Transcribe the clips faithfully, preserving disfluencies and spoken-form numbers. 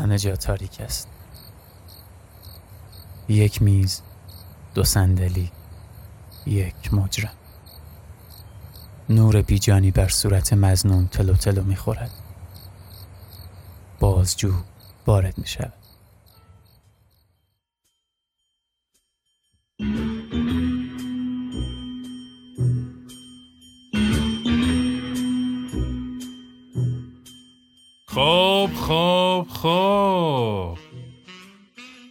همه جا تاریک است. یک میز، دو صندلی، یک مجرم. نور بیجانی بر صورت مظنون تلو تلو می خورد. بازجو وارد می شود. خب خب خب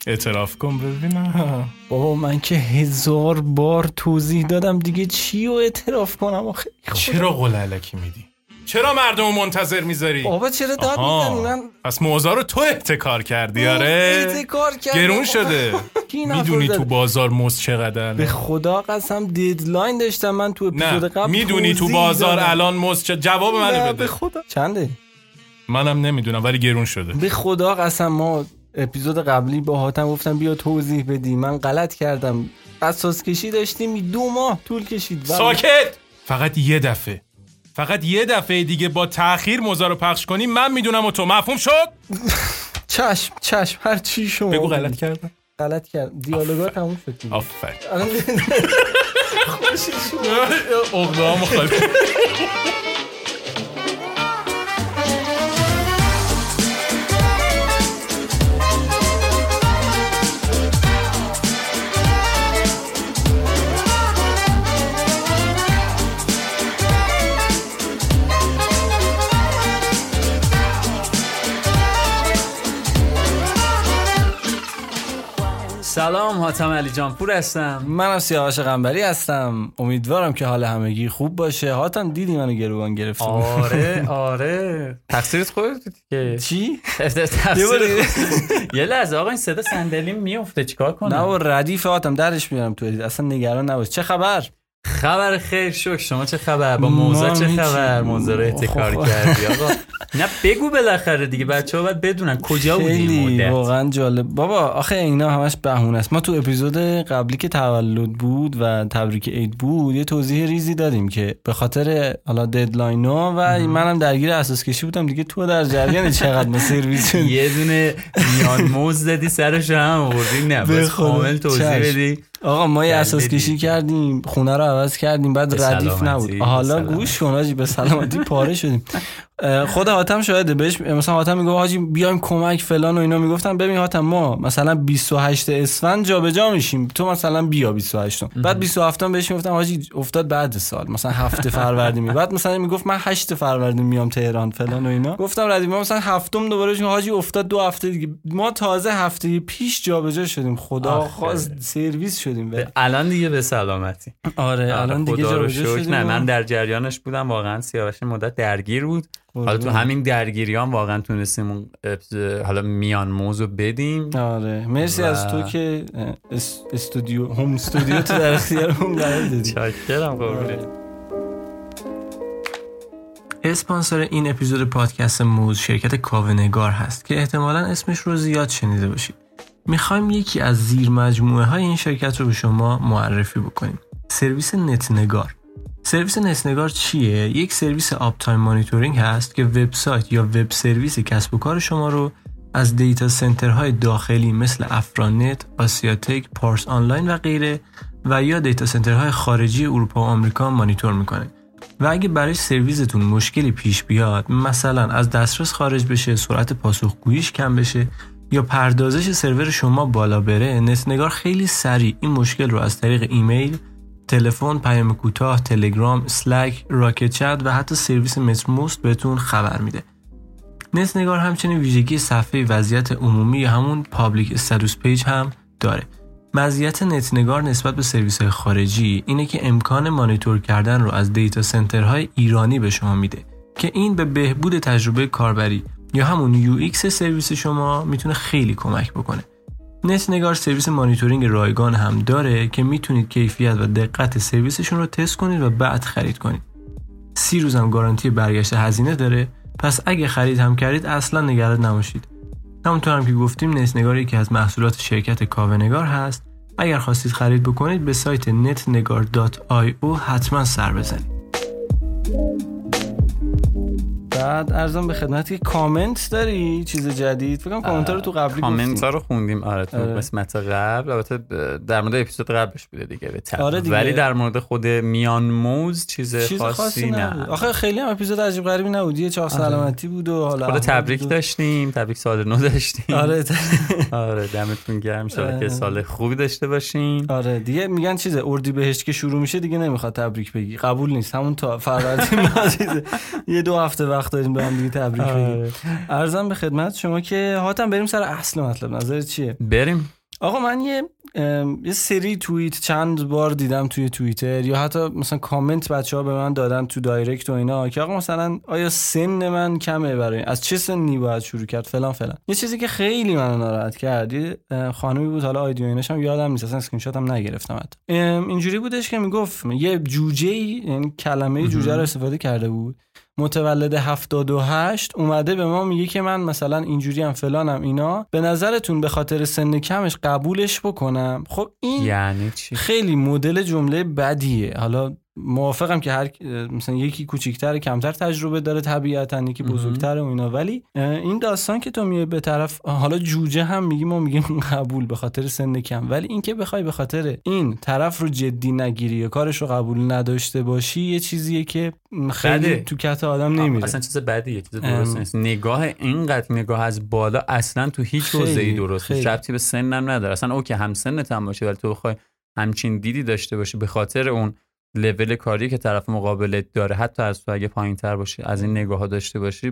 اعتراف کن ببینم. بابا من که هزار بار توضیح دادم دیگه، چی رو اعتراف کنم آخه؟ چرا قول الکی میدی؟ چرا مردمو منتظر میذاری؟ بابا چرا داد میزنن؟ پس موضوع رو تو احتکار کردی. آره احتکار کردی، گرون شده. میدونی تو بازار موز چقدره؟ به خدا قسم ددلاین داشتم من تو اپیزود قبل. میدونی تو بازار الان موز چه؟ جواب منو بده. به خدا چنده؟ منم نمیدونم ولی گرون شده. به خدا قسم ما اپیزود قبلی با حاتم گفتم بیا توضیح بدی، من غلط کردم. اساس کشی داشتیم، دو ماه طول کشید. ساکت. فقط یه دفعه فقط یه دفعه دیگه با تأخیر موزه رو پخش کنی، من میدونم و تو. مفهوم شد؟ چشم چشم، هر چی شما بگو. غلط کردم غلط کردم دیالوگا تموم شد. آفر خوشی شد اقدام مخالف. سلام، حاتم علی جانپور هستم. منم سیاوش غنبری هستم. امیدوارم که حال همگی خوب باشه. حاتم دیدی منو گروگان گرفتم. آره آره تقصیرت خودت دیگه. چی؟ یه لحظه آقا این صدا صندلی میفته، چیکار کنم؟ نه و ردیف حاتم درش میارم تو ردیف، اصلا نگران نباش. چه خبر؟ خبر خیر شکر. شما چه خبر؟ با موزه چه خبر؟ موزه رو احتکار کردی آقا. نه بگو بالاخره دیگه، بچه‌ها باید بدونن کجا بودی مدت. واقعا جالب بابا، آخه اینا همش بهونه است. ما تو اپیزود قبلی که تولد بود و تبریک عید بود یه توضیح ریزی دادیم که به خاطر حالا ددلاین‌ها و منم درگیر اساس کشی بودم دیگه. تو در جریان چقدر ما سرویس یه دونه میان موز زدی سرش هم آوردی. نه بس کامل توضیح بدی آقا. ما یه اساس کشی کردیم، خونه رو عوض کردیم، بعد ردیف نبود. حالا گوش کن حاجی، به سلامتی پاره شدیم. خود حاتم شاهده. بهش مثلا حاتم میگه حاجی بیایم کمک فلان و اینا، میگفتن ببین حاتم ما مثلا بیست و هشت اسفند جابجا میشیم، تو مثلا بیا بیست و هشت. بعد بیست و هفتم بهش میگفتم حاجی افتاد بعد سال، مثلا هفت فروردین می. بعد مثلا میگفت من هشت فروردین میام تهران فلان و اینا. گفتم ردیف ما مثلا هفتم دوباره میشیم. حاجی افتاد دو هفته دیگه. ما تازه هفته پیش جابجا شدیم. خدا خواست سرویس شدیم. الان دیگه به سلامتی. آره الان دیگه جابجا شدیم. نه من در جریانش بودم واقعا. سیاوش مدت درگیر بود. حالا تو همین درگیریام واقعا تونستیم حالا میان موزو بدیم. آره مرسی و... از تو که اس... استودیو هوم استودیو تو در اختیارمون قرار دادی. چاکرم قربونت. اسپانسر این اپیزود پادکست موز شرکت کاوه‌نگار هست که احتمالاً اسمش رو زیاد شنیده باشید. میخوایم یکی از زیر مجموعه های این شرکت رو به شما معرفی بکنیم. سرویس نتنگار. سرویس نتنگار چیه؟ یک سرویس آپ تایم مانیتورینگ هست که وبسایت یا وب سرویس کسب و کار شما رو از دیتا سنترهای داخلی مثل افرانت، آسیاتک، پارس آنلاین و غیره و یا دیتا سنترهای خارجی اروپا و آمریکا مانیتور میکنه. و اگه برای سرویستون مشکلی پیش بیاد، مثلا از دسترس خارج بشه، سرعت پاسخگوییش کم بشه یا پردازش سرور شما بالا بره، نتنگار خیلی سریع این مشکل رو از طریق ایمیل، تلفن، پیام کوتاه، تلگرام، اسلک، راکت چت و حتی سرویس مترموست بهتون خبر میده. نتنگار همچنین ویژگی صفحه وضعیت عمومی یا همون پابلیک استاتوس پیج هم داره. مزیت نتنگار نسبت به سرویس‌های خارجی اینه که امکان مانیتور کردن رو از دیتا سنترهای ایرانی به شما میده که این به بهبود تجربه کاربری یا همون یو ایکس سرویس شما میتونه خیلی کمک بکنه. نتنگار سرویس مانیتورینگ رایگان هم داره که میتونید کیفیت و دقت سرویسشون رو تست کنید و بعد خرید کنید. سی روز هم گارانتی برگشت هزینه داره، پس اگه خرید هم کردید اصلا نگران نباشید. همونطور هم که گفتیم نتنگار یکی از محصولات شرکت کاوه‌نگار هست. اگر خواستید خرید بکنید به سایت netnegar dot io حتما سر بزنید. بعد ارزم به خدمت که کامنت داری چیز جدید؟ فکر کنم کامنت رو تو قبلی کامنت رو خوندیم. آره تو قسمت قبل البته در مورد اپیزود قبلش بوده دیگه به طب. آره دیگه. ولی در مورد خود میان موز چیز, چیز خاصی, خاصی نه. آخه خیلی هم اپیزود عجیب غریبی نبود، یه چاق سلامتی بود و حالا خود تبریک بود. داشتیم تبریک سال نو داشتیم. آره آره دمتون گرم، ان که سال خوبی داشته باشین. آره دیگه میگن چیزه اردیبهشت که شروع میشه دیگه نمیخواد تبریک بگی، قبول نیست، همون تا فروردین ماجیزه، یه دو هفته وقت داریم به هم دیگه تبریک بگیم. عرضم به خدمت شما که حاتم بریم سر اصل مطلب، نظر چیه؟ بریم. آقا من یه یه سری توییت چند بار دیدم توی توییتر یا حتی مثلا کامنت بچه‌ها به من دادن تو دایرکت و اینا که آقا مثلا آیا سن من کمه برای از چه سنی باید شروع کرد فلان فلان. یه چیزی که خیلی منو ناراحت کرد خانمی بود، حالا آیدی و ایناش هم یادم نیست، اصلا اسکرین شات هم نگرفتم حتی. اینجوری بودش که میگفت یه جوجه، یعنی کلمه جوجه رو استفاده کرده بود، متولد هفتاد و هشت اومده به ما میگه که من مثلا اینجوری هم فلانم اینا، به نظرتون به خاطر سن کمش قبولش بکنم؟ خب این یعنی چی؟ خیلی مدل جمله بدیه. حالا موافقم که هر مثلا یکی کوچیک‌تر کمتر تجربه داره طبیعتاً، یکی بزرگتره و اینا، ولی این داستان که تو میای به طرف حالا جوجه هم میگی ما میگیم قبول به خاطر سن کم، ولی این که بخوای به خاطر این طرف رو جدی نگیری، کارش رو قبول نداشته باشی، یه چیزیه که خیلی بده. تو کته آدم نمیره، اصلا چیز بدیه، چیز درست نیست. نگاه اینقدر نگاه از بالا اصلا تو هیچ حوزه‌ای درست نیست، ربطی به سن هم نداره اصلا. اوکی هم سنت هم باشه ولی تو بخوای همچین دیدی داشته باشی به خاطر اون لول کاری که طرف مقابلت داره، حتی از تو اگه پایین‌تر باشی، از این نگاه‌ها داشته باشی،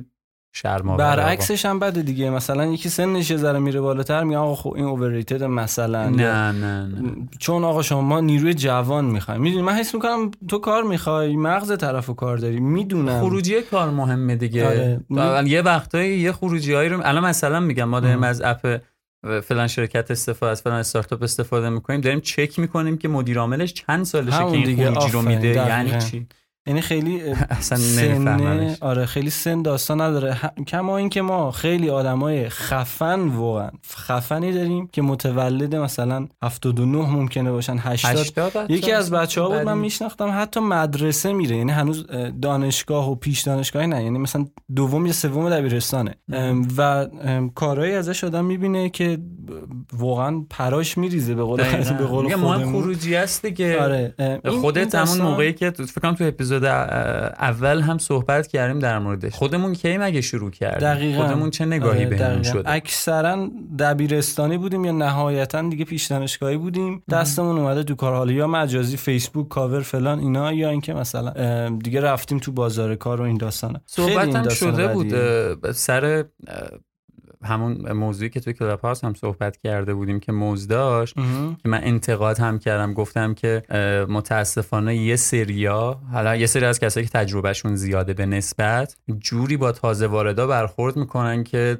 شرم آور. برعکسش هم بده دیگه، مثلا یکی سنش یه ذره میره بالاتر میگه آقا خب این اوورریتد مثلا، نه نه نه چون آقا شما نیروی جوان میخوای. میدونی من حس میکنم تو کار میخوای، مغز طرفو کار داری، میدونم خروجی کار مهمه دیگه. می... یه وقتایی یه خروجیایی رو الان مثلا میگم ما داریم از اپ فلان شرکت استفاده از فلان استارتاپ استفاده میکنیم، داریم چک میکنیم که مدیر عاملش چند سالشه که این خروجی رو میده، یعنی چی؟ یعنی خیلی اصلا نمیفهممش. آره خیلی سن داستان نداره، کما این که ما خیلی آدمای خفن واقعا خفنی داریم که متولد مثلا هفتاد و نه ممکنه باشن هشتاد. یکی از بچه‌ها بود من میشناختم حتی مدرسه میره، یعنی هنوز دانشگاه و پیش دانشگاهی نه، یعنی مثلا دوم یا سوم دبیرستانه و کارهایی ازش آدم میبینه که واقعا پراش میریزه به قول به قول خودمون. ما خروجی است دیگه. آره خودت همون موقعی که فکر کنم تو اپیزود اول هم صحبت کردیم در موردش، خودمون کی مگه شروع کردیم، خودمون چه نگاهی بهمون شده، اکثرا دبیرستانی بودیم یا نهایتا دیگه پیش دانشگاهی بودیم، دستمون اومده تو کار، حالا یا مجازی فیسبوک کاور فلان اینا، یا اینکه مثلا دیگه رفتیم تو بازار کار و این داستانا. صحبت هم شده بود سر همون موضوعی که توی کلاب هاوس هم صحبت کرده بودیم که موز داشت، که من انتقاد هم کردم، گفتم که متاسفانه یه سریا، حالا یه سری از کسایی که تجربهشون زیاده به نسبت، جوری با تازه واردا برخورد میکنن که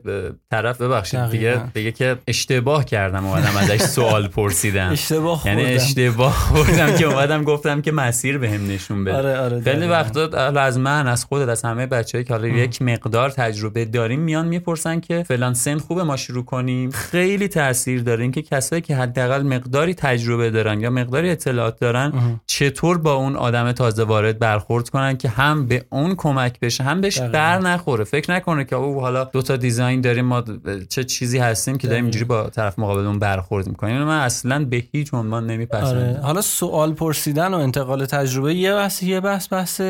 طرف ببخشید دیگه دیگه که اشتباه کردم، اومدم ازش سوال پرسیدم، اشتباه خوردم، یعنی اشتباه خوردم که اومدم گفتم که مسیر بهم نشون بده. آره آره خیلی وقتا از من، از خودت، از همه بچه‌ای که حالا یک مقدار تجربه داریم میان میپرسن که سن خوبه ما شروع کنیم. خیلی تأثیر داره این که کسایی که حداقل مقداری تجربه دارن یا مقداری اطلاعات دارن اه. چطور با اون آدم تازه وارد برخورد کنن که هم به اون کمک بشه هم بهش بر نخوره، فکر نکنه که او حالا دوتا دیزاین داریم ما چه چیزی هستیم که داریم اینجوری با طرف مقابلمون برخورد میکنیم. اینو من اصلا به هیچ عنوان نمیپسندم. آره. حالا سوال پرسیدن و انتقال تجربه یه بحث یه بحث بحث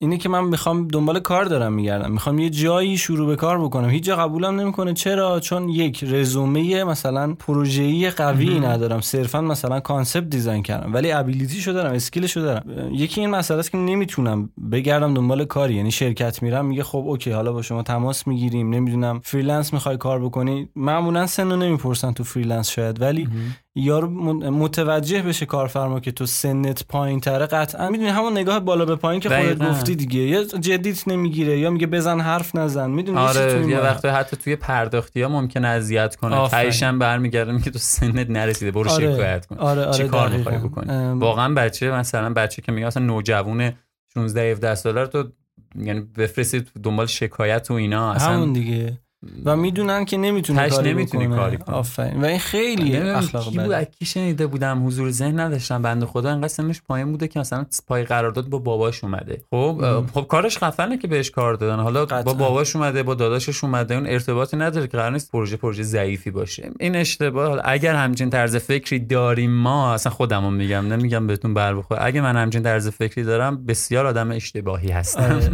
اینی که من میخوام دنبال کار دارم میگردم، میخوام یه جایی شروع به کار بکنم، هیچ جا قبولم نمیکنه. چرا؟ چون یک رزومه مثلا پروژه‌ای قوی ندارم، صرفا مثلا کانسپت دیزاین کردم ولی ابیلیتیشو دارم، اسکیلشو دارم. یکی این مسئله است که نمیتونم بگردم دنبال کاری، یعنی شرکت میرم میگه خب اوکی حالا با شما تماس میگیریم، نمیدونم فریلنس میخوای کار بکنی، معمولا سنو نمیپرسن تو فریلنس شاید، ولی مهم. یارو متوجه بشه کارفرما که تو سنت پایین‌تره، قطعا میدونی همون نگاه بالا به پایین که خودت گفتی دیگه، یا جدیت نمیگیره یا میگه بزن حرف نزن، میدونی. آره یه وقتی حتی توی پرداختی‌ها ممکنه اذیت کنه، تایشم برمیگردم که تو سنت نرسیده برو آره. شکایت کن. آره آره چی کار می‌خوای بکنی ام... واقعا بچه مثلا بچه که میگه اصلا نوجوان شانزده هفده ساله رو تو یعنی بفرستید دنبال شکایت و اینا، اصلا همون دیگه و میدونن که نمیتونه کاری کنه. آفرین. و این خیلی اخلاق بده. من کی شنیده بودم حضور ذهن نداشتم بنده خدا، انقدر سنش پایین بوده که مثلا پای قرارداد با باباش اومده. خب ام. خب کارش خفنه که بهش کار دادن. حالا قطعا. با باباش اومده، با داداشش اومده، اون ارتباطی نداره که قرار نیست پروژه پروژه ضعیفی باشه. این اشتباه. اگر همچین طرز فکری داریم ما، اصلا خودمو میگم نمیگم بهتون بر بخوره، اگه من همچین طرز فکری دارم بسیار آدم اشتباهی هستم.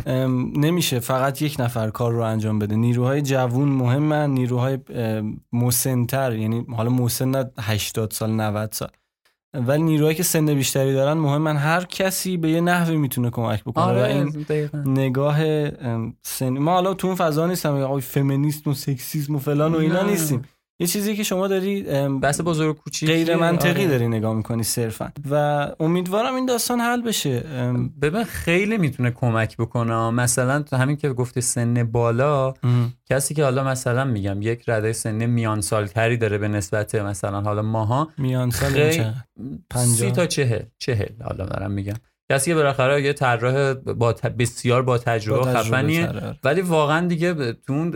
نمیشه فقط یک نفر کار رو انجام بده. نیروهای جوون مهمن، نیروهای مسن‌تر، یعنی حالا مسن نه هشتاد سال نود سال، ولی نیروهایی که سن بیشتری دارن مهمن. هر کسی به یه نحوی میتونه کمک بکنه. آره این نگاه سن ما، حالا تو اون فضا نیستم آقای فمینیسم و سکسیسم و فلان و اینا نه. نیستیم. یه چیزی که شما داری بس بزرگ کوچیک غیر منطقی آره. داری نگاه میکنی صرفا، و امیدوارم این داستان حل بشه. ببین خیلی میتونه کمک بکنه. مثلا تو همین که گفتی سن بالا، ام. کسی که حالا مثلا میگم یک رده سن میان سالتری داره به نسبت مثلا حالا ماها، میان سال چقدر؟ سی تا چهل چهل. حالا دارم میگم کسی که بالاخره یه طراح با ت... بسیار با تجربه خفنیه، ولی واقعا دیگه تو اون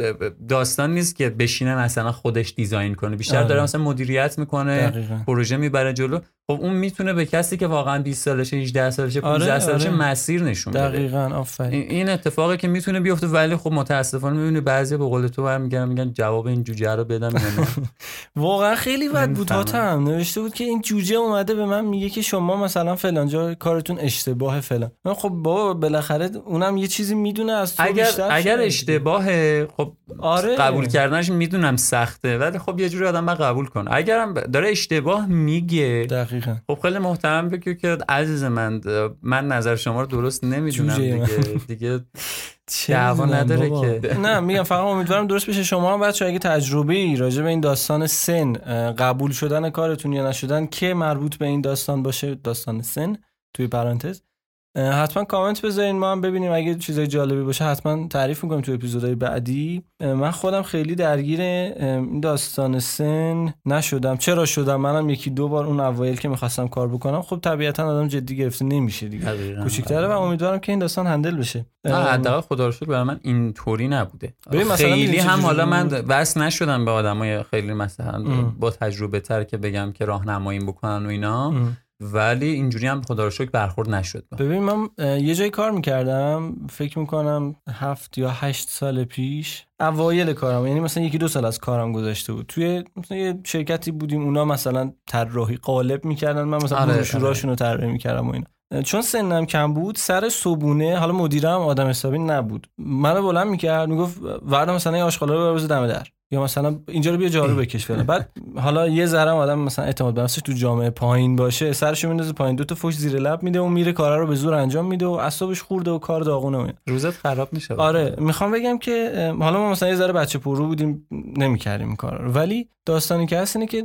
داستان نیست که بشینه مثلا خودش دیزاین کنه، بیشتر آه. داره مثلا مدیریت میکنه، دقیقا. پروژه میبره جلو. خب اون میتونه به کسی که واقعا بیست سالشه، هجده سالشه، پانزده سالشه مسیر نشون بده. دقیقاً آفرین. این اتفاقی که میتونه بیفته، ولی خب متاسفانه میبینی بعضیا به قول تو برمیگردن میگن جواب این جوجه رو بدم یا نه. واقعا خیلی بد بود. هاتم نوشته بود که این جوجه اومده به من میگه که شما مثلا فلان جا کارتون اشتباه فلان. خب بابا بالاخره اونم یه چیزی میدونه از تو اگر بیشتر. اگر اشتباهه خب آره. قبول کردنش میدونم سخته، ولی خب یه جوری آدم باید قبول کنه. اگرم داره اشتباه میگه دقیقاً. خب خیلی محترم بگو که عزیز من من نظر شما رو درست نمیدونم دیگه دیگه دعوا نداره که. نه میگم فقط امیدوارم درست بشه. شما هم بچه‌ها اگه تجربه‌ای راجع به این داستان سن، قبول شدن کارتون یا نشدن که مربوط به این داستان باشه، داستان سن توی پرانتز، حتما کامنت بذارین ما هم ببینیم. اگه چیزای جالبی باشه حتما تعریف می‌کنیم تو اپیزودهای بعدی. من خودم خیلی درگیر این داستان سن نشدم. چرا شدم؟ منم یکی دو بار اون اوایل که می‌خواستم کار بکنم، خب طبیعتاً آدم جدی گرفته نمیشه دیگه، کوچیک‌تره، و امیدوارم که این داستان هندل بشه. حداقل خدا رو شکر برای من اینطوری نبوده. خیلی هم حالا من واسه نشدم به آدمای خیلی مثلا با تجربه‌تر که بگم که راهنماییم بکنن و اینا، ولی اینجوری هم خدا رو شکر برخورد نشد. ببین من یه جای کار میکردم، فکر میکنم هفت یا هشت سال پیش، اوایل کارم، یعنی مثلا یکی دو سال از کارم گذشته بود، توی مثلا یه شرکتی بودیم، اونا مثلا طراحی قالب میکردن، من مثلا بروشوراشون رو طراحی میکردم و اینا. چون سنم کم بود، سر صبونه، حالا مدیرم آدم حسابی نبود، منو بلند میکرد میگفت ورد مثلا این آشغالا رو بریز دم در، یا مثلا اینجا رو بیا جارو بکش فلان. بعد حالا یه ذره آدم مثلا اعتماد به نفسش تو جامعه پایین باشه، سرشو میندازه پایین، دو تا فوش زیر لب میده و میره کارا رو به زور انجام میده و اعصابش خورده و کار داغونه و روزت خراب میشه. آره میخوام بگم که حالا ما مثلا یه ذره بچه پررو بودیم، نمیکردیم کارا رو، ولی داستانی که هست اینه که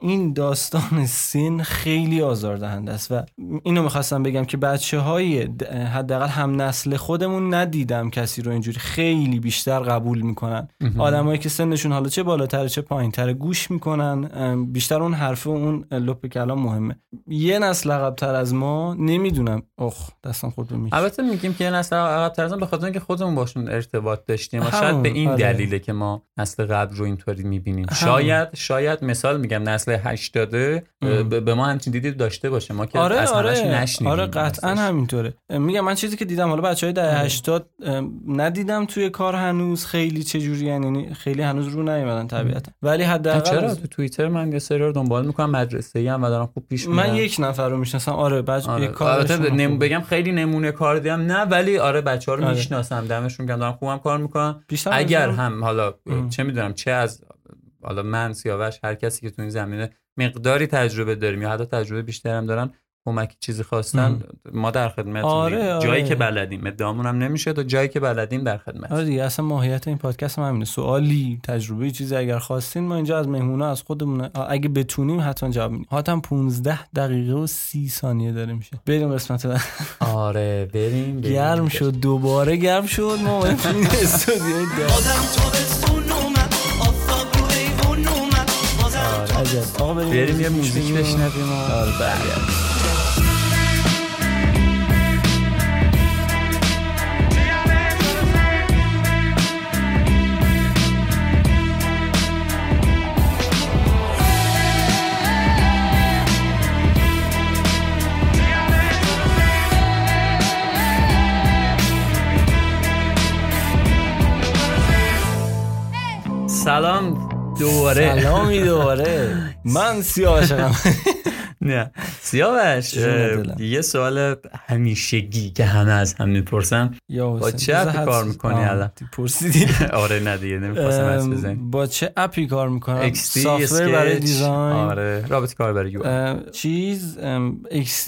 این داستان سن خیلی آزاردهنده است، و اینو می‌خواستم بگم که بچه‌های حداقل هم نسل خودمون ندیدم کسی رو اینجوری خیلی بیشتر قبول می‌کنن. آدمایی که سنشون حالا چه بالاتر چه پایین‌تر گوش می‌کنن، بیشتر اون حرف و اون لپ کلام مهمه. یه نسل عقب‌تر از ما نمیدونم، اخ دستم خورد به میش. البته میگیم که یه نسل عقب‌تر از ما به خاطر اینکه خودمون باشون ارتباط داشتیم، و شاید به این آره. دلیله که ما نسل قبل رو اینطوری می‌بینیم. شاید شاید مثال میگم نسل هشتاد به ما همچین دیدی داشته باشه، ما که آره اصلا آره. نشنیدیم. آره قطعاً همینطوره. میگم من چیزی که دیدم، حالا بچهای دهه هشتاد ندیدم توی کار هنوز خیلی چه جوری، یعنی خیلی هنوز رو نیومدن طبیعتا، ولی حداقل چرا تو توییتر من یه سری رو دنبال میکنم مدرسه‌ای هم و دارم خوب پیش میرم. من یک نفر رو میشناسم آره بعد آره. یک کار نم... بگم خیلی نمونه کار دیدم نه، ولی آره بچه‌ها رو آره. میشناسم، دمشون گرم، دارم خوبم کار میکنم. اگر هم حالا چه میدونم چه از حالا من سیاوش هر کسی که تو این زمینه مقداری تجربه داریم یا حتی تجربه بیشتر هم دارن کمک چیزی خواستن، ما در خدمتیم. آره آره. جایی که بلدیم، ادعامون هم نمیشه، تا جایی که بلدیم در خدمت. آره دیگه اصلا ماهیت این پادکست هم همینه، سوالی تجربه چیزی اگر خواستین ما اینجا از مهمونا از خودمون اگه بتونیم حتما جواب میدیم. حتما پانزده دقیقه و سی ثانیه داره میشه، بریم قسمت بعد. آره بریم. گرم شد دوباره، گرم شد. ما این استودیوی آقا بریم یه موزیک بشنویم. آره بریم. سلام دوباره سلامی دوباره من سیاوشم. نه سیاوش، یه سوال همیشگی که همه از هم میپرسم، با چه اپی کار میکنی الان؟ پرسیدی؟ آره نه دیگه نمیخواستم از بزنیم. با چه اپی کار میکنم؟ سافتور برای دیزاین، آره رابط کار برای یو آی چیز ایکس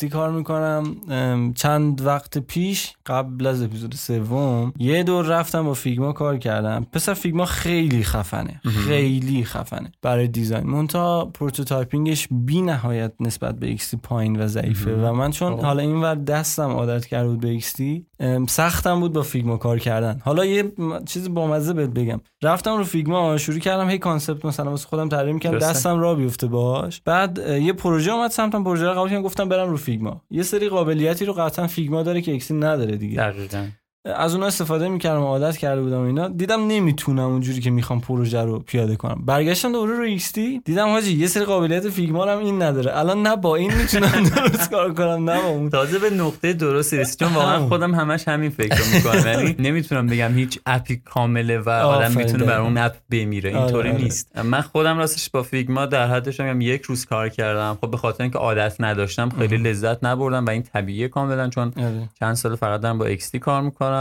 دی کار میکنم. چند وقت پیش قبل از اپیزود سوم یه دور رفتم با فیگما کار کردم. پسر فیگما خیلی خفنه، خیلی خفنه برای دیزاین، منتها پروتوتایپینگش بی‌نهایت نهایت نسبت به ایکس تی پایین و ضعیفه و من چون آه. حالا اینور دستم عادت کرده بود به ایکس تی، سختم بود با فیگما کار کردن. حالا یه چیز بامزه بهت بگم، رفتم رو فیگما شروع کردم هی کانسپت مثلا واسه خودم تعریف کردم، دستم راه بیفته باهاش. بعد یه پروژه اومد سمتم، پروژه رو قبول کردم، گفتم برم رو فیگما. یه سری قابلیتی رو قطعا فیگما داره که ایکس تی نداره دیگه، دقیقاً از اونها استفاده میکردم، عادت کرده بودم اینا. دیدم نمیتونم اونجوری که میخوام پروژه رو پیاده کنم، برگشتم دوباره رو ایکس تی، دیدم حاجی یه سری قابلیت فیگما هم این نداره، الان نه با این میتونم درست کار کنم نه با اون. تازه به نقطه درست رسیدم، واقعا خودم همش همین فکر رو میکنم، یعنی نمیتونم بگم هیچ اپی کامله و آدم میتونه برای اون اپ بمیره، اینطوری نیست. من خودم راستش با فیگما در حدش میگم یک روز کار کردم، خب به خاطر اینکه عادت نداشتم خیلی لذت نبردم و این طبیعیه کاملا، چون چند سال فقط دارم با ایکس تی کار میکنم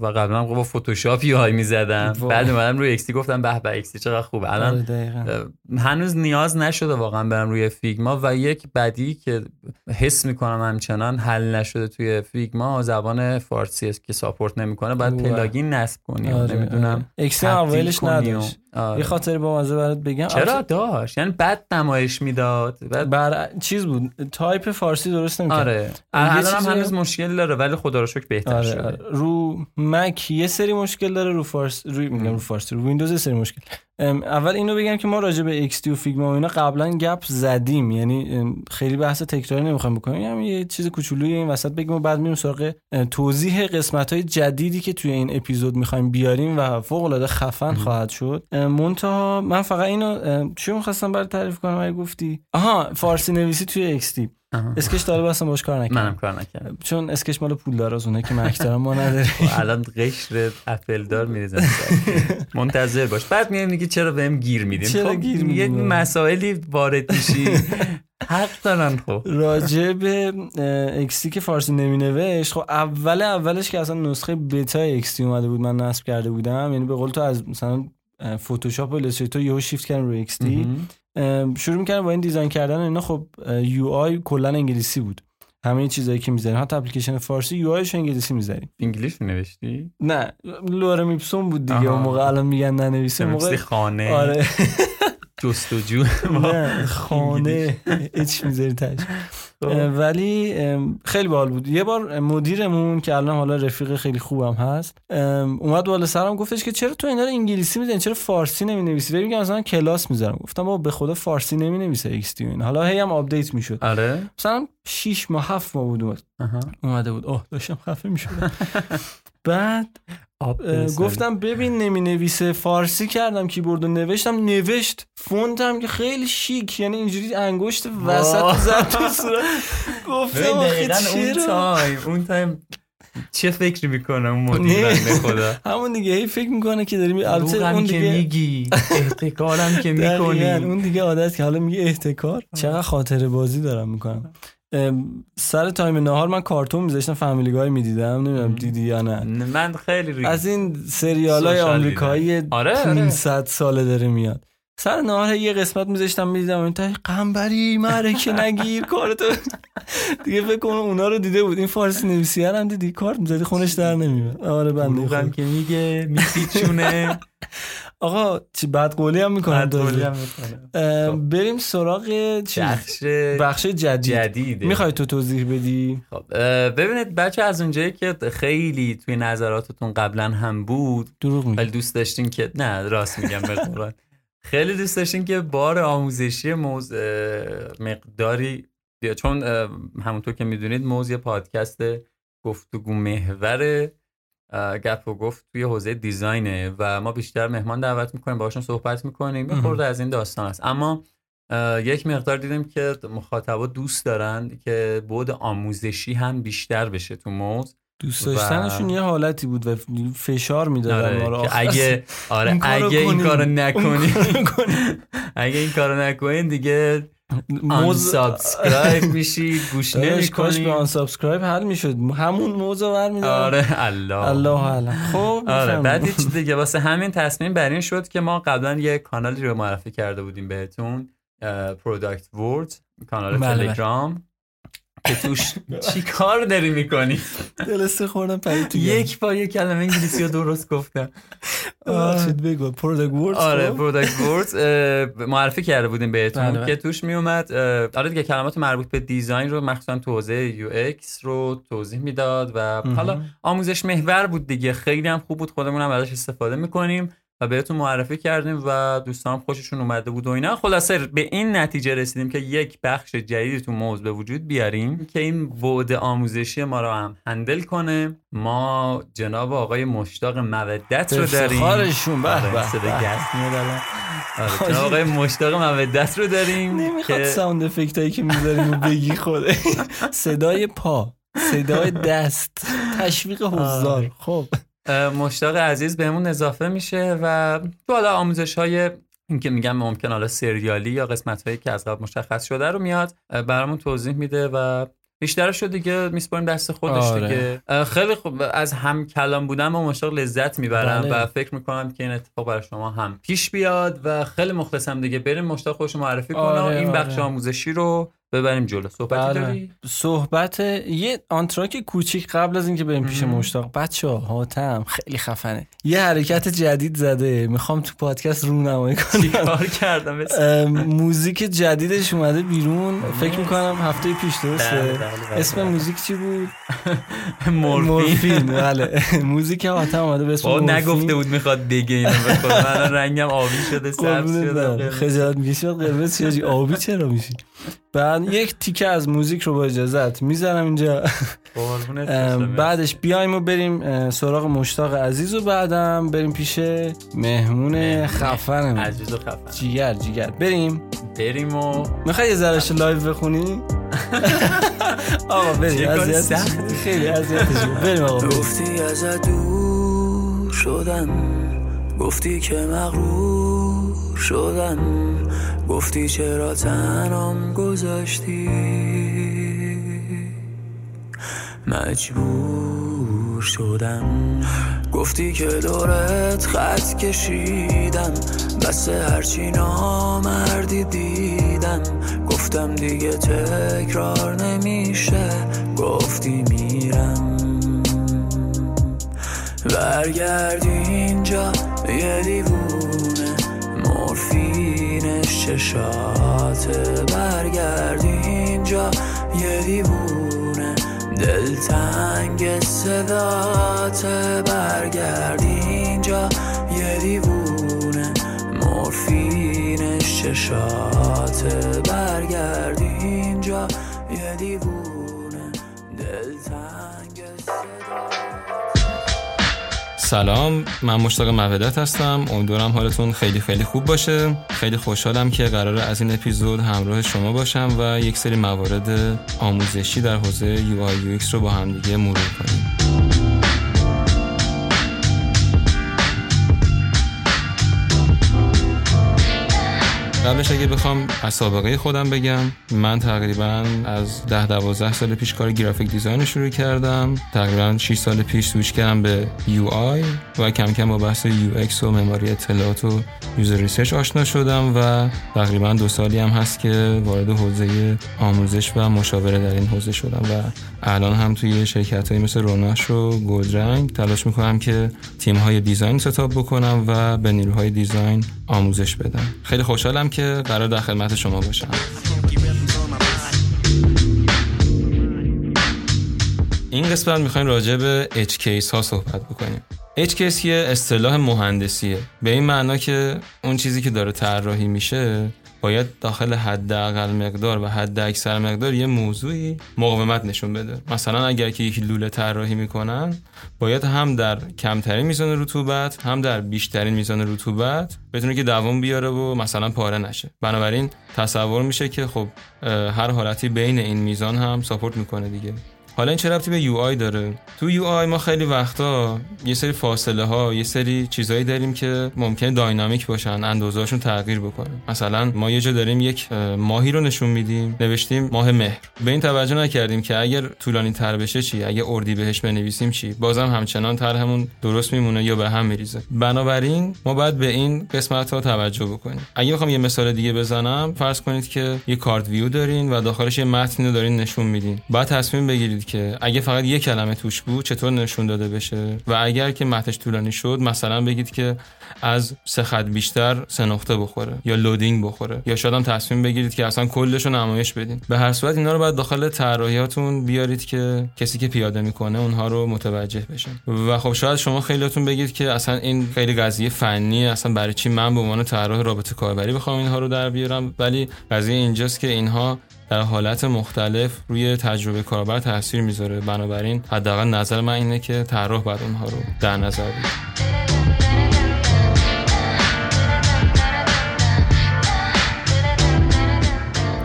و قبلا با فتوشاپ یوهای میزدم، بعد اومدم روی ایکس تی گفتم به به ایکس تی چقدر خوبه. الان هنوز نیاز نشده واقعا برم روی فیگما. و یک بدی که حس میکنم همچنان حل نشده توی فیگما، زبان فارسی است که ساپورت نمیکنه، بعد پلاگین نصب کنی. آره. نمیدونم ایکس تی اولش نداشت. آره. یه خاطر با مزه برات بگم. چرا داشت؟ یعنی بد نمایش میداد. بعد بر چیز بود، تایپ فارسی درست نمیکرد. آره. الانم هنوز مشکل داره ولی خدا رو شکر بهتر آره. شده. رو مک یه سری مشکل داره، رو فارس رو میگم رو فارسی، رو ویندوز یه سری مشکل. اول اینو بگم که ما راجع به ایکس تی و فیگما و اینا قبلا گپ زدیم، یعنی خیلی بحث تکراری نمیخوام بکنم، یعنی یه چیز کوچولوی این وسط بگیم و بعد میریم سراغ توضیح قسمت‌های جدیدی که توی این اپیزود میخوایم بیاریم و فوق‌العاده خفن خواهد شد. منتها من فقط اینو چی می‌خواستم برات تعریف کنم اگه گفتی؟ آها، فارسی نویسی توی ایکس تی. اسکچ داره واسه باش کار نکردم، منم کار نکردم چون اسکچ مال پولداراز، اونه که مکترم ما نداره. الان قشر اپل دار میریزن، منتظر باش. بعد میایم میگی چرا بهم گیر میدیم؟ چرا گیر میدیم؟ یه مسائلی وارد میشی حق دارن. خب راجع به ایکس تی که فارسی نمینوشت، خب اول اولش که اصلا نسخه بتا ایکس تی اومده بود من نصب کرده بودم، یعنی به قول تو از مثلا فتوشاپ و الستریتور یهو شیفت کردم روی ایکس تی، شروع می‌کردم با این دیزاین کردن اینا. خب یو آی کلا انگلیسی بود، همه چیزایی که می‌ذاریم، حتی اپلیکیشن فارسی یو آیش انگلیسی می‌ذاریم. انگلیسی نوشتی؟ نه، لورم ایپسون بود دیگه اون موقع. الان میگن ننویسه موقع خانه. آره. جستجو نه خانه اچ می‌ذاری تاش. ولی خیلی باحال بود. یه بار مدیرمون که الان حالا رفیق خیلی خوبم هست اومد بالا سرم گفتش که چرا تو اینا رو انگلیسی میزنی، چرا فارسی نمی‌نویسی؟ ببین مثلا کلاس میذارم، گفتم بابا به خدا فارسی نمی‌نویسه ایکس تی این. حالا هی هم آپدیت میشد. آره مثلا شش ماه هفت ماه بود اومده بود. آه داشتم خفه میشدم. بعد گفتم ببین نمی‌نویسه، فارسی کردم کیبوردو نوشتم، نوشت فونتم که خیلی شیک، یعنی اینجوری انگشت وسط زد تو صورت. گفتم دقیقاً اون تایم اون تایم چه فکری میکنم مدیرم به خدا. همون دیگه هی فکر میکنه که داری می... البته اون دیگه میگی احتکارم که میکنی، اون دیگه عادت که حالا میگه احتکار. چقدر خاطره بازی دارم میکنم. سر تایم نهار من کارتون میذاشتم، فامیلی گای میدیدم، نمیدونم دیدی یا نه. من خیلی روی از این سریالای آمریکایی آره پانصد ساله داره میاد، سر نهار یه قسمت میذاشتم میدیدم، این تا قنبری مره که نگیر کارتو دیگه. فکر کنم اونا رو دیده بود، این فارسی نویسی هم دیدی کارت میذاری خونش در نمیاد. آره بنده خودم که میگه میپیچونه. آقا چی بدقولی هم میکنه. بدقولی هم میکنه. بریم سراغ چی؟ بخش بخش جدید. جدیده. میخوای تو توضیح بدی؟ خب ببینید بچه، از اونجایی که خیلی توی نظراتتون قبلا هم بود، دروغ میگم، ولی دوست داشتین که نه راست میگم به قرآن، خیلی دوست داشتین که بار آموزشی موز مقداری بیا، چون همونطور که میدونید موز یه پادکست گفتگو محوره، گپ و گفت توی حوزه دیزاینه و ما بیشتر مهمان دعوت میکنیم، باهاشون صحبت میکنیم، یه خورده از این داستان است. اما یک مقدار دیدیم که مخاطبا دوست دارن که بعد آموزشی هم بیشتر بشه تو موز، دوست داشتنشون و... یه حالتی بود و فشار میدادن ما. آره اگه آره اگه این کارو نکنین اگه این کارو نکنین دیگه موز سابسکرایب میشی، گوش نمیکنی. کاش به آن سابسکرایب حل میشد، همون موزو برمی‌داد. آره الله الله الله. خب آره بعد یه چیز دیگه واسه همین تصمیم بر این شد که ما قبلا یه کانالی رو معرفی کرده بودیم بهتون، پروداکت ورد، کانال تلگرام که توش چی کار داری میکنی؟ دلسته خوردم پرید تو گرم. یک با یک کلمه انگلیسی رو درست گفتم. شد بگو پروداکت ورد. آره پروداکت ورد معرفی کرده بودیم بهتون که توش میومد، آره دیگه، کلمات مربوط به دیزاین رو مخصوصا توضیح یو ایکس رو توضیح میداد و حالا آموزش محور بود دیگه، خیلی هم خوب بود، خودمون هم ازش استفاده میکنیم و بهتون معرفی کردیم و دوستان خوششون اومده بود و اینا. خلاصه به این نتیجه رسیدیم که یک بخش جدیدی تو موز به وجود بیاریم که این بعد آموزشی ما رو هم هندل کنه. ما جناب آقای مشتاق مودت رو داریم، افتخارشون. به به جناب آقای مشتاق مودت رو داریم. نمیخواد ساوند افکت هایی که میذاریم بگی خوده، صدای پا، صدای دست، تشویق حضار. خب مشتاق عزیز بهمون اضافه میشه و تو حالا آموزش های این که میگم ممکن حالا سریالی یا قسمت هایی که از قبل مشخص شده رو میاد برامون توضیح میده و بیشترش رو دیگه میسپاریم دست خودش. آره. دیگه خیلی خوب، از هم کلام بودن با مشتاق لذت میبرم. بله. و فکر میکنم که این اتفاق برای شما هم پیش بیاد و خیلی مخلصم دیگه. بریم مشتاق خودش معرفی کنه. آره. این بخش آره. آموزشی رو ببریم جلو. صحبتی داری؟ صحبت یه آنتراک کوچیک قبل از اینکه بریم پیش مشتاق. بچه‌ها حاتم خیلی خفنه، یه حرکت جدید زده، میخوام تو پادکست رونمایی کنم. چیکار کردم؟ موزیک جدیدش اومده بیرون، فکر میکنم هفته پیش، درسته؟ اسم موزیک چی بود؟ مورفین. بله موزیک حاتم اومده به اسم مورفین. اون نگفته بود میخواد دیگه اینو بکنه. من رنگم آبی شده، سبز شده، خجالت میکشید قرمز چه آبی چرا میشی؟ بعد یک تیکه از موزیک رو با اجازت میذارم اینجا. بعدش بیایم و بریم سراغ مشتاق عزیز و بعدم بریم پیش مهمون خفنم عزیز و خفن جیگر جیگر. بریم بریم و میخوای یه ذرهش لایو بخونی؟ آقا بریم، اذیت خیلی اذیتش. بریم آقا. گفتی ازت دور شدم، گفتی که مغرور شدم، گفتی چرا تنم گذاشتی، مجبور شدم، گفتی که دورت خط کشیدم، بس هرچی نامردی دیدم، گفتم دیگه تکرار نمیشه، گفتی میرم، برگردی اینجا یه دیوونه مورفینش چشاته، برگردی اینجا یه دیوونه دلتنگ صداته، برگردی اینجا یه دیوونه مورفینش چشاته، برگردی اینجا یه دیوونه دلتنگ صداته. سلام، من مشتاق مودت هستم. امیدوارم حالتون خیلی خیلی خوب باشه. خیلی خوشحالم که قراره از این اپیزود همراه شما باشم و یک سری موارد آموزشی در حوزه یو آی یو ایکس رو با هم دیگه مرور کنیم. قبلش اگه بخوام از سابقه خودم بگم، من تقریبا از ده دوازده سال پیش کار گرافیک دیزاین رو شروع کردم. تقریبا شش سال پیش سویچ کردم به یو آی و کم کم با بحث یو ایکس و معماری اطلاعات و یوزر ریسرچ آشنا شدم و تقریبا دو سالی هم هست که وارد حوزه آموزش و مشاوره در این حوزه شدم و الان هم توی شرکت‌هایی مثل روناش و گلدرنگ تلاش می‌کنم که تیم‌های دیزاین ستاپ بکنم و به نیروهای دیزاین آموزش بدم. خیلی خوشحالم که قرار در خدمت شما باشم. این قسمت میخوایم راجع به edge case ها صحبت بکنیم. edge case یه اصطلاح مهندسیه، به این معنا که اون چیزی که داره طراحی میشه باید داخل حداقل مقدار و حداکثر مقدار یه موضوعی مقاومت نشون بده. مثلا اگر که یک لوله طراحی میکنن، باید هم در کمترین میزان رطوبت هم در بیشترین میزان رطوبت بتونه که دوام بیاره و مثلا پاره نشه. بنابراین تصور میشه که خب هر حالتی بین این میزان هم ساپورت میکنه دیگه. حالا این چه ربطی به یو آی داره؟ تو یو آی ما خیلی وقتا یه سری فاصله ها، یه سری چیزایی داریم که ممکنه داینامیک باشن، اندازه‌هاشون تغییر بکنه. مثلا ما یه جا داریم یک ماهی رو نشون میدیم، نوشتیم ماه مهر. به این توجه نکردیم که اگر طولانی تر بشه چی؟ اگه اردیبهشت بنویسیم چی؟ بازم همچنان طرحمون درست میمونه یا به هم میریزه. بنابراین ما باید به این قسمت‌ها توجه بکنیم. اگه بخوام یه مثال دیگه بزنم، فرض کنید که یه کارت ویو دارین و داخلش یه متن رو دارین نشون میدین. بعد تصمیم بگیرید که اگه فقط یک کلمه توش بود چطور نشون داده بشه و اگر که متنش طولانی شد مثلا بگید که از سه خط بیشتر سه نقطه بخوره یا لودینگ بخوره، یا شاید هم تصمیم بگیرید که اصلا کلش رو نمایش بدین. به هر صورت اینا رو بعد داخل طراحیاتون بیارید که کسی که پیاده میکنه اونها رو متوجه بشن. و خب شاید شما خیلیاتون بگید که اصلا این خیلی قضیه فنی، اصلا برای چی من به عنوان طراح رابطه کاربری بخوام اینها رو در بیارم، ولی قضیه اینجاست که اینها در حالت مختلف روی تجربه کاربر تاثیر میذاره. بنابراین حداقل نظر من اینه که طراح باید اونها رو در نظر بگیره.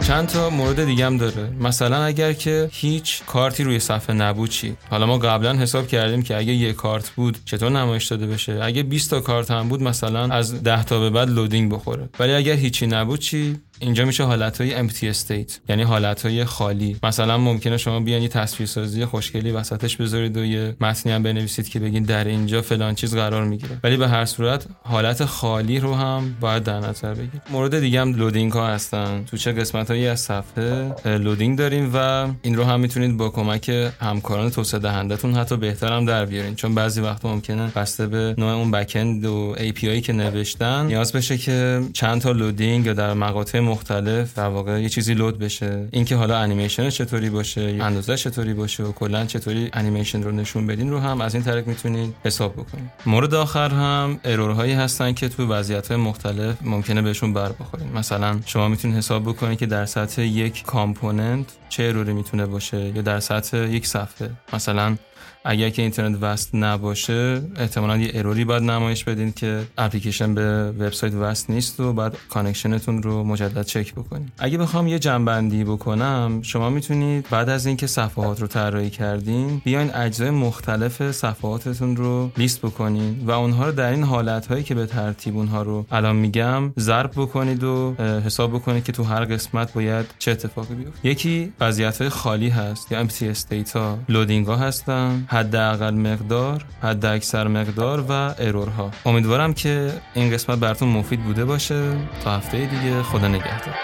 چند تا مورد دیگه هم داره. مثلا اگر که هیچ کارتی روی صفحه نبود چی؟ حالا ما قبلا حساب کردیم که اگه یک کارت بود چطور نمایش داده بشه؟ اگه بیست تا کارت هم بود مثلا از ده تا به بعد لودینگ بخوره. ولی اگر هیچی نبود چی؟ اینجا میشه حالتهای empty state، یعنی حالتهای خالی. مثلا ممکنه شما بیان یه تصویرسازی خوشگلی وسطش بذارید و یه متنی هم بنویسید که بگین در اینجا فلان چیز قرار میگیره، ولی به هر صورت حالت خالی رو هم باید در نظر بگیرید. مورد دیگه هم لودینگ ها هستن. تو چه قسمتایی از صفحه لودینگ داریم و این رو هم میتونید با کمک همکاران توسعه دهنده‌تون حتی بهتر هم در بیارین، چون بعضی وقتا ممکنه بسته به نوع اون بک‌اند و ای پی آی که نوشتن نیاز بشه که چند تا لودینگ یا در مقاطع مختلف در واقع یه چیزی لود بشه. اینکه حالا انیمیشن چطوری باشه، اندازه چطوری باشه و کلا چطوری انیمیشن رو نشون بدین رو هم از این طریق میتونید حساب بکنید. مورد آخر هم ارورهایی هستن که تو وضعیت‌های مختلف ممکنه بهشون بر بخورین. مثلا شما میتونید حساب بکنید که در سطح یک کامپوننت چه اروری میتونه باشه یا در سطح یک صفحه. مثلا اگر که اینترنت وصل نباشه احتمالاً یه اروری باید نمایش بدین که اپلیکیشن به وبسایت وصل نیست و بعد کانکشنتون رو مجدد چک بکنید. اگه بخوام یه جنبندی بکنم، شما میتونید بعد از اینکه صفحات رو طراحی کردین بیاین اجزای مختلف صفحاتتون رو لیست بکنین و اونها رو در این حالت‌هایی که به ترتیب اونها رو الان میگم ضرب بکنید و حساب بکنید که تو هر قسمت باید چه اتفاقی بیفته. یکی وضعیت‌های خالی هست یا empty state ها، لودینگ‌ها هستن، حداقل مقدار، حد اکثر مقدار و ارورها. امیدوارم که این قسمت براتون مفید بوده باشه. تا هفته دیگه، خدا نگهدار.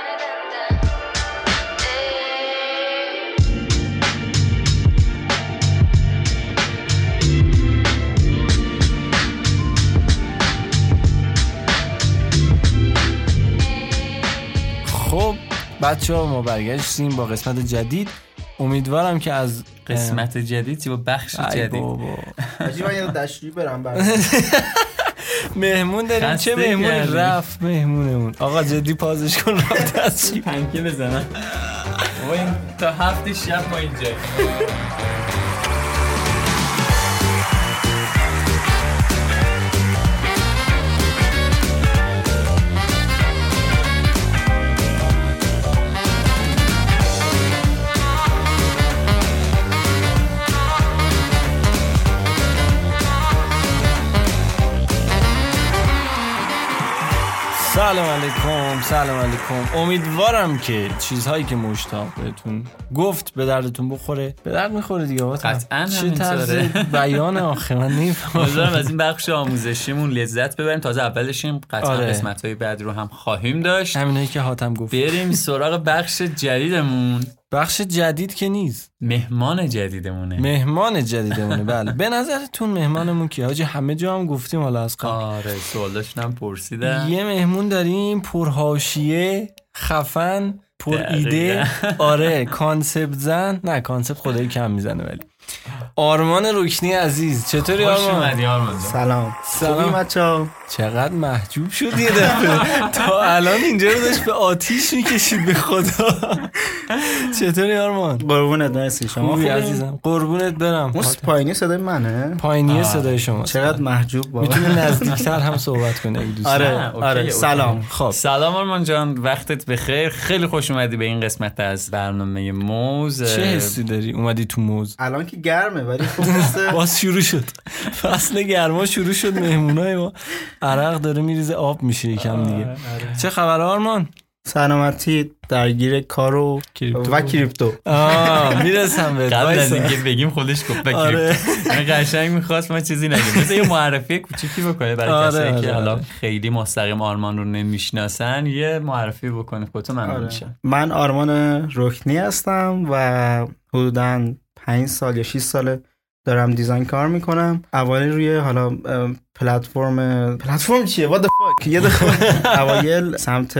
خب بچه‌ها، ما برگشتیم با قسمت جدید. امیدوارم که از قسمت جدید با بخش جدید عجیبا یه دشتی برم برم مهمون داریم. چه مهمون رفت مهمونمون. آقا جدی پازش کن رفت از چی پنکه بزنم تا هفته شب ما اینجا. سلام علیکم، سلام علیکم. امیدوارم که چیزهایی که مشتاق بهتون گفت به دردتون بخوره. به درد میخوره دیگه وقت. قطعاً چه طرز بیان آخه من نمیفهمم. امیدوارم از این بخش آموزشیمون لذت ببریم. تازه اولشیم قطعاً آره. قسمت‌های بعد رو هم خواهیم داشت. همینایی که حاتم گفت. بریم سراغ بخش جدیدمون. بخش جدید که نیست، مهمان جدیدمونه. مهمان جدیدمونه بله. به نظرتون مهمانمون کیه حاجی؟ همه جا هم گفتیم حالا از قبل. آره سوالاشون هم پرسیدم. یه مهمون داریم پرحاشیه، خفن، پر ایده. آره کانسپت زن، نه کانسپت خدایی کم میزنه. ولی آرمان رکنی عزیز چطوری آرمان؟ خوش اومدی آرمان. سلام سلام بچه‌ها. چقدر محجوب شد یه دفعه. تا الان اینجا رو داشت به آتیش میکشید به خدا. چطوری آرمان؟ قربونت. مرسی. شما خوبی عزیزم؟ قربونت برم. اون پایینی صدای منه؟ پایینی صدای شما. چقدر محجوب بابا. میتونی نزدیکتر هم صحبت کنی اگه دوست داری. آره آره سلام. خب سلام آرمان جان، وقتت بخیر. خیلی خوش اومدی به این قسمت از برنامه موز. چه حسی داری اومدی تو موز؟ الان که گرمه ولی خب باز شروع شد فصل گرما، شروع شد مهمونای ما، عرق داره میریزه، آب میشه یکم دیگه. چه خبر آرمان؟ سلامتی، درگیر کار و کریپتو. آه میرسم بهت. قبل از اینکه بگیم خودش گفت کریپتو. آره. من قشنگ می‌خواست من چیزی نگم. مثلا یه معرفی کوچیکی بکنه برای آره کسایی آره که حالا آره. خیلی مستقیم آرمان رو نمیشناسن، یه معرفی بکنه خودتون من آره. میشن. من آرمان رکنی هستم و حدوداً پنج سال یا شش ساله دارم دیزاین کار میکنم. اوایل روی حالا پلتفرم پلتفرم چیه what the fuck یه دفعه اوایل سمت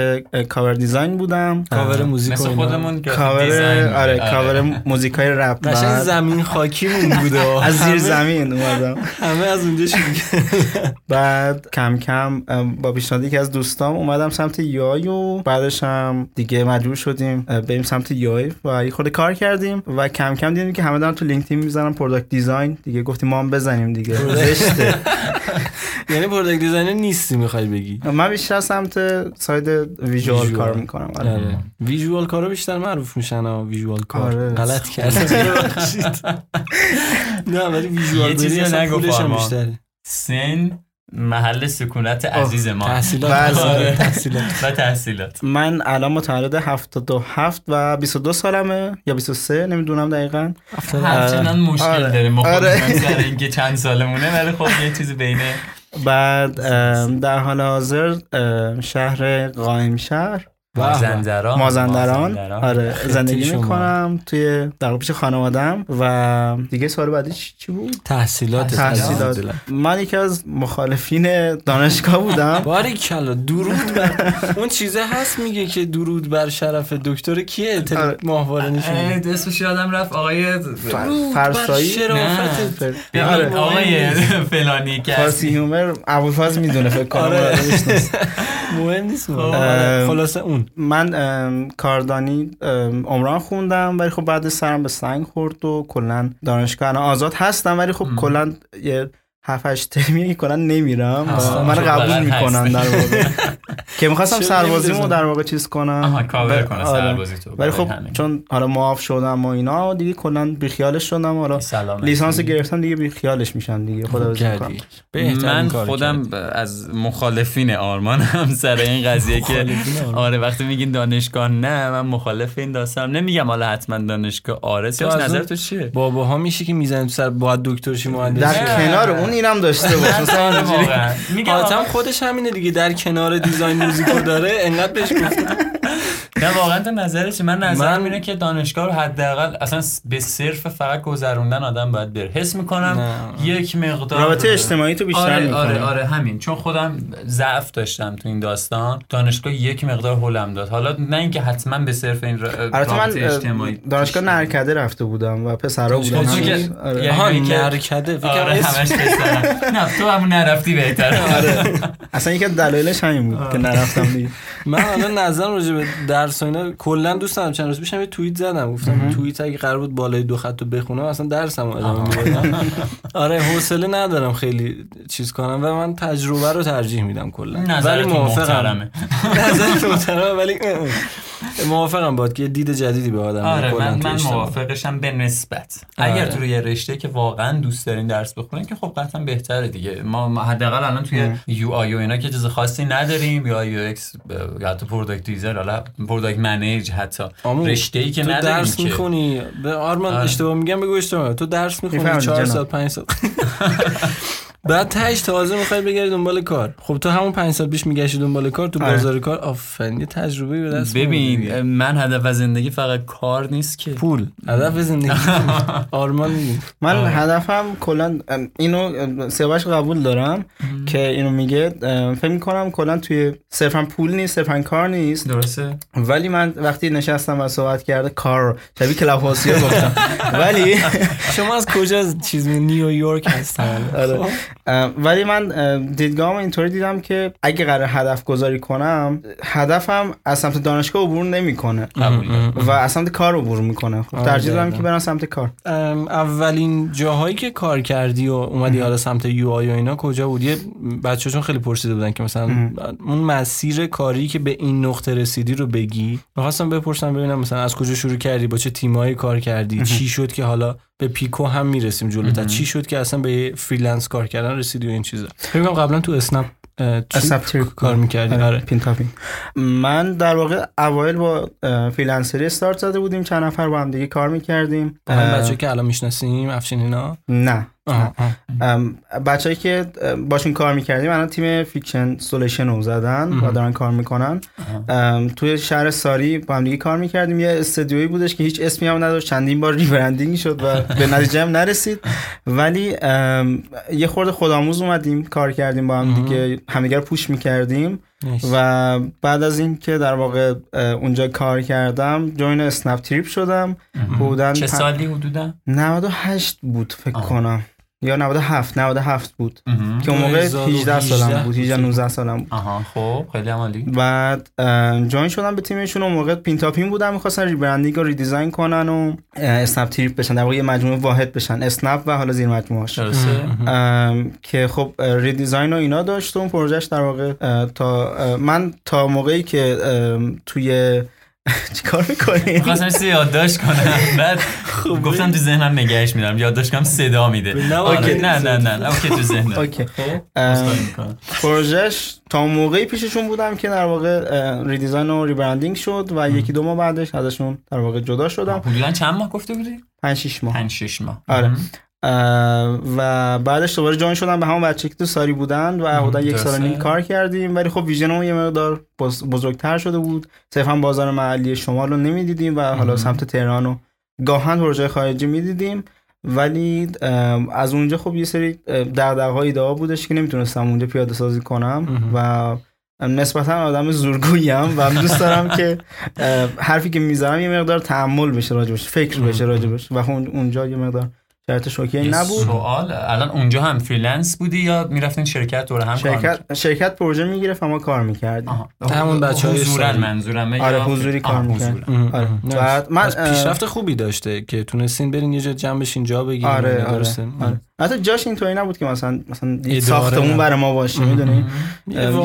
کاور دیزاین بودم، کاور موزیک مثل خودمون کاور آره کاور موزیکای رپ مثلا زمین خاکیمون بوده، از زیر زمین اومدم، همه از اونجا شروع. بعد کم کم با پیشنهاد یکی از دوستام اومدم سمت یوآی و بعدش هم دیگه مجبور شدیم بریم سمت یوآی و یه خورده کار کردیم و کم کم دیدیم که همه دارن تو لینکدین میذارن پروداکت دیزاین، دیگه گفتیم ما هم بزنیم دیگه. زشته. یعنی پروداکت دیزاینر نیستی میخوای بگی؟ من بیشتر سمت ساید ویژوال کار میکنم. آره ویژوال کارا بیشتر معروف میشن. ویژوال کار غلط کردم. نه ولی ویژوال دیزاین نگفتم بیشتر. سن محل سکونت عزیز ما، تحصیلات و تحصیلات. من الان متولد هفتاد و هفت و بیست و دو سالمه یا بیست و سه نمیدونم دقیقاً. همچنان مشکل آره. داریم ما خودمون آره. سر اینکه چند سالمونه، ولی خب یه چیزی بینه. بعد در حال حاضر شهر قائم شهر مازندران مازندران آره زندگی میکنم توی در واقع پیش خانواده‌ام. و دیگه سوال بعدی چی بود؟ تحصیلات. تحصیلات من یکی از مخالفین دانشگاه بودم. باریکلا درود بر اون چیزه هست میگه که درود بر شرف دکتر کیه ماهواره نشونه اسمش یادم رفت، آقای فرسایی نه آقای فلانی که فارسی هیومر ابوالفضل میدونه فکر کنم، مهم نیست. خلاصه اون من ام، کاردانی ام، عمران خوندم ولی خب بعد سرم به سنگ خورد و کلا دانشگاه الان آزاد هستم ولی خب کلا یه هفت هشت ترمی کلا نمیرم و من قبول میکنن در واقع که می‌خواستم سربازیمو در واقع چیز کنم کاور کنم سربازی تو، ولی خب چون حالا معاف شدم و اینا دیگه کلا بی خیالش شدم. حالا لیسانس گرفتم دیگه بی خیالش میشم دیگه. خدا بزنم من خودم از مخالفین آرمان هم سر این قضیه که آره وقتی میگین دانشگاه نه من مخالف این داستانم، نمیگم حالا حتما دانشگاه آره. نظر تو چیه؟ باباها میشه که میزنن سر باید دکترشی مهندس در کنار اون اینم داشته باشه مثلا اینجوری. حاتم خودش همینه دیگه، در کنار دیزاین موزیکو داره انقدر بهش گفتم. نه واقعا تو نظرش من نظرم اینه که دانشگاه رو حداقل اصلا به صرف فقط گذروندن آدم باید بره. حس میکنم نه. یک مقدار رابطه اجتماعی تو بیشتر آره، میکنم آره آره همین، چون خودم ضعف داشتم تو این داستان، دانشگاه یک مقدار هولم داد. حالا نه اینکه حتما به صرف این رابطه آره اجتماعی. دانشگاه نرکده رفته بودم و پسرا بودن که آره نرکده فکر همش پسرا. نه تو همون نرفتی بهتره. آره اصلا یک دلیلش همین بود که نرفتم دیگه. من الان نظر راجع به درس و اینا کلا دوست دارم. چند روز پیشم یه توییت زدم گفتم توییت اگه قرار بود بالای دو خط رو بخونم اصلا درسم ادامه میدادم. آره حوصله ندارم خیلی چیز کنم و من تجربه رو ترجیح میدم کلا. ولی موافقم نظرت محترمه، ولی موافقم باید که دید جدیدی به آدم آره من من موافقشم به نسبت. اگر تو یه رشته که واقعا دوست دارین درس بخونین که خب قطعا بهتره دیگه. ما حداقل الان توی یو آی و اینا که چیز خاصی نداریم یا یو ایکس یا تو پروداکت دیزاین حالا پروداکت منیج حتی رشته‌ای که نداریم. تو درس می‌خونی به آرمان اشتباه میگم بگو اشتباه تو درس می‌خونی چهار ساعت پنج ساعت بعد تاش تازه میخوای بگردی دنبال کار. خب تو همون پنج سال پیش میگشتی دنبال کار تو بازار کار. آفرین یه تجربه به دست میاری. ببین من هدف از زندگی فقط کار نیست که پول، هدف از زندگی آرمان نیست. من آه. هدفم کلا اینو سیاوش قبول دارم ام. که اینو میگه فکر میکنم کلا توی صرفا پول نیست، صرفا کار نیست. درسته. ولی من وقتی نشستم و صحبت کرده کار شبیه کلاب هاوسیا گفتم. ولی شما از کجا چیز نیویورک هستین؟ ولی من دیدگاهم اینطوری دیدم که اگه قرار هدف گذاری کنم، هدفم از سمت دانشگاه عبور نمیکنه و از سمت کار عبور میکنه. خب ترجیح دادم که برم سمت کار. اولین جاهایی که کار کردی و اومدی حالا سمت یو آی و اینا کجا بود؟ یه بچه‌شون خیلی پرسیده بودن که مثلا اون مسیر کاری که به این نقطه رسیدی رو بگی. می‌خواستم بپرسم ببینم مثلا از کجا شروع کردی، با چه تیمایی کار کردی، چی شد که حالا به پیکو هم میرسیم جلوتر، چی شد که اصلا به فریلنس کار کردن رسیدی و این چیزا؟ فکر کنم قبلا تو اسنپ اسنپ کار می‌کردی. آره پینتاپین. من در واقع اوایل با فریلنسری استارت زده بودیم، چند نفر با هم دیگه کار می‌کردیم. همون بچه‌ای که الان می‌شناسیم، افشین اینا؟ نه. آها. بچه‌ای که باشون کار می‌کردیم الان تیم فیکشن سولوشن رو زدن و دارن کار می‌کنن. توی شهر ساری با هم دیگه کار می‌کردیم. یه استودیویی بودش که هیچ اسمی هم نداشت، چندین بار ریبرندینگ شد و به نتیجه هم نرسید، ولی یه خورده خودآموز اومدیم کار کردیم با هم دیگه، همدیگه رو پوش می‌کردیم. و بعد از این که در واقع اونجا کار کردم، جوین اسنپ تریپ شدم. بودن چه سالی حدودا؟ نود و هشت بود فکر کنم، یا نود و هفت نود و هفت بود امه. که اون موقع هجده سالم بود، هجده نوزده سالم بود. آها خب خیلی عالی. بعد جوین شدم به تیمشون. اون موقع پینتاپین بودم، می‌خواستن ریبرندینگ و ریدیزاین کنن و اسنپ تریپ بشن، در واقع یه مجموعه واحد بشن، اسنپ و حالا زیر مجموعه‌اش، که خب ریدیزاین و اینا داشت. اون پروژهش در واقع تا من تا موقعی که توی چیکار میکنی؟ میخواستم چیزی یادداشت کنم، بعد خب گفتم تو ذهنم نگهش میدارم، یادداشت کنم صدا میده. نه نه نه اوکی تو ذهنم. اوکی پروژهش تا موقعی پیششون بودم که در واقع ریدیزاین و ریبرندینگ شد و یکی دو ماه بعدش ازشون در واقع جدا شدم. حدوداً چند ماه گفته بودی؟ پنج شش ماه پنج شش ماه آره. و بعدش دوباره جوین شدم به همون بچه‌ای که تو ساری بودن و حدودا یک سال و نیم کار کردیم، ولی خب ویژنمون یه مقدار بزرگتر شده بود. صرفا بازار محلی شمال رو نمیدیدیم و حالا سمت تهران و گاهن پروژه خارجی میدیدیم، ولی از اونجا خب یه سری دغدغه‌ها ایده‌ها بودش که نمیتونستم اونجا پیاده سازی کنم و نسبتا آدم زورگویم و دوست دارم که حرفی که میذارم یه مقدار تأمل بشه راجبش، فکر بشه راجبش، و خب اونجا یه مقدار شرط شوکه نبود. سوال الان اونجا هم فریلنس بودی یا میرفتین شرکت دور هم شرکت کار میکرد؟ شرکت پروژه میگرفت اما کار میکرد. همون بچه‌های حضورن منظورمه. آره حضوری کار میکرد. آره. بعد من پیشرفت خوبی داشته که تونستین برین یه جا جمع بشین جا بگیرین. آره درسته. آره. حتی جاش اینطوری نبود که مثلا مثلا ساختمون برای ما باشه، میدونی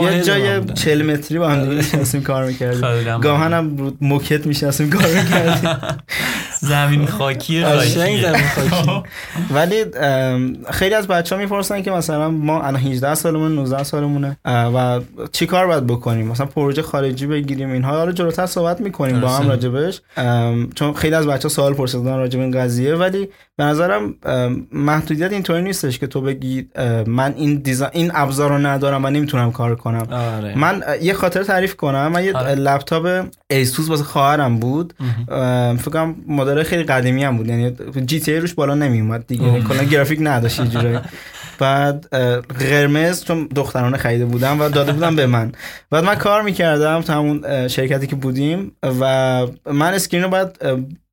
یه جای چهل متری با هم دیگه نشستیم کار میکردیم، گاهن هم رو موکت میشستیم کار میکردیم، زمین خاکی خاکی. ولی خیلی از بچه‌ها میپرسن که مثلا ما الان هجده سالمون نوزده سالمونه و چی کار باید بکنیم، مثلا پروژه خارجی بگیریم، اینها حالا جلوتر صحبت میکنیم با هم راجبش، چون خیلی از بچه‌ها سوال پرسیدن راجب این قضیه. ولی به نظرم محدودیت اینطوری نیستش که تو بگی من این دیزاین این ابزار رو ندارم و نمیتونم کار کنم. آره. من یه خاطره تعریف کنم. من یه آره. لپتاپ ایسوس واسه خواهرم بود، فکر کنم مدل خیلی قدیمی هم بود، یعنی جی تی ای روش بالا نمیومد دیگه، کلا گرافیک نداشت یه جورایی. بعد قرمز، چون دخترانه خریده بودم و داده بودم به من. بعد من کار میکردم تو همون شرکتی که بودیم و من اسکرین رو بعد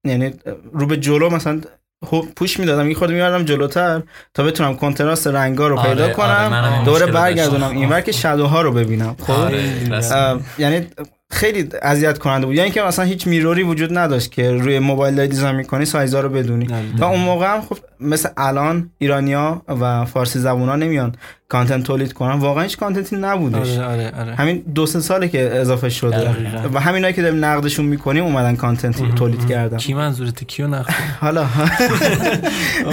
یعنی رو به جلو مثلا خب پوش میدادم، یه خورده میبردم جلوتر تا بتونم کنتراست رنگا رو پیدا آره، کنم آره، دوباره برگردونم اینور که شادوها رو ببینم. خب آره، یعنی خیلی اذیت کننده بود، یعنی که اصلا هیچ میروری وجود نداشت که روی موبایل داری دیزاین می‌کنی سایزا رو بدونی. و اون موقع هم خب مثل الان ایرانیا و فارسی زبونا نمیان کانتنت تولید کنن، واقعا هیچ کانتنتی نبودش. آره، آره، آره. همین دو سه ساله که اضافه شده. آره، آره. و همینایی که داریم نقدشون می‌کنیم اومدن کانتنت تولید کردن. کی منظورت کیو نقد؟ حالا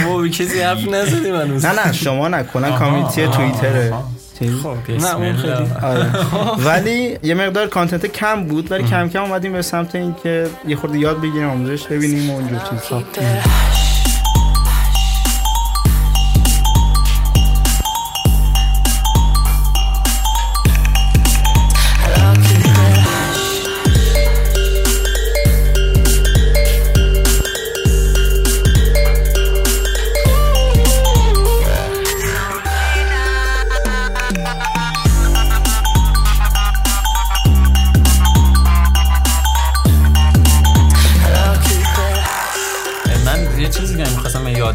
ما کسی حرف نزدیم هنوز. نه نه شما نکنن، کامیونیتی توییتره. نه اون خیلی آره. ولی یه مقدار کانتنت کم بود، ولی کم کم اومدیم به سمت این که یه خورده یاد بگیریم، آموزش ببینیم و اونجور چیزا.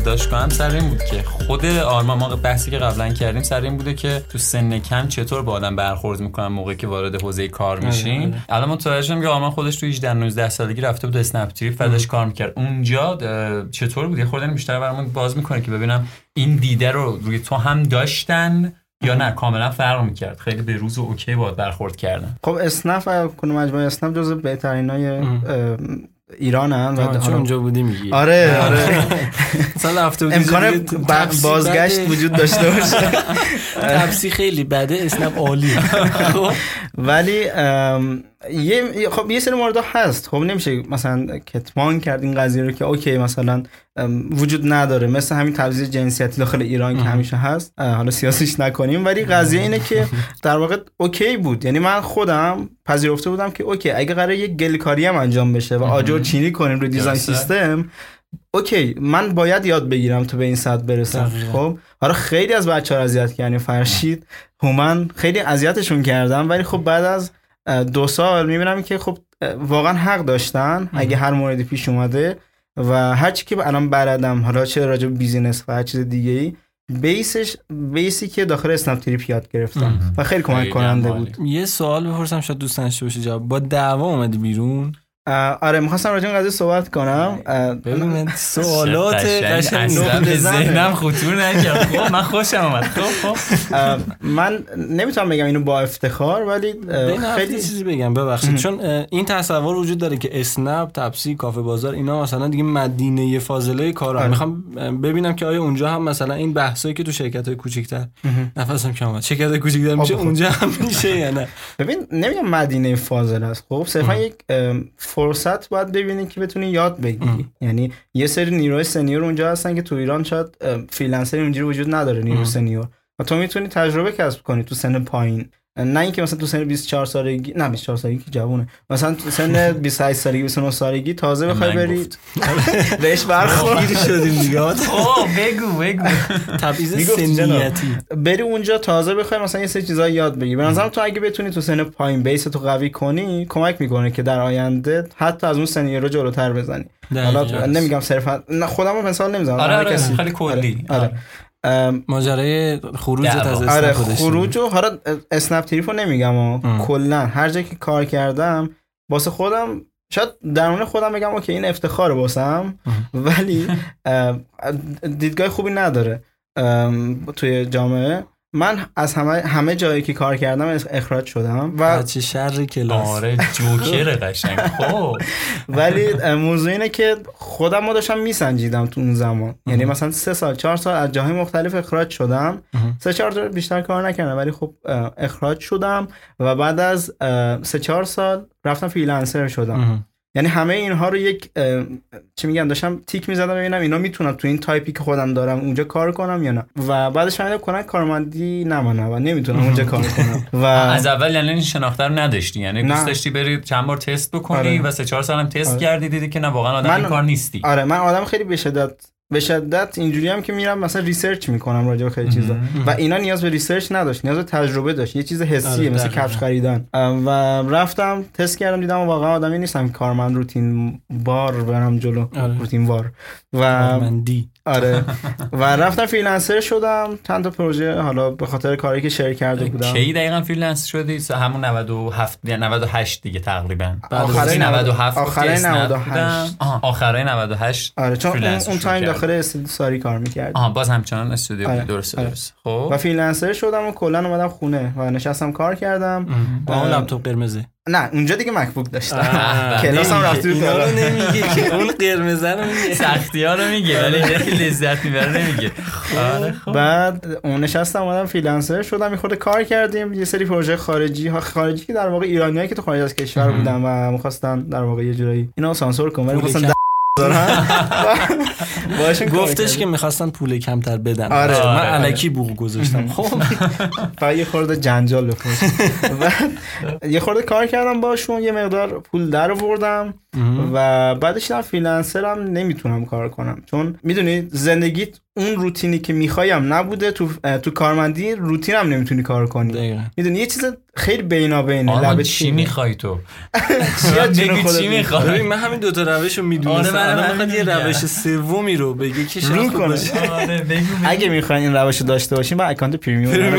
یادداشت کنم سر این بود که خود آرمان، ما بحثی که قبلا کردیم سر این بوده که تو سن کم چطور با آدم برخورد میکنن موقعی که وارد حوزه کار میشین. الان متوجه شدم که آرمان خودش تو هجده نوزده سالگی رفته بود اسنپ تریپ فداش کار میکرد. اونجا چطور بود؟ یه خورده بیشتر برامون باز میکنه که ببینم این دیده رو روی تو هم داشتن یا نه کاملا فرق میکرد، خیلی به روز و اوکی بود برخورد کردن. خب اسنپ کنه مجموعه اسنپ جزو بهترینای ایران هم و چون اونجا بودی میگی آره آره سال هفته بودی امکان بازگشت وجود داشته باشه. تپسی خیلی بده، اسنپ عالی. ولی یه خب یه سری مورد هست، خب نمیشه مثلا کتمان کرد این قضیه رو که اوکی مثلا وجود نداره، مثل همین تبعیض جنسیتی داخل ایران که همیشه هست، حالا سیاسیش نکنیم. ولی قضیه اینه که در واقع اوکی بود، یعنی من خودم پذیرفته بودم که اوکی اگه قراره یه گلکاری هم انجام بشه و آجر چینی کنیم رو دیزاین سیستم، اوکی من باید یاد بگیرم تو به این سطح برسم. خب حالا خیلی از بچه‌ها اذیت کردن، فرشید، هومن، خیلی اذیتشون کردم. ولی خب بعد از دو سال میبینم که خب واقعا حق داشتن اگه هر موردی پیش اومده و هر چی که الان بردم، حالا چه راجع به بیزینس و هر چیز دیگه‌ای، بیسش بیسی که داخل اسنپ تریپ یاد گرفتم و خیلی کمک کننده بود. یه سوال بپرسم شاید دوست داشته باشی جواب. با دعوا اومدی بیرون؟ آره می‌خواستم راجع به قضیه صحبت کنم. ببینید سوالات قشنگ نقطه ذهنم خطور نکرد. خب من خوشم اومد. خب خب من نمیتونم بگم اینو با افتخار، ولی خیلی چیزی بگم ببخشید، چون این تصور وجود داره که اسنپ، تپسی، کافه بازار اینا مثلا دیگه مدینه فاضله کارا. میخوام ببینم که آیا اونجا هم مثلا این بحثایی که تو شرکت‌های کوچیک‌تر نفسم کم اومد، شرکت‌های کوچیک‌تر میشه اونجا هم میشه یا نه؟ ببین نمیگم مدینه فاضله است، خب صرفا یک فرصت باید ببینی که بتونی یاد بگیری. یعنی یه سری نیروی سنیور اونجا هستن که تو ایران شاید فریلنسر اونجوری وجود نداره، نیرو سنیور، و تو میتونی تجربه کسب کنی تو سن پایین، نه اینکه مثلا تو سن بیست و چهار سالگی، نه بیست و چهار سالگی که جوونه، مثلا تو سن بیست و هشت سالگی بیست و نه سالگی تازه بخوای بری بهش برخورد شدیم دیگه. او بگو بگو تبعیض سنیتی بری اونجا تازه بخوای مثلا این سه چیزا یاد بگیری. به نظرم تو اگه بتونی تو سن پایین بیس تو قوی کنی، کمک میکنه که در آینده حتی از اون سنی رو جلوتر بزنی. حالا نمیگم صرفا خودمو مثال نمیزنم، آره کسی خیلی کلی ماجرای خروجت از اسنپ. آره خروج و حالا اسنپ تریپو نمیگم، کلا هر جایی که کار کردم واسه خودم، شاید درون خودم بگم اوکی این افتخاره واسم، ولی دیدگاه خوبی نداره توی جامعه. من از همه همه جایی که کار کردم اخراج شدم و چه شر کلاس. آره جوکر قشنگ. خب ولی موضوع اینه که خودم ما داشتم میسنجیدم تو اون زمان، یعنی مثلا سه سال چهار سال از جاهای مختلف اخراج شدم، سه چهار سال بیشتر کار نکردم، ولی خب اخراج شدم و بعد از سه چهار سال رفتم فریلنسر شدم. یعنی همه اینها رو یک چی میگم داشتم تیک میزدم ببینم اینا میتونم تو این تایپی که خودم دارم اونجا کار کنم یا نه، و بعدش فهمیدم کلا کارمندی نمونه و نمیتونم اونجا کار کنم. و از اول یعنی این شناخته رو نداشتی، یعنی دوست داشتی بری چند بار تست بکنی؟ آره. و سه چهار سال هم تست آره. کردی دیدی که نه واقعا آدم من... این کار نیستی. آره من آدم خیلی به شدت به شدت اینجوری هم که میرم مثلا ریسرچ میکنم راجع به خیلی چیزا و اینا نیاز به ریسرچ نداشت، نیاز به تجربه داشت، یه چیز حسیه مثل کفش خریدن. و رفتم تست کردم دیدم واقعا آدمی نیستم که کارمند روتین بار برم جلو. آره. روتین بار و مندی. آره و رفتم فریلنسر شدم چند تا پروژه، حالا به خاطر کاری که شیر کرده بودم. کی دقیقاً فریلنس شدی؟ همون نود و هفت یا نود و هشت دیگه تقریبا. آخر نود و هفت آخر نود و هشت آخر نود و هشت آره چون اون تایم داخل استودیو کار می‌کردم. آها باز همچنان استودیو بود. درسته درسته. خب و فریلنسر شدم و کلا اومدم خونه و نشستم کار کردم با اون لپتاپ قرمز. نه اونجا دیگه مکبوک داشتم، کلاسم رفته بود. اینو نمیگه که اون قرمز رو میگه، سختی‌ها رو میگه، ولی لذت میبره نمیگه. بعد اون نشستم اومدم فریلنسر شدم، یه خورده کار کردیم، یه سری پروژه خارجی ها خارجی که در واقع ایرانیایی که تو خارج از کشور بودن و می‌خواستن در واقع یه جورایی اینا سانسور کنن، ولی مثلا گفتش که میخواستن پول کمتر بدن. آره من الکی بوق گذاشتم. خب و یه خورده جنجال بپرس و یه خورده کار کردم باشون، یه مقدار پول در آوردم و بعدش نه فریلنسر هم نمیتونم کار کنم، چون میدونی زندگیت اون روتینی که میخوایم نبوده. تو تو کارمندی روتین هم نمیتونی کار کنی، میدونی یه چیز خیلی بینابینه. آرمان چی میخوای تو؟ بگی چی میخوای. من همین دوتا روش رو میدونستم، الان میخواد یه روش سومی رو بگی که شاید خوب باشه. اگه میخواین این روش رو داشته باشین من اکانت پریمیوم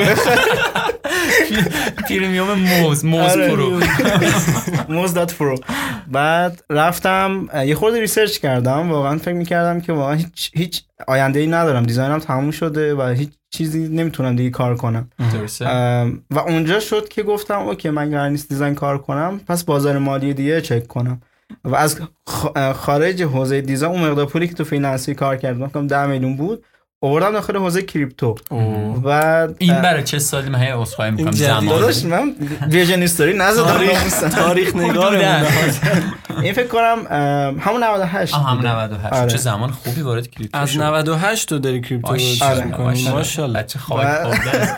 پریمیوم موز موز پرو موز دات پرو. بعد رفتم یه خورده ریسرچ کردم، واقعا فکر میکردم که واقعا هیچ هیچ آینده‌ای ندارم، دیزاینم تموم شده و هیچ چیزی نمیتونم دیگه کار کنم. و اونجا شد که گفتم اوکی من قرار نیست دیزاین کار کنم، پس بازار مالی دیگه چک کنم و از خارج حوزه دیزاین اون مقدار پولی که تو فینانسی کار کردم کم ده میلیون بود آوردم داخل حوزه کریپتو. و این برای چه سالی من اسخای میکنم زمانش من ویژن استوری نذادم تاریخ نگار این فکر کنم همون نود و هشت همون نود و هشت چه زمان خوبی وارد کریپتو از نود و هشت تو داری کریپتو میکنی ماشاءالله چه خاک خورده.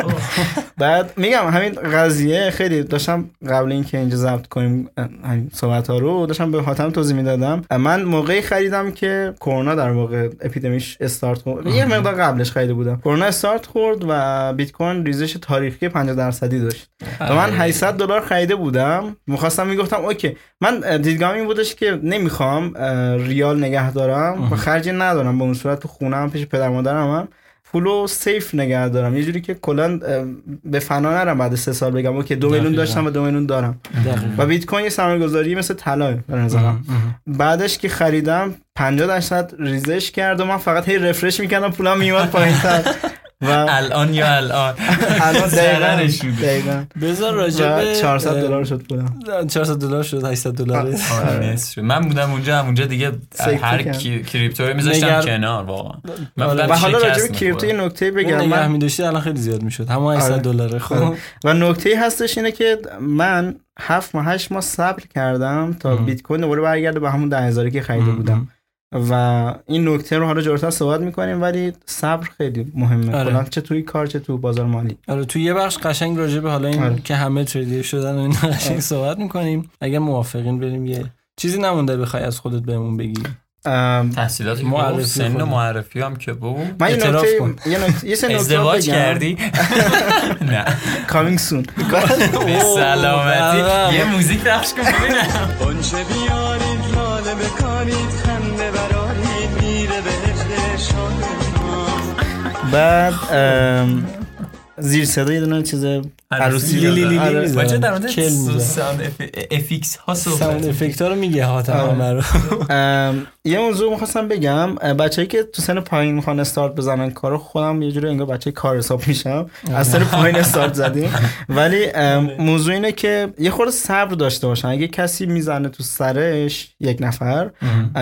بعد میگم همین قضیه خیلی داشتم قبل اینکه اینجا ضبط کنیم همین صحبت ها رو داشتم به حاتم توضیح میدادم. من موقعی خریدم که کرونا در واقع اپیدمیش استارت کرد، یه مقدار قبلش خریده بودم، کرونا استارت خورد و بیت کوین ریزش تاریخی پنجاه درصدی داشت و من هشتصد دلار خریده بودم. می‌خواستم میگفتم اوکی من دیدگاهم این بودش که نمیخوام ریال نگه دارم و خرجی ندارم، به اون صورت تو خونه‌ام پیش پدر مادرمم پولو سیف نگه دارم، یه جوری که کلا به فنا نرم بعد سه سال بگم اوکی دو میلیون داشتم و دو میلیون دارم. دقیقا. و بیت کوین یه سرمایه‌گذاری مثل طلاه به نظرم. بعدش که خریدم پنجاه درصد ریزش کرد و من فقط هی رفرش میکردم پولم میومد پایین‌تر و الان یا الان الان دقیقاً دقیقاً بذار راجب چهارصد دلار شد پولم، چهارصد دلار شد، هشتصد دلار شد. من بودم اونجا اونجا دیگه هر کریپتو رو می‌ذاشتم کنار واقعا. و حالا راجب کریپتو یه نکته بگم، من نگه می‌داشتم الان خیلی زیاد می‌شد همون هشتصد دلار. خب و نکته هستش اینه که من هفت ماه هشت ماه صبر کردم تا بیت کوین دوباره برگرده به همون ده هزار که خریده بودم و این نکته رو حالا جورتر صحبت میکنیم، ولی صبر خیلی مهمه. آره. کلا چه توی کار چه تو بازار مالی. آره تو یه بخش قشنگ راجع به حالا این آره. که همه تریدر شدن و این قشنگ آره. صحبت میکنیم. اگه موافقین بریم یه چیزی نمونده بخوای از خودت بهمون بگی. تحصیلات معرفی سن و معرفی هم که بود من اعتراف کن یه سن ازدواج کردی نه کامینگ سون به سلامتی یه موزیک پخش کن ببینم اونچه بیارید لاله بکارید خنده برارید میره به اجدشان. بعد زیر صدا یه دونه چیز عروسی لیلی لیلی بچه در مورد ساوند افکت ها ساوند افکت ها رو میگه حاتم رو. یه موضوع می‌خواستم بگم، بچه‌ای که تو سن پایین می‌خوان استارت بزنن کارو خودم یه جوری انگار بچه کار حساب میشم از سن پایین استارت زدیم، ولی موضوع اینه که یه خورده صبر داشته باشن. اگه کسی میزنه تو سرش یک نفر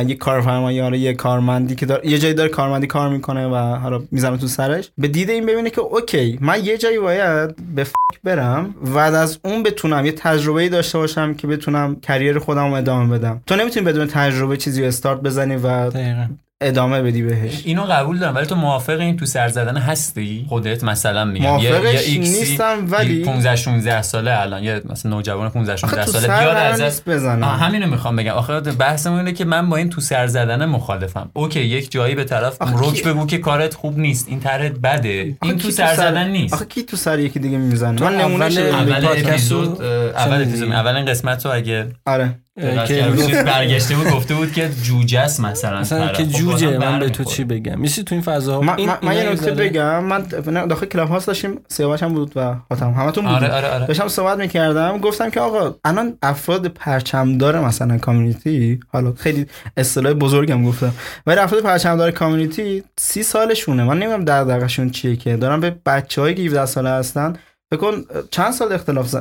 یه کارفرما یا یه کارمندی که یه جایی داره کارمندی کار میکنه و حالا میزنه تو سرش به دید این ببینه که اوکی من یه جایی باید به برم و از اون بتونم یه تجربه‌ای داشته باشم که بتونم کریر خودم رو ادامه بدم. تو نمیتونی بدون تجربه چیزی رو استارت بزنی و دقیقاً ادامه بدی بهش. اینو قبول دارم، ولی تو موافق این تو سر زدن هستی خودت؟ مثلا میگم یا یا نیستم، ولی پانزده شانزده ساله الان یا مثلا نوجوان پانزده شانزده ساله بیاد ازت بزنه. همینو میخوام بگم، آخه بحثمون اینه که من با این تو سر زدن مخالفم. اوکی یک جایی به طرف رک بگو که کارت خوب نیست، این طرحت بده، این تو سر زدن نیست. آخه کی تو سر یکی دیگه میزنه؟ من نمونهش اول اپیزود اول اپیزود اولین قسمت رو اگه آره که روز برگشته بود گفته بود که جوجه است مثلا مثلا که جوجه. من به تو چی بگم میشه تو این فضاها؟ من یه نکته بگم، من داخل کلاب هاست داشتیم سیاوش هم بود و حاتم همتون بودید. آره آره آره. داشتم صحبت میکردم گفتم که آقا الان افراد پرچمدار مثلا کامیونیتی، حالا خیلی اصطلاح بزرگم گفتم، ولی افراد پرچمدار کامیونیتی سی سالشونه، من نمیدونم دغدغه‌شون چیه که دارن به بچه‌هایی که هفده ساله هستن بکن چند سال اختلاف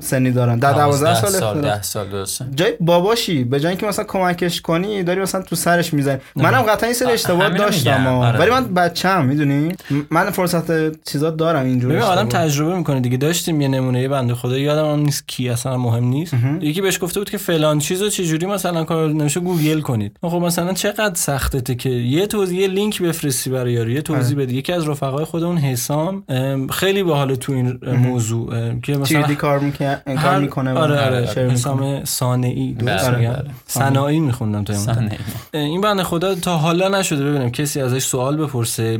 سنی دارن، در دوازده سال ده سال درسته، جای باباشی به جای اینکه مثلا کمکش کنی داری مثلا تو سرش میزنی. منم قطعا این سری اشتباه داشتم، ولی من بچه‌ام میدونی من فرصت چیزا دارم اینجوری. ببین آدم تجربه میکنه دیگه. داشتیم یه نمونه بنده خدا یادم نیست کی، اصلا مهم نیست، یکی بهش گفته بود که فلان چیزو چه جوری مثلا کار نمیشه گوگل کنید. خب مثلا چقدر سخته که یه توضیح لینک بفرستی برای یارو، یه توضیح بده. یکی از رفقای خودمون حسام خیلی باحال تو این موضوع که مثلا چی کار میکنه کار میکنه آره آره مثلا صنایعی درست میگم صنایعی میخوندم تا اون این بنده خدا تا حالا نشده ببینم کسی ازش سوال بپرسه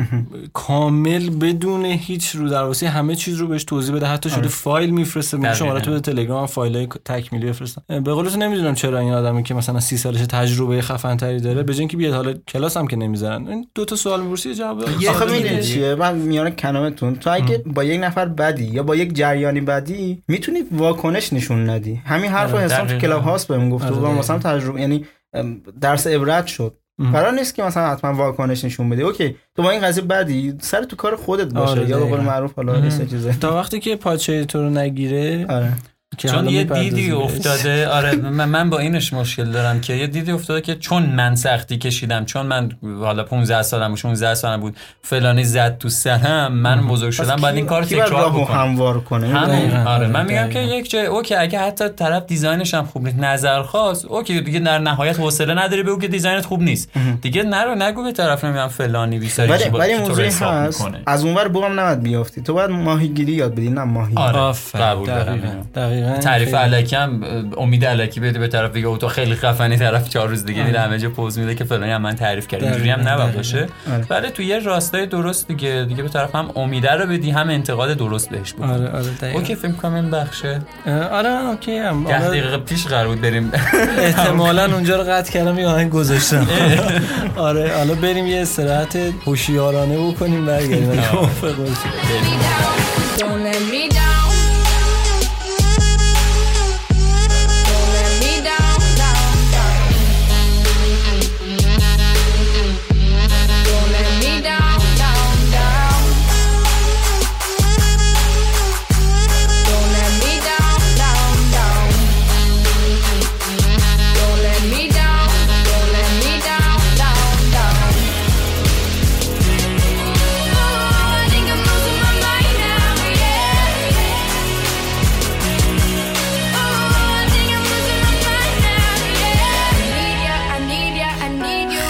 کامل بدون هیچ رو دروسی همه چیز رو بهش توضیح بده، حتی شده فایل میفرسته میگه شما تو تلگرام فایلای تکمیلی بفرستن. به قولتون نمیدونم چرا این آدمی که مثلا سی سالشه تجربه خفن تری داره به جای اینکه بیاد حالا کلاس هم که نمیذارن این دو تا سوال میپرسی جواب آخه میدونی چیه من میاره کلامتون تو اگه با یک نفر بدی یا با یک جریانی بدی میتونی واکنش نشون ندی. همین حرفو حسام تو کلاب هاوس بهم گفت و مثلا تجربه یعنی درس عبرت شد. قرار نیست که مثلا حتما واکنش نشون بده. اوکی تو با این قضیه بدی سر تو کار خودت باشه آره یا به قول معروف حالا این چیزا تا وقتی که پاچه تو رو نگیره آره. چون یه دیدی افتاده آره من با اینش مشکل دارم که یه دیدی افتاده که چون من سختی کشیدم چون من حالا پانزده سالم و شانزده سالم بود فلانی زد تو سرم من بزرگ شدم بعد این کار تکرار بکنم هموار کنه همون آره من میگم که یک چه اوکی اگه حتی طرف دیزاینش هم خوب نیست نظر خواست اوکی دیگه در نهایت حوصله نداری بگو که دیزاینت خوب نیست دیگه نرو نگو به طرف نمیگم فلانی بیچاره چی بود تو حساب میکنه از اونور بوم نمد بیافتی تو بعد ماهیگیری یاد بدی نه ماهی قبول دارم تعریف الکم امید الکی بده به طرف دیگه او تو خیلی خفنی طرف چهار روز دیگه دیگه همه جا پوز میده که فلانی هم من تعریف کرد اینجوری هم نباید باشه ولی تو یه راستای درست دیگه دیگه به طرف هم امیده رو بدی هم انتقاد درست بهش بکنی. آره آره دقیقاً اوکی فکر کنم این بخشه آره اوکی هم ده دقیقه پیش قرار بود بریم احتمالاً اونجا رو قطع کردم یا آهنگ گذاشتم آره حالا بریم یه استراحت هوشیارانه بکنیم برگردیم موافق باشید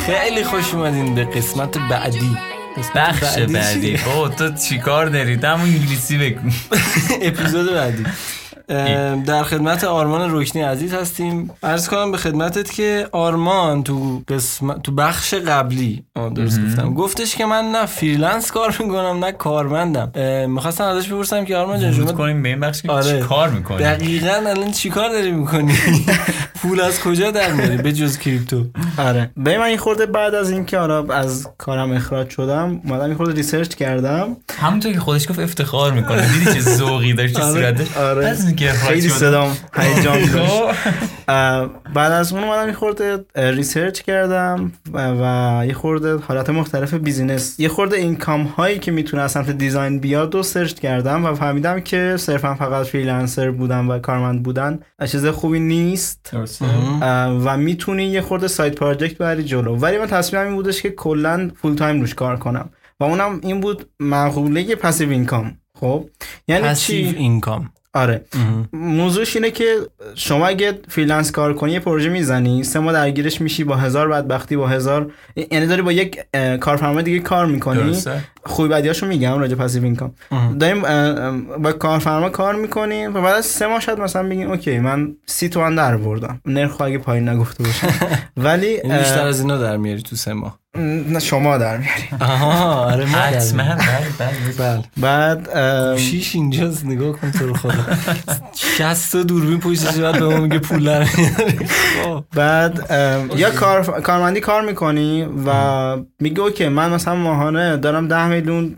خیلی خوش اومدین به قسمت بعدی بخش بعدی بابا تو چیکار داری؟ همون انگلیسی بگو اپیزود بعدی در خدمت آرمان رکنی عزیز هستیم. عرض کنم به خدمتت که آرمان تو قسمت تو بخش قبلی درست گفتم گفتش که من نه فریلنس کار میکنم نه کارمندم. میخواستم ازش بپرسم که آرمان جان شما کنیم به این بخش آره. چی کار میکنی دقیقاً الان چیکار داری میکنی پول از کجا در میاری به جز کریپتو؟ آره ببین من این خورده بعد از اینکه آره از کارم اخراج شدم اومدم این خورده ریسرچ کردم همونطور که خودش گفت افتخار میکنه دیدی چه ذوقی داشت صورتش آره خیلی صدام هیجان داشت. بعد از اون اومدم یه خورده ریسرچ کردم و یه خورده حالت مختلف بیزینس یه خورده اینکام هایی که میتونه از سمت دیزاین بیاد و سرچ کردم و فهمیدم که صرفا فقط فریلنسر بودن و کارمند بودن چیز خوبی نیست و میتونی یه خورده سایت پروژکت بری جلو. ولی من تصمیمم این بودش که کلا فول تایم روش کار کنم و اونم این بود مقوله پسیو اینکام. خب یعنی چی اینکام؟ آره موضوعش اینه که شما اگه فریلنس کار کنی یه پروژه میزنی سه ماه درگیرش میشی با هزار بدبختی با هزار یعنی داری با یک کارفرما دیگه کار میکنی خوبی بدیاشو میگم راجع پسیو اینکام داریم با کارفرما کار میکنی و بعد از سه ماه شاید مثلا بگین اوکی من سی تومن در بردم نرخ اگه پایین نگفته باشه ولی بیشتر از اینا در میاری تو سه ماه نه شما در میاری آها آره من حتما بله بعد شیش اینجاست نگاه کن تو رو خدا شصت تا دوربین پشتش بعد به ما میگه پول در میاری بعد یا کار کارمندی کار میکنی و میگه اوکی من مثلا ماهانه دارم ده میلیون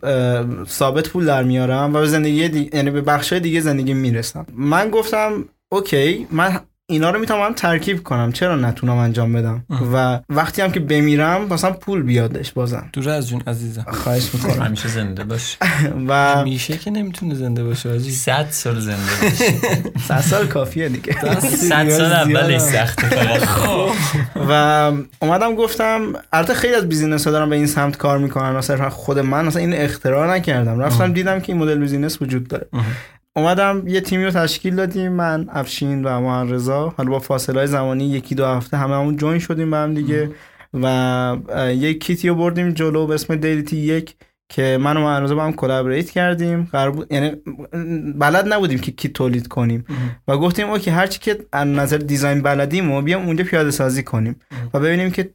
ثابت پول در میارم و به زندگی دیگه یعنی به بخشای دیگه زندگی میرسم. من گفتم اوکی من اینا رو میتونم ترکیب کنم چرا نتونم انجام بدم و وقتی هم که بمیرم مثلا پول بیادش بازم. دور از جون عزیزم خواهش میکنم همیشه زنده باش و همیشه که نمیتونه زنده باشه عزیزم صد سال زنده باش صد سال کافیه دیگه صد سال اول سخته فقط. و اومدم گفتم البته خیلی از بیزینس‌ها دارن به این سمت کار میکنن مثلا خود من مثلا این اختراع نکردم رفتم دیدم که این مدل بیزینس وجود داره اومدم یه تیمی رو تشکیل دادیم من افشین و محمد رضا حالا با فاصله‌های زمانی یکی دو هفته هممون جوین شدیم به هم دیگه و یک کیتی رو بردیم جلو به اسم دیلیتی یک که من و معروضه با هم کلابریت کردیم، قرار بود یعنی بلد نبودیم که کی تولید کنیم ام. و گفتیم اوکی هر چی که از نظر دیزاین بلدیمو بیام اونجا پیاده سازی کنیم ام. و ببینیم که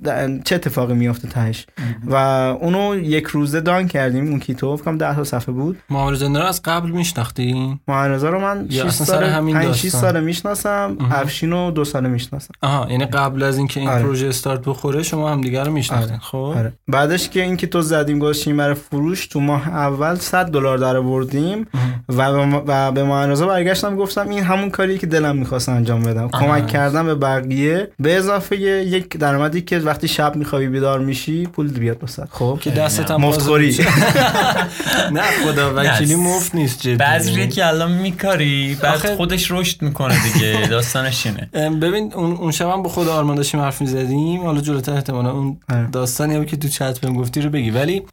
چه اتفاقی میفته تهش ام. و اونو یک روزه دان کردیم. اون کیتو فکر کنم ده تا صفحه بود. معروضه رو از قبل میشناختین؟ معروضه رو من شش سال همین شش سال میشناسم، افشینو دو سال میشناسم. آها یعنی قبل از اینکه این, این آره. پروژه استارت بخوره شما هم دیگه رو میشناختین؟ آره. خب آره. بعدش که این کیتو زدیم گذاشتیم برای روش تو ماه اول صد دلار درآوردیم و و به معارضه برگشتم گفتم این همون کاریه که دلم می‌خواست انجام بدم. کمک کردم به بقیه به اضافه یک درآمدی که وقتی شب می‌خوابی بیدار میشی پول بیاد واسه. خب که دستت هم مفتخوری. نه خدا وکیلی مفت نیست جدی. بعضی که الان می‌کاری بعد خودش رشد میکنه دیگه، داستانش اینه. ببین اون اون شبم با خود آرمان داشتیم حرف می‌زدیم، حالا جلوتر احتمالاً اون داستانی که تو چت بهم گفتی رو بگی، ولی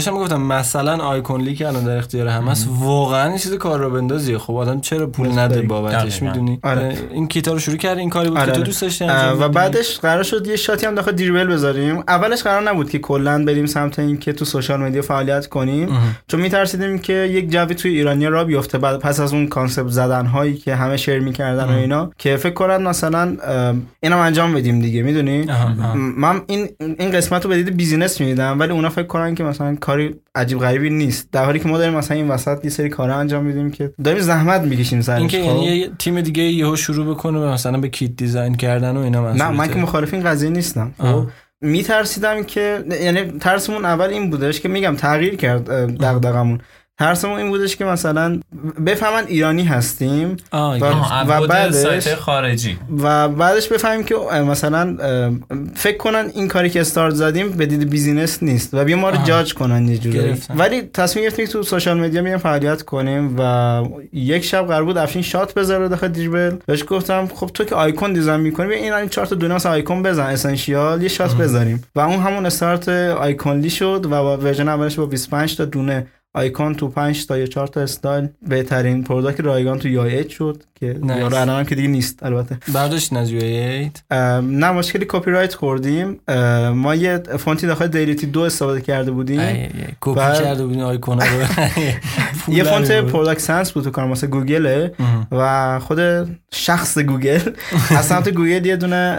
داشتم گفتم مثلا آیکون لی که الان در اختیار همه است واقعا چیز کار رو بندازی. خب آدم چرا پول نده بابتش؟ میدونی آره. این کیتا رو شروع کرد، این کاری بود آره. که تو دوست داشتی و بعدش قرار شد یه شاتی هم داخل دریبل بذاریم. اولش قرار نبود که کلا بریم سمت این که تو سوشال مدیا فعالیت کنیم اه. چون میترسیدیم که یک جوی توی ایرانیا را بیفته بعد پس از اون کانسپت زدن هایی که همه شیر میکردن اه. و اینا که فکر کنن مثلا اینم انجام بدیم دیگه، میدونی من این این قسمت رو به دید بیزینس میدیدم ولی اونا فکر کنن که مثلا کاری عجیب غریبی نیست، در حالی که ما داریم مثلا این وسط یه سری کارا انجام میدیم که داریم زحمت میکشیم سرش. اینکه یعنی یه تیم دیگه یهو شروع بکنه مثلا به کیت دیزاین کردن و اینا. مثلا نه من که مخالف این قضیه نیستم. خب میترسیدم که یعنی ترسمون اول این بودش که میگم تغییر کرد دغدغمون. ترسمون این بودش که مثلا بفهمن ایرانی هستیم و, و بعدش خارجی و بعدش بفهمیم که مثلا فکر کنن این کاری که استارت زدیم به دید بیزینس نیست و بیا ما رو جاج کنن یه جوری. ولی تصمیم گرفتیم تو سوشال مدیا میام فعالیت کنیم و یک شب قرار بود افشین شات بذاره داخل دریبل. بهش گفتم خب تو که آیکون دیزاین می‌کنی بیا این چهار تا دوناس آیکون بزن اسنشیال یه شات بزنیم و اون همون استارت آیکونلی شد و ورژن اولش با بیست و پنج تا دونه آیکون تو پنج تا یا چهار تا استایل بهترین پروداکت رایگان تو یو آی ایت شد که یارو الانم که دیگه نیست البته. برداشت از یو آی ایت نه مشکلی کپی رایت خوردیم. ما یه فونتی داخل دیلیتی دو استفاده کرده بودیم، کپی کرده بودیم آیکونا رو. یه فونت پروداکت سنس بود تو کار واسه گوگل و خود شخص گوگل از سمت گوگل یه دونه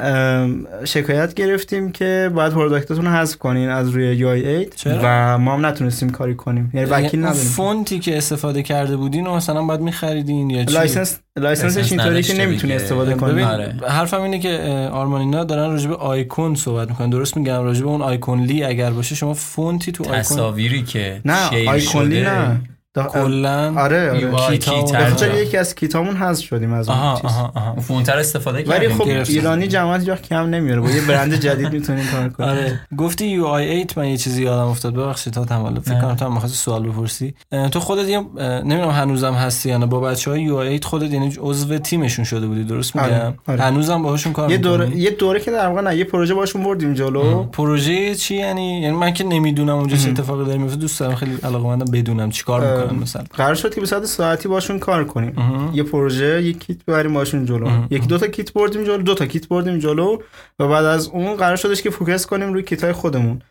شکایت گرفتیم که باید پروداکتتون رو حذف کنین از روی یو آی ایت و ما هم نتونستیم کاری کنیم. یعنی فونتی که استفاده کرده بودین و مثلا بعد می‌خریدین یا چی؟ لایسنس لایسنسش اینطوری که نمیتونی استفاده کنی. حرفم اینه که آرمان اینا دارن راجع به آیکون صحبت میکنن، درست میگم؟ راجع به اون آیکون لی اگر باشه شما فونتی تو آیکون تصاویری که نه آیکون لی نه کلا آره کیتا بخاطر یکی از کیتامون حذف شدیم از اون چیز فونتر استفاده کردیم ولی خب ایرانی جماعت جا کم نمیاره با یه برند جدید میتونیم کار کنیم. آره گفتی یو آی ایت من یه چیزی یادم افتاد، ببخشید تا تمام فکر کنم تو می‌خواستی سوال بپرسی. تو خودت نمیدونم هنوزم هستی یا نه با بچهای یو آی ایت خودت یعنی عضو تیمشون شده بودی، درست میگم؟ هنوزم باهاشون کار می‌کنی؟ یه دوره یه دوره که در واقع نه یه پروژه باهاشون بردیم جلو. پروژه چی یعنی؟ یعنی من که نمیدونم اونجا چه اتفاقی داره میفته، دوست دارم خیلی علاقه‌مندم بدونم چیکار. مثلا قرار شد که به صد ساعتی باشون کار کنیم اه. یه پروژه یک کیت ببریم باشون جلو اه. یک دو تا کیت بردیم جلو دو تا کیت بردیم جلو و بعد از اون قرار شدش که فوکس کنیم روی کیتای خودمون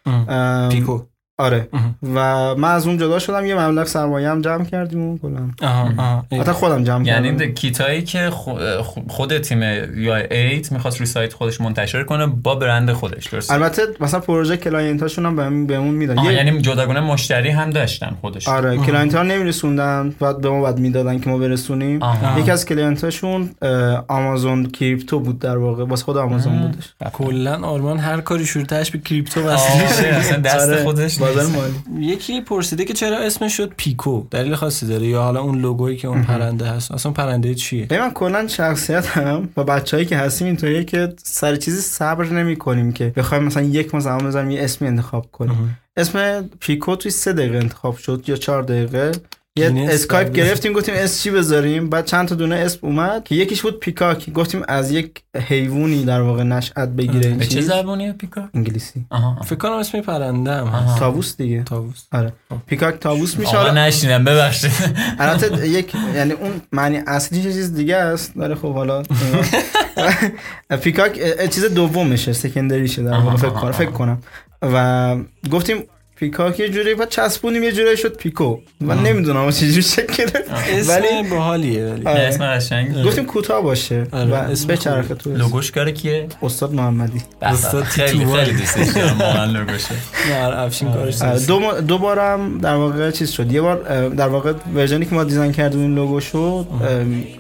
پیکو آره اه. و من از اون جدا شدم یه مبلغ سرمایه هم جمع کردیم اون کلا حتی خودم جمع یعنی کردم. یعنی کیتایی که خود تیم یو آی ایت می‌خواست روی سایت خودش منتشر کنه با برند خودش، درست؟ البته مثلا پروژه کلاینتاشون هم بهمون میدادن یعنی جداگونه مشتری هم داشتن خودش. آره کلاینت‌ها نمی‌رسوندن بعد به ما بعد میدادن که ما برسونیم. یکی از کلاینتاشون آمازون کریپتو بود در واقع، واسه خود آمازون بودش. کلا آرمان هر کاری شروعش به کریپتو واسه اصلا دست خودش. یکی پرسیده که چرا اسمش شد پیکو، دلیل خاصی داره یا حالا اون لوگویی که اون پرنده هست اصلا پرنده چیه؟ من کلا شخصیتم و بچه‌ای که هستیم اینطوریه که سر چیزی صبر نمی‌کنیم که بخوایم مثلا یک ما زمان بزنیم یه اسمی انتخاب کنیم. اسم پیکو توی سه دقیقه انتخاب شد یا چهار دقیقه. یه اسکایپ گرفتیم گفتیم اس چی بذاریم، بعد چند تا دونه اسم اومد که یکیش بود پیکاک، گفتیم از یک حیوانی در واقع نشأت بگیره. این چه زبانیه پیکاک؟ انگلیسی. آها فکر کنم اسم پرنده هم طاووس دیگه. طاووس آره پیکاک طاووس میشه. آقا نشینم ببخشید البته یک یعنی اون معنی اصلی چیز دیگه است داره. خب حالا پیکاک چیز دومشه، سکندریشه در واقع فکر کنم و گفتیم پیکاک یه جوری بعد چسبونیم یه جوری شد پیکو. من آه. نمیدونم اون چه جوری شکل گرفت. ولی باحالیه ولی. اسم قشنگه. گفتیم کوتاه باشه. و اسم چرخه تو. لوگوش کاره کیه؟ استاد محمدی. استاد خیلی خیلی دوستش دارم واقعا لوگوشه. نه افشین کارش. دو دو بارم در واقع چیز شد. یه بار در واقع ورژنی که ما دیزاین کردیم لوگوشو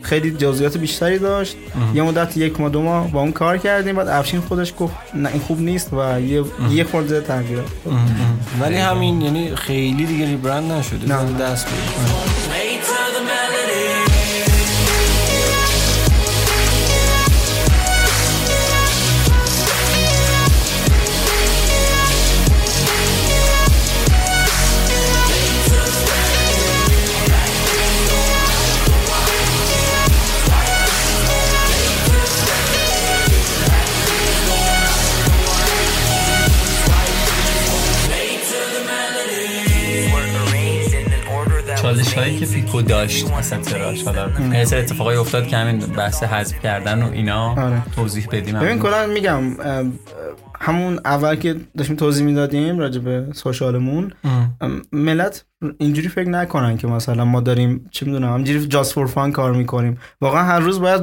خیلی جزئیات بیشتری داشت. یه مدت یک ماه دو ماه با اون کار کردیم بعد افشین خودش گفت نه این خوب نیست و یه یه خورده تغییر داد. ولی همین یعنی خیلی دیگه ریبرند نشده نه دست بود. چالش‌هایی که پیکو داشت مثلا تراش دادن یه سر اتفاقای افتاد که همین بحث حذف کردن و اینا آره. توضیح بدیم. ببین کلا میگم همون اول که داشتیم توضیح میدادیم راجع به سوشالمون ملت اینجوری فکر نکنن که مثلا ما داریم چه میدونم همینجوری جاست فور فان کار میکنیم. واقعا هر روز باید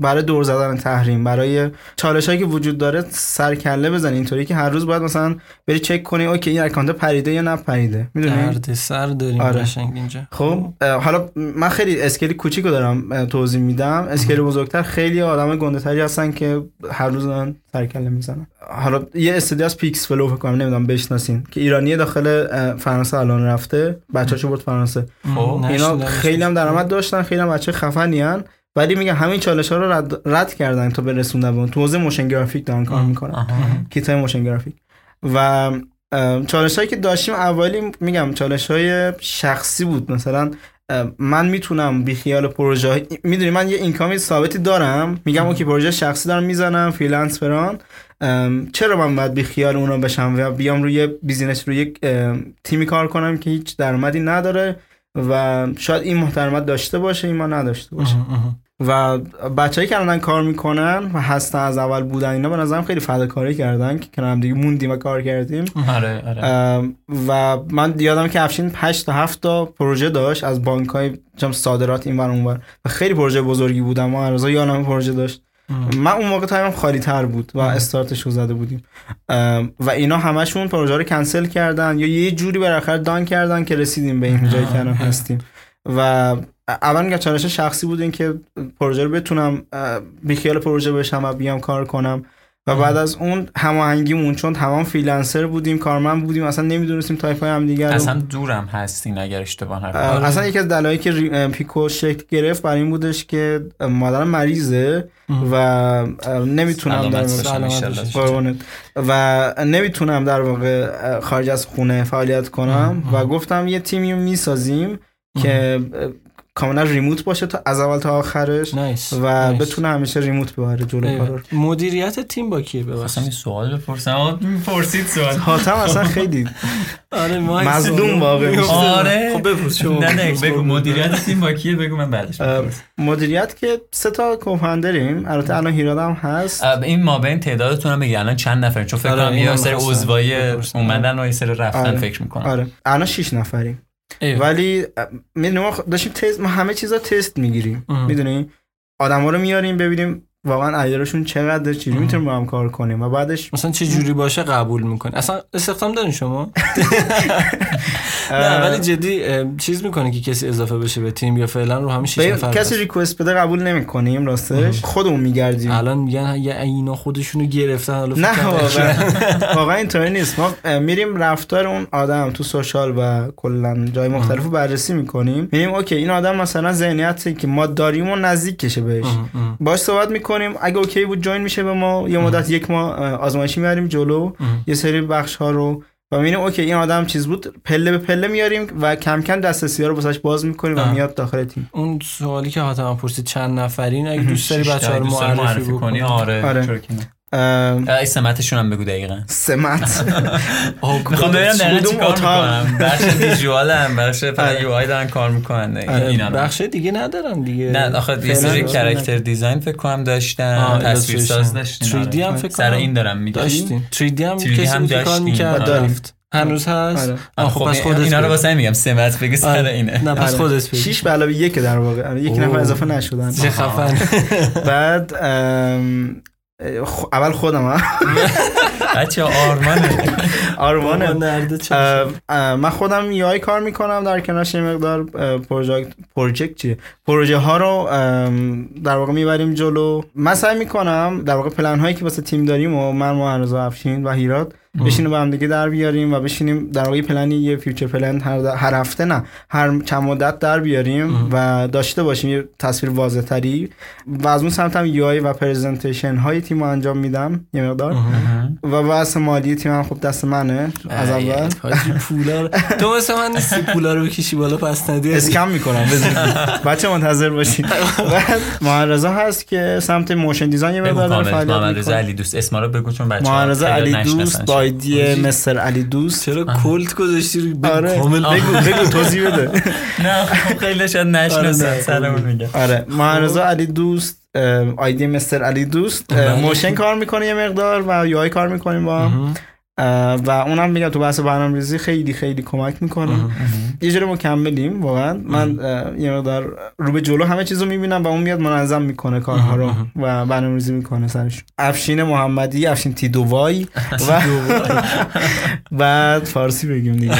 برای دور زدن تحریم برای چالشایی که وجود داره سر کله بزنی اینطوری که هر روز باید مثلا بری چک کنی اوکی این اکانت پریده یا نپریده میدونی درد سر داریم قشنگ آره. اینجا خب حالا من خیلی اسکیل کوچیکو دارم توضیح میدم. اسکیل بزرگتر خیلی آدم گنده‌تری هستن که هر روز دارن سر کله میزنن. حالا یه استودیو از پیکس فلو فکر کنم نمیدونم بشناسین که ایرانی داخل فرانسه الان رفته بچه‌اشو برد فرانسه. اینا خیلی هم درآمد داشتن خیلی هم بچه خفنی ان ولی میگم همین چالش‌ها رو رد, رد کردن تا برسوندن به تو حوزه موشن گرافیک دارن کار میکنن کیتای موشن گرافیک. و چالش‌هایی که داشتیم اولی میگم چالش‌های شخصی بود. مثلا من میتونم بی خیال پروژه میدونی من یه اینکامی ثابتی دارم میگم اوکی پروژه شخصی دارم میزنم فریلنس فران چرا من باید بی خیال اونا بشم و بیام روی بیزینس روی یک تیمی کار کنم که هیچ درآمدی نداره و شاید این محترمت داشته باشه این ما نداشته باشه. و بچه‌ای که الان کار میکنن و هستن از اول بودن اینا به نظرم خیلی فداکاری کردن که کنار هم دیگه موندیم و کار کردیم. آره آره. و من یادم که افشین هشت تا هفت تا پروژه داشت از بانک‌های چم صادرات اینور اونور و خیلی پروژه بزرگی بود اما هر روز یادم پروژه داشت. من اون موقع تایمم خالی تر بود و استارتش رو زده بودیم و اینا همشون پروژه رو کنسل کردن یا یه جوری بالاخره دان کردن که رسیدیم به این جایی که الان هستیم. و اول که چالش شخصی بود این که پروژه رو بتونم بی خیال پروژه بشم و بیام کار کنم و بعد از اون هماهنگیمون چون تمام فریلنسر بودیم کارمند بودیم اصلا نمیدونستیم تایپ‌های همدیگه رو اصلا دورم هستین اگر اشتباه نکنم. اصلا یکی از دلایلی که پیکو شکل گرفت برای این بودش که مادرم مریضه و نمیتونم در واقع و نمیتونم در واقع خارج از خونه فعالیت کنم و گفتم یه تیمی میسازیم که کاملا ریموت باشه تا از اول تا آخرش نایس. و نایس. بتونه همیشه ریموت ببره جلو کارو. مدیریت تیم با کیه ببخشید سوال بپرسم میپرسید سوال حاتم اصلا خیلی آره مظلوم واقعا آره خب بپرس شما نه نه بگو مدیریت تیم با کیه بگو من بعدش بپرسم. مدیریت که سه تا کوفاندریم البته الان هیراد هم هست. این مابین تعدادتون هم بگی الان چند نفرین چون فکر کنم یه سری عضوای اومدن و یه سری رفتن فکر می‌کنم. آره الان شش نفریم ایوه. ولی ما داشتیم تست ما همه چیزا تست میگیریم میدونی آدما رو میاریم ببینیم واقعا ایده‌شون چقدر چیزی میتونیم با هم کار کنیم و بعدش مثلا چه جوری باشه قبول میکنه. اصلا استخدام دارین شما؟ نه ولی جدی چیز میکنه که کسی اضافه بشه به تیم یا فعلا رو همین شش نفر کسی ریکوست بده قبول نمیکنیم راستش خودمون میگردیم. الان میگن اینا خودشونو گرفتن حالا نه واقعا اینطوری نیست. ما میریم رفتار اون آدم تو سوشال و کلا جای مختلفو بررسی میکنیم میگیم اوکی این آدم مثلا ذهنیتی که ما داریمو نزدیک کشه بهش باش صحبت کنیم اگه اوکی بود جوین میشه به ما یه مدت یک ماه آزمایشی میاریم جلو یه سری بخش ها رو و میبینیم اوکی این آدم چیز بود پله به پله میاریم و کم کم دسترسی ها رو واسش باز میکنیم و میاد داخل تیم. اون سوالی که حاتم پرسید چند نفرین اگه دوست داری بچه‌ها رو معرفی کنی آره, آره. چرا که ای سمتشون هم بگو دقیقاً سمت میخوام ببینم دقیقاً چی کار میکنم. بخش ویژوال هم بخش یو آی دارن کار میکنن اینا بخش دیگه ندارن دیگه نه آخه یه سری کاراکتر دیزاین فکر کنم داشتن تصویر ساز داشتن تری دی هم فکر کنم سر این دارم میگم داشتین تری دی هم کسی کار میکرد رفت هنوز هست. آره. خب پس خودت اینا رو واسه میگم سمت بگی سر آره. اینه. نه پس خودت بگی. شش به علاوه یک در واقع یک نفر اضافه نشدن. چه خفن. بعد اول خودم بچه آرمانه آرمانه من خودم یو آی کار میکنم، در کنارش یه مقدار پروژکت پروژکت چیه پروژه ها رو در واقع میبریم جلو. من سعی میکنم در واقع پلن هایی که واسه تیم داریم و من و هنوز افشین و هیراد بشینیم با هم دیگه در بیاریم و بشینیم در واقع پلنی یه فیوچر پلن هر هفته نه هر چند مدت در بیاریم و داشته باشیم یه تصویر واضح‌تری. و از اون سمت هم یو آی و پرزنتیشن های تیمو انجام میدم یه مقدار و واسه مالی تیم هم خب دست منه از اول. پولا تو مثلا من سی پولا رو بکشی بالا پس ندی اسکم میکنم بچه منتظر باشید. معرضه هست که سمت موشن دیزاین یه مقدار فعالیت میکنه. معرضه علی دوست اسما رو بگو چون بچه‌ها معرضه علی دوست ایدی مستر علی دوست. چرا کلت گذاشتی؟ کامل بگو بگو توضیح بده. نه خیلی شاید نشناسن سلامون میگم. آره معرضه علی دوست ایدی مستر علی دوست موشن کار میکنه یه مقدار و یو آی کار میکنیم با و اونم میگم تو بحث برنامه‌ریزی خیلی خیلی کمک میکنه. یه جوری مکملیم واقعا. من یه مقدار رو به جلو همه چیزو میبینم و اون میاد منظم میکنه کارها رو و برنامه‌ریزی میکنه سرش. افشین محمدی، افشین تی دوای و بعد فارسی بگیم دیگه.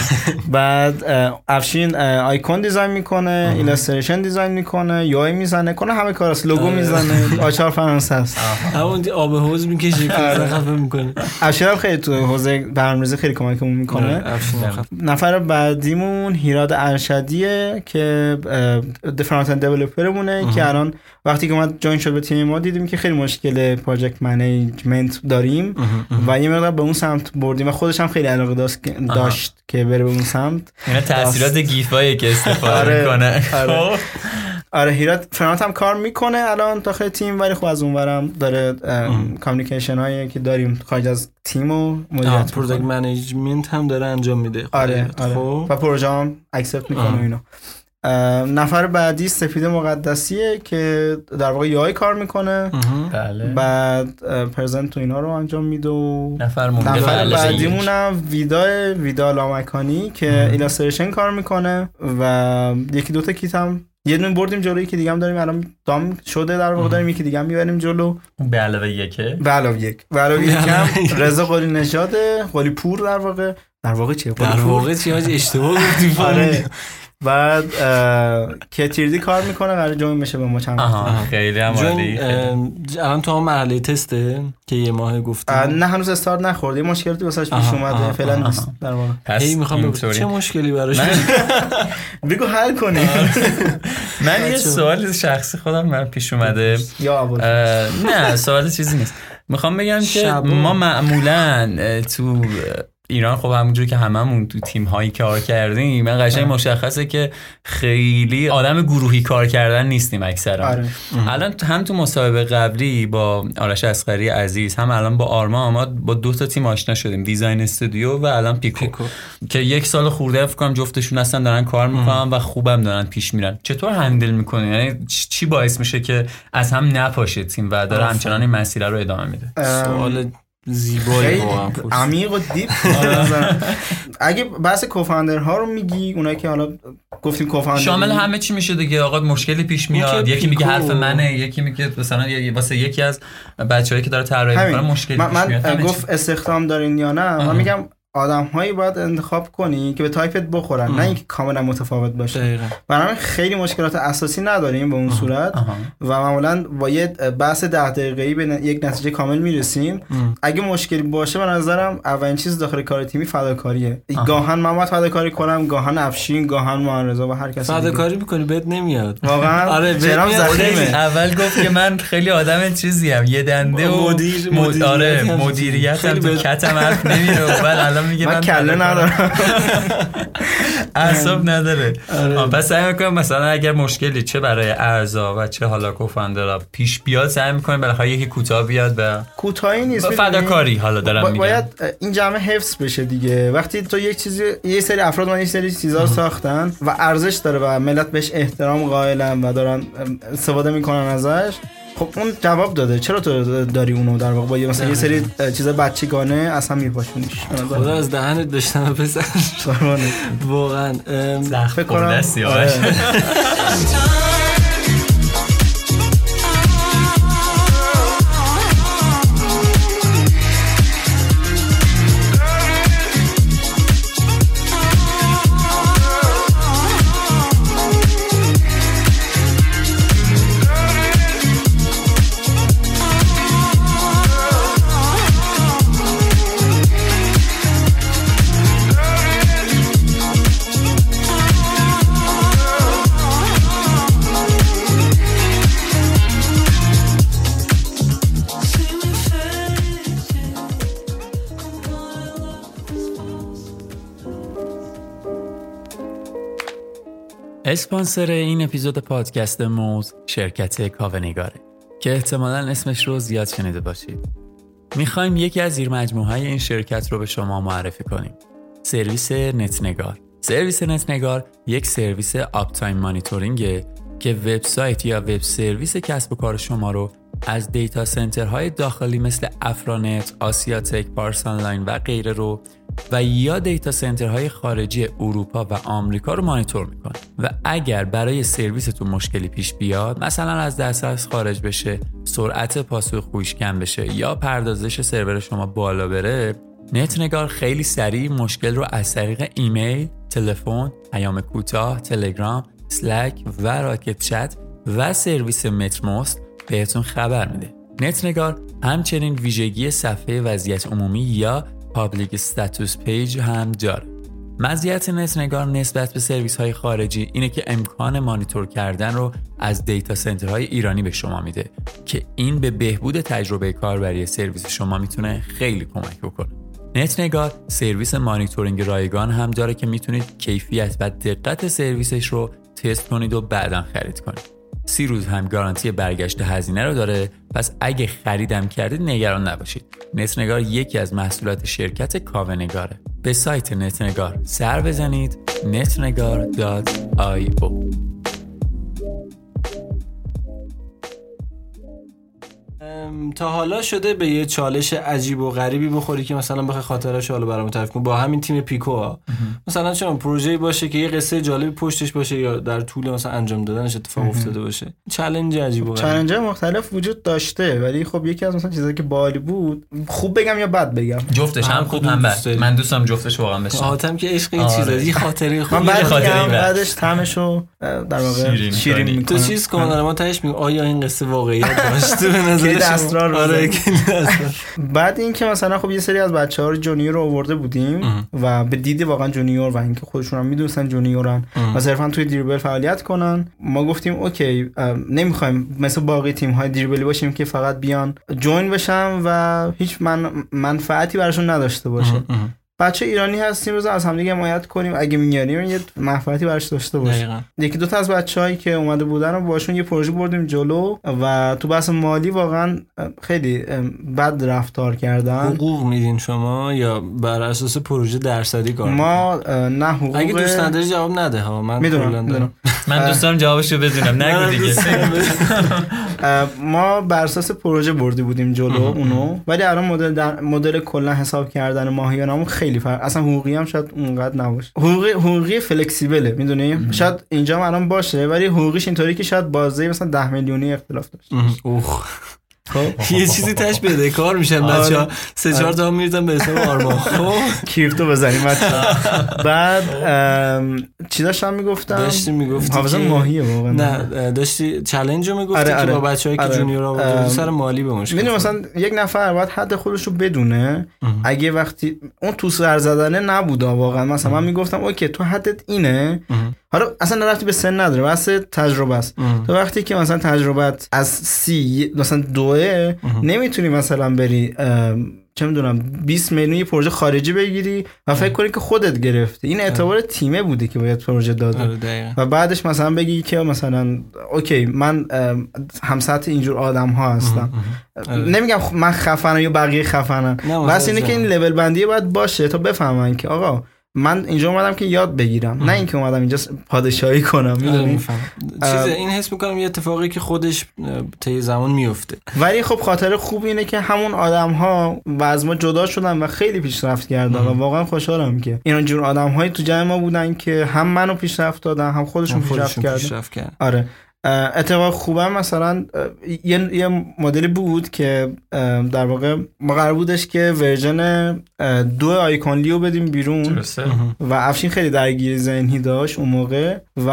بعد افشین آیکون دیزاین میکنه، ایلاستریشن دیزاین میکنه، یو آی میزنه، کنه همه کاراست، لوگو میزنه، آچار فرانسه است. همون آب حوض میکشه خفه میکنه. افشین خیلی تو برنامه‌ریزی خیلی کمکمون میکنه. نفر بعدیمون هیراد ارشدیه که فرانت اند دیولپرمونه که الان وقتی که اومد جوین شد به تیم ما دیدیم که خیلی مشکل پروژکت منیجمنت داریم و یه مقدار به اون سمت بردیم و خودش هم خیلی علاقه داشت داشت که بره به اون سمت. اینا تاثیرات گیفایی که استفاده میکنه. آره هیراد فرانت هم کار میکنه الان داخل تیم ولی خب از اونورم داره کامیکیشن هایی که داریم خارج از تیم و مدیریت پروژه منیجمنت هم داره انجام میده. آره آره خب. و پروژه هم اکسپت میکنه اینو. نفر بعدی سپید مقدسیه که در واقع یوآی کار میکنه. بله. بعد پرزنت و اینا رو انجام میده. نفر مونده نفر بعدیمونم ویدا ویدا لامکانی که ایلاستریشن کار میکنه و یکی دوتا کیت هم یه دونه بردیم جلو، یکی دیگه هم داریم الان دام شده در واقع داریم یکی دیگه هم میبریم جلو. به علاوه یکه به علاوه یک به علاوه یکم رضا قلی نژاده قلی پور در واقع در واقع چیه در واقع چیه اشتباه گفتیم. آره بعد که تیردی کار میکنه قرار جوین بشه به ما چند وقت خیلی هم عالی. الان تو هم مرحله تسته که یه ماه گفتیم نه هنوز استارت نخورده. این مشکلاتی واسش پیش اومده فعلا نیست در واقع. هی میخوام ببینم چه مشکلی براش بگو حل کنی. من یه سوال شخصی خودم من پیش اومده یا نه سوال چیزی نیست میخوام بگم که ما معمولا تو ایران خب همونجوری که هممون تو تیم هایی کار کردیم من قشنگ مشخصه که خیلی آدم گروهی کار کردن نیستیم اکثرا. آره. الان هم تو مسابقه قبلی با آرش اصغری عزیز هم الان با آرمان ما با دو تا تیم آشنا شدیم، دیزاین استودیو و الان پیکو, پیکو. که یک سال خورده فکر کنم جفتشون اصلا دارن کار میکنن و خوبم دارن پیش میرن. چطور هندل میکنه؟ یعنی چی باعث میشه که از هم نپاشه تیم و داره همچنان این مسیر رو ادامه میده؟ سوال زیبایی واقعا عمیق و دیپ. اگه بحث کوفاندرها رو میگی اونایی که حالا گفتیم کوفاندر شامل همه چی میشه دیگه. آقا مشکلی پیش میاد، یکی میگه حرف منه، یکی میگه مثلا واسه یکی از بچه‌هایی که داره طراحی میکنه مشکلی پیش میاد. من گفت استخدام دارین یا نه؟ من میگم آدم هایی باید انتخاب کنی که به تایپت بخورن اه. نه اینکه کاملا متفاوت باشه. برای خیلی مشکلات اساسی نداریم به اون اه. صورت اه. و معمولا با یه بحث ده دقیقه‌ای به یک نتیجه کامل میرسیم. اگه مشکلی باشه به نظرم اولین چیز داخل کار تیمی فداکاریه. گاهن من باید فداکاری کنم، گاهن افشین، گاهن معرضا و هر کس. فداکاری میکنی بد نمیاد واقعا. آره چرا زخمه. اول گفت که من خیلی آدم چیزیم یه دنده و مدیر مدیر مدیریتم تو کتم حرف نمیره. بعد میگه من کله ندارم اعصاب نداره. پس سعی میکنم مثلا اگر مشکلی چه برای ارزا و چه حالا کوفاندرها پیش بیاد سعی میکنم بالاخره یکی کوتاه بیاد و کوتاهی نیست فداکاری حالا دارم میگم باید این جمع حفظ بشه دیگه. وقتی تو یک چیزی یه سری افراد من یه سری چیزا ساختن و ارزش داره و ملت بهش احترام قائلن و دارن استفاده میکنن ازش خب اون جواب داده، چرا تو داری اونو در واقع با یه مثلا یه سری چیزا بچگانه اصلا میپاشونیش؟ خدا از دهنت داشتم پسر واقعا زخم کنم سیاوش. اسپانسر این اپیزود پادکست موز شرکت کاونگاره که احتمالاً اسمش رو زیاد شنیده باشید. میخوایم یکی از زیر مجموعه‌های این شرکت رو به شما معرفی کنیم. سرویس نتنگار. سرویس نتنگار یک سرویس آپ تایم مانیتورینگه که وبسایت یا وب سرویس کسب و کار شما رو از دیتا سنترهای داخلی مثل افرانت، آسیاتک، پارس آنلاین و غیره رو و یا دیتا سنترهای خارجی اروپا و آمریکا رو مانیتور میکنه و اگر برای سرویستون مشکلی پیش بیاد، مثلا از دسترس خارج بشه، سرعت پاسخگوییش کم بشه یا پردازش سرور شما بالا بره، نتنگار خیلی سریع مشکل رو از طریق ایمیل، تلفن، پیام کوتاه، تلگرام، اسلک و راکت چت و سرویس مترموست بهتون خبر میده. نتنگار همچنین ویژگی صفحه وضعیت عمومی یا پابلیک استاتوس پیج هم داره. مزیت نتنگار نسبت به سرویس های خارجی اینه که امکان مانیتور کردن رو از دیتا سنترهای ایرانی به شما میده که این به بهبود تجربه کاربری سرویس شما میتونه خیلی کمک بکنه. نتنگار سرویس مانیتورینگ رایگان هم داره که میتونید کیفیت و دقت سرویسش رو تست کنید و بعداً خرید کنید. سی روز هم گارانتی برگشت هزینه رو داره، پس اگه خریدم کردید نگران نباشید. نتنگار یکی از محصولات شرکت کاونگاره. به سایت نتنگار سر بزنید نتنگار دات آی او. تا حالا شده به یه چالش عجیب و غریبی بخوری که مثلا بخوای خاطرش حالا برام تعریف کن با همین تیم پیکو ها؟ مثلا چون پروژه‌ای باشه که یه قصه جالبی پشتش باشه یا در طول مثلا انجام دادنش اتفاق افتاده باشه، چالش عجیب و غریب، چالش مختلف وجود داشته، ولی خب یکی از مثلا چیزایی که باحال بود، خوب بگم یا بد بگم؟ جفتش هم خوب هم بد. من دوستم جفتش واقعا بشه. حاتم که عشق این چیزا، این خاطره خوب، من خاطره بعدش طعمشو در واقع شیرین می‌کنه. تو چیز کن ما تهش میگم آیا این قصه واقعیت داشته به نظر اسرار؟ آره. بعد این که مثلا خب یه سری از بچه‌ها رو جونیور آورده بودیم اه. و به دید واقعا جونیور و اینکه خودشون هم میدونستن جونیورن اه. و صرفا توی دریبل فعالیت کنن. ما گفتیم اوکی، نمیخوایم مثل باقی تیم‌های دریبلی باشیم که فقط بیان جوین بشن و هیچ من منفعتی براشون نداشته باشه. اه اه. بچه ایرانی هستیم، بذار از همدیگه حمایت کنیم، اگه می‌یاریم یه منفعتی براش داشته باشه. یکی دو تا از بچه‌هایی که اومده بودن رو باشون یه پروژه بردیم جلو و تو بحث مالی واقعا خیلی بد رفتار کردن. حقوق میدین شما یا بر اساس پروژه درصدی کار؟ ما نه حقوق. اگه دوست نداری جواب نده ها، من کلا من دوست دارم جوابشو بدونم، نگو دیگه. ما بر اساس پروژه بردی بودیم جلو اونو، ولی الان مدل مدل کلا حساب کردن ماهیانه‌مون خیلی فرق. اصلا حقوقی هم شاید اونقدر نباشه. حقوقی حقوقی فلکسیبله، میدونی؟ شاید اینجا الان باشه، ولی حقوقیش اینطوری که شاید بازه مثلا ده میلیونی اختلاف داشته. اوه. یه چیزی تاش بده کار میشن بچه‌ها، سه چهار تا میریزن به حساب آرمان. خب کریپتو بزنیم بچه‌ها. بعد چی داشتم میگفتم؟ داشتی میگفتی حافظه ماهیه واقعا. نه داشتی چالش رو میگفتی که با بچه‌هایی که جونیور آوردن سر مالی به مشکل. ببین مثلا یک نفر باید حد خودش رو بدونه. اگه وقتی اون تو سر زدنه نبوده واقعا، مثلا من میگفتم اوکی تو حدت اینه، حالا اصلا رفتی به سن نداره، واسه تجربه است. تو وقتی که مثلا تجربت از سی مثلا دوه نمیتونی مثلا بری چه میدونم بیست میلیون یه پروژه خارجی بگیری و فکر کنی که خودت گرفتی. این اعتبار تیمه بوده که باید پروژه داده و بعدش مثلا بگی که مثلا اوکی من هم سطح اینجور آدم ها هستم. نمیگم من خفنم یا بقیه خفنن، بس اینه که این لول بندی باید باشه تا بفهمن که آقا من اینجا اومدم که یاد بگیرم ام. نه اینکه اومدم اینجا پادشاهی کنم. میدونی چیز این حس میکنم یه اتفاقی که خودش طی زمان میفته. ولی خب خاطر خوب اینه که همون آدم‌ها و از ما جدا شدن و خیلی پیشرفت کردن ام. و واقعا خوشحالم که اینجور آدم‌هایی تو جمع ما بودن که هم منو پیشرفت دادن هم خودشون پیشرفت کردن. آره اتفاق خوبه. مثلا یه یه مدلی بود که در واقع ما قرار بودش که ورژن دو آیکونلیو بدیم بیرون و افشین خیلی درگیری ذهنی داشت اون موقع و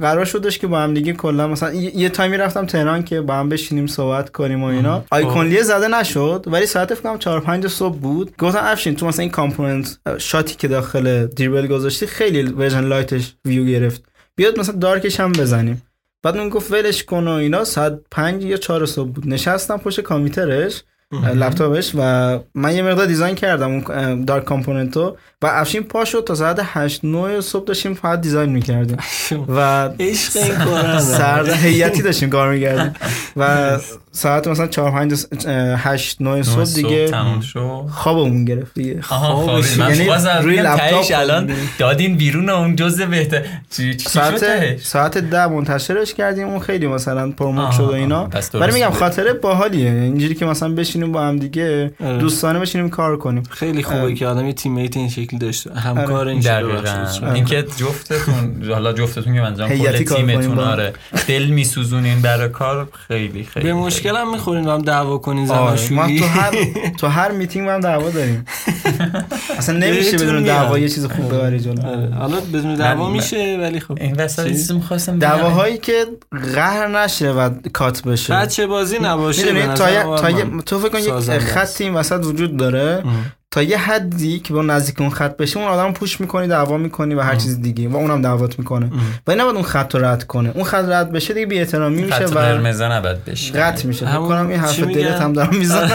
قرار شدش که با هم دیگه کلا مثلا یه تایمی رفتم تهران که با هم بشینیم صحبت کنیم و اینا. آیکونلیو زده نشد ولی ساعت فکر کنم چهار پنج صبح بود. گفتم افشین تو مثلا این کامپوننت شاتی که داخل دریبل گذاشتی خیلی ورژن لایتش ویو گرفت، بیاد مثلا دارکش هم بزنیم. بعد من گفت ولش کن و اینا. ساعت پنج یا چهار صبح بود نشستم پشت کامیترش لپتاپش و من یه مقدار دیزاین کردم اون دارک کامپوننتو و افشین پا شد تا ساعت هشت نه صبح داشتیم فقط دیزاین میکردیم و عشق این کارا سرد هیئتی داشتیم کار میکردیم و ساعت مثلا چهار پنج هشت نه صبح دیگه خوابمون گرفت دیگه. خوابش یعنی روی لپتاپ الان دادین بیرون اون جزء بهتر ساعت ساعت ده منتشرش کردیم. اون خیلی مثلا پروموت شد و اینا. ولی میگم خاطره باحالیه اینجوری که مثلا بشینیم با هم دیگه دوستانه بشینیم کار کنیم. خیلی خوبه که آدم یه تیمیت این شکلی داشت، همکار این شکلی داشت. اینکه جفتتون حالا جفتتون که منظورم کل تیمتون آره دل میسوزونین برای کار خیلی خیلی هم میخورین و هم دعوا کنین زناشویی. ما تو هر تو هر میتینگ هم دعوا داریم. اصلا نمیشه بدون دعوا یه چیز خوب ببری جلو. حالا بدون دعوا میشه ولی خب این وسط چیزی می‌خواستم دعواهایی که قهر نشه و کات بشه. بچه بازی نباشه. میدونی تا تو فکر کن یک خطی این وسط وجود داره تا یه حدی که به نزدیک اون خط بشه اون آدمو پوش میکنی دعوا میکنی و هر ام. چیز دیگه و اونم دعوات میکنه ولی نباید اون خط رو رد کنه. اون خط رد بشه دیگه بی احترامی میشه و قرمز نباید بشه قطع میشه. فکر کنم این حرف دلت هم دارم میزنم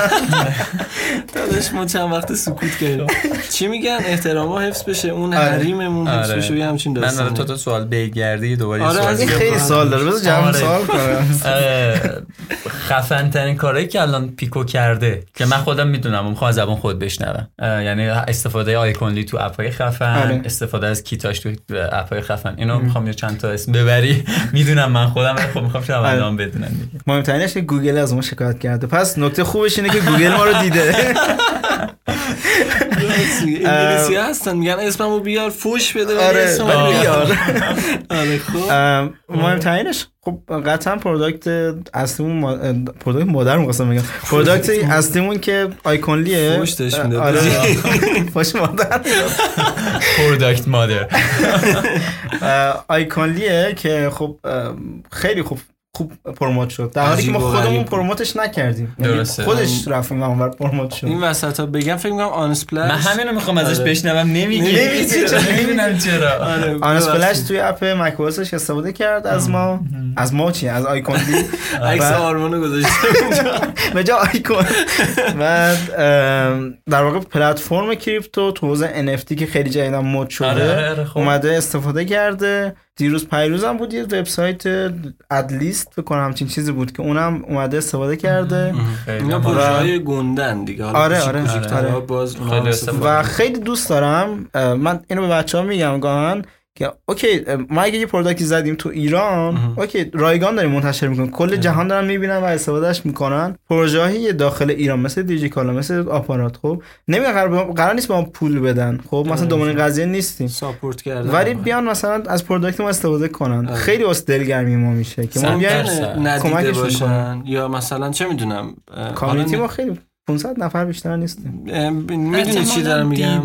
داداش ما چند وقت سکوت کردیم. چی میگن احترامو حفظ بشه اون حریممون حفظ بشه و همین داستان. من تا تو سوال بگردی دوباره سوال دیگه. خیلی سوال داره بذار جمع سوال کنم. خفن ترین کاری که الان پیکو کرده که من خودم میدونم میخوام از زبون خود بشنوم، یعنی استفاده آیکونلی تو اپ‌های خفن، استفاده از کیتاش تو اپ‌های خفن. اینو میخوام یه چند تا اسم ببری. میدونم من خودم ولی خب میخوام شنوندهام بدونن دیگه. مهمترینش که گوگل از ما شکایت کرده. پس نکته خوبش اینه که گوگل ما رو دیده. انگلیسی هستن میگن اسممو بیار فوش بده ولی اسممو بیار. آره خب مهمترینش خب قطعا پروداکت اصلیمون ما... پروداکت مادرم قسم میگم پروداکت اصلیمون که آیکونلیه پشتش میده آره پشت مادر پروداکت مادر آیکونلیه که خب خیلی خوب خوب پروموت شد در حالی که ما خودمون پروموتش نکردیم. درسته. خودش رفت اونور پروموت شد. این وسطا بگم فکر می‌کنم آنسپلش. من همینو می‌خوام ازش بشنوم نمیگی. نمی‌دونم چرا. آنسپلش توی اپ مک‌بوسش استفاده کرد از ما از ما چی از آیکون دی عکس آرمانو گذاشته اونجا به جای آیکون. بعد در واقع پلتفرم کریپتو تو حوزه ان اف تی که خیلی جدیدا مد شده اومده استفاده کرده. دیروز پیروز هم بود یه وبسایت ادلیست فکر کنم همچین چیزی بود که اونم اومده استفاده کرده. اینا پروژه‌های گوندن دیگه. آره آره آره باز و خیلی دوست دارم. من اینو به بچه‌ها میگم گاهن که اوکی ما اگه یه پروداکتی زدیم تو ایران اوکی رایگان داریم منتشر میکنیم کل جهان دارن میبینن و استفادهش میکنن. پروژه‌های داخل ایران مثل دیجیکالا مثل آپارات خب نمیگن قرار, قرار نیست به ما پول بدن. خب مثلا دنبال قضیه نیستیم ساپورت کردن ولی بیان مثلا از پروداکت ما استفاده کنن. آه. خیلی واسه دلگرمی ما میشه که ما بیان کمکش باشن یا مثلا چه میدونم کامیونیتی ما خیلی پانصد نفر بیشتر نیستیم. میدونی چی دارم میگم؟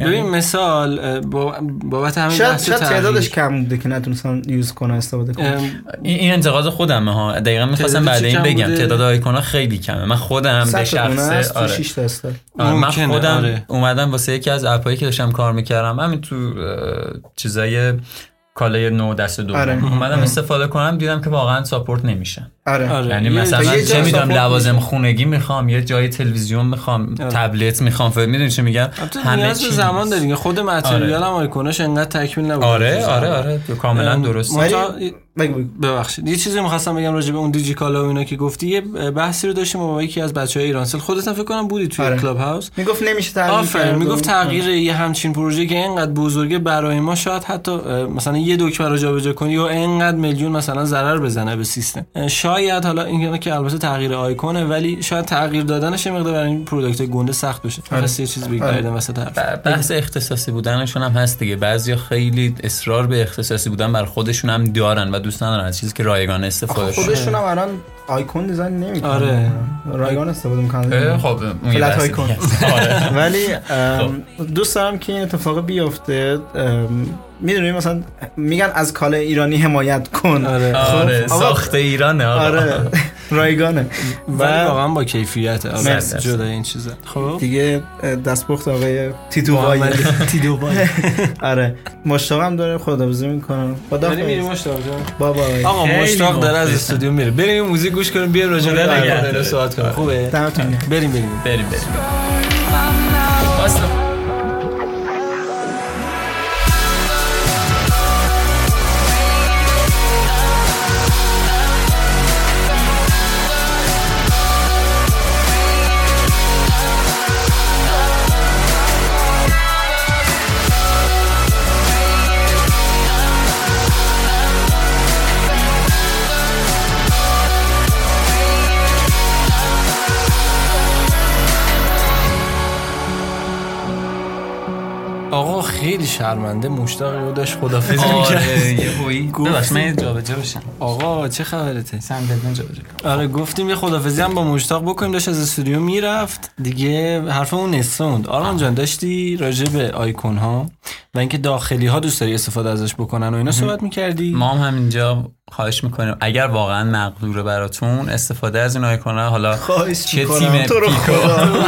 ببین مثال بابت همین بحث تعریف شاید تعدادش کم بوده که نتونستم یوز کنم استفاده کنم. این انتقاد خودمه ها. دقیقاً می‌خواستم بعد این بگم تعداد آیکونا خیلی کمه. من خودم به شخصه آره شش تا است. من خودم آره. اومدم واسه یکی از اپایی که داشتم کار می‌کردم همین تو چیزای کالای نو دست دوم آره. اومدم آره. استفاده کنم دیدم که واقعاً ساپورت نمیشن. آره. یعنی مثلا چه میدونم لوازم خونگی میخوام، یه جای تلویزیون میخوام، آره. تبلت میخوام، فهم میدونی چی میگم. نیاز به زمان دارین، خود متریالم آیکونش انقدر تکمیل نبود. آره آره آره کاملا درست. ببخشید یه چیزی می‌خواستم بگم راجع به اون دیجیکالا و اینا که گفتی، یه بحثی رو داشتیم با یکی از بچه‌های ایرانسل، خودت هم فکر کنم بودی توی آره. کلاب هاوس، میگفت نمیشه تغییر، آفرین، میگفت تغییر یه همچین پروژه‌ای که اینقدر بزرگه برای ما شاید حتی مثلا یه دکمه رو جابجا کنی یا اینقدر میلیون مثلا ضرر بزنه به سیستم، شاید حالا این که البته تغییر آیکونه ولی شاید تغییر دادنش یه مقدار برای این پروداکت گنده سخت بشه. خلاص یه چیز بگم در وسط حرف، بحث اختصاصی بودنشون هم هست دیگه، بعضیا خیلی اصرار به اختصاصی بودن بر خودشون هم دارن و دوست ندارن از چیزی که رایگان استفاده شه. خودشون هم الان آیکون دیزاین نمی‌کنن. آره رایگان استفاده می‌کنن. خب فلت آیکون. آره ولی دوست دارم که این اتفاق بیفته. میدونی مثلا میگن از کالا ایرانی حمایت کن. آره, آره. ساخت ایرانه. آره, آره. رایگانه و واقعا با کیفیت. آره جدا این چیزا. خب دیگه دستپخت آقای تیدوبای تیدوبای آره مشتاقم داره، خداحافظی می‌کنم. خدا بریم میریم مشتاق جان. بابا آقا مشتاق داره از استودیو میره. بریم موزیک گوش کنیم، بیا راجع به این صحبت کنیم. خوبه؟ دمتون گرم. بریم بریم بریم بریم. آقا خیلی شرمنده مشتاق رو داشت خدافظی می‌کرد. آره یه هویی داداش من جابجا بشم. آقا چه خبرته؟ سندتون جابجا کن. آره گفتیم یه خدافظی هم با مشتاق بکنیم، داشت از استودیو میرفت دیگه حرفمون نسوند. آرمان جان داشتی راجع به آیکون ها و اینکه داخلی ها دوست داری استفاده ازش بکنن و اینا صحبت می‌کردی؟ ما هم همینجا خواهش میکنیم اگر واقعا مقدور براتون استفاده از این آیکون ها، حالا چه تیم پیکو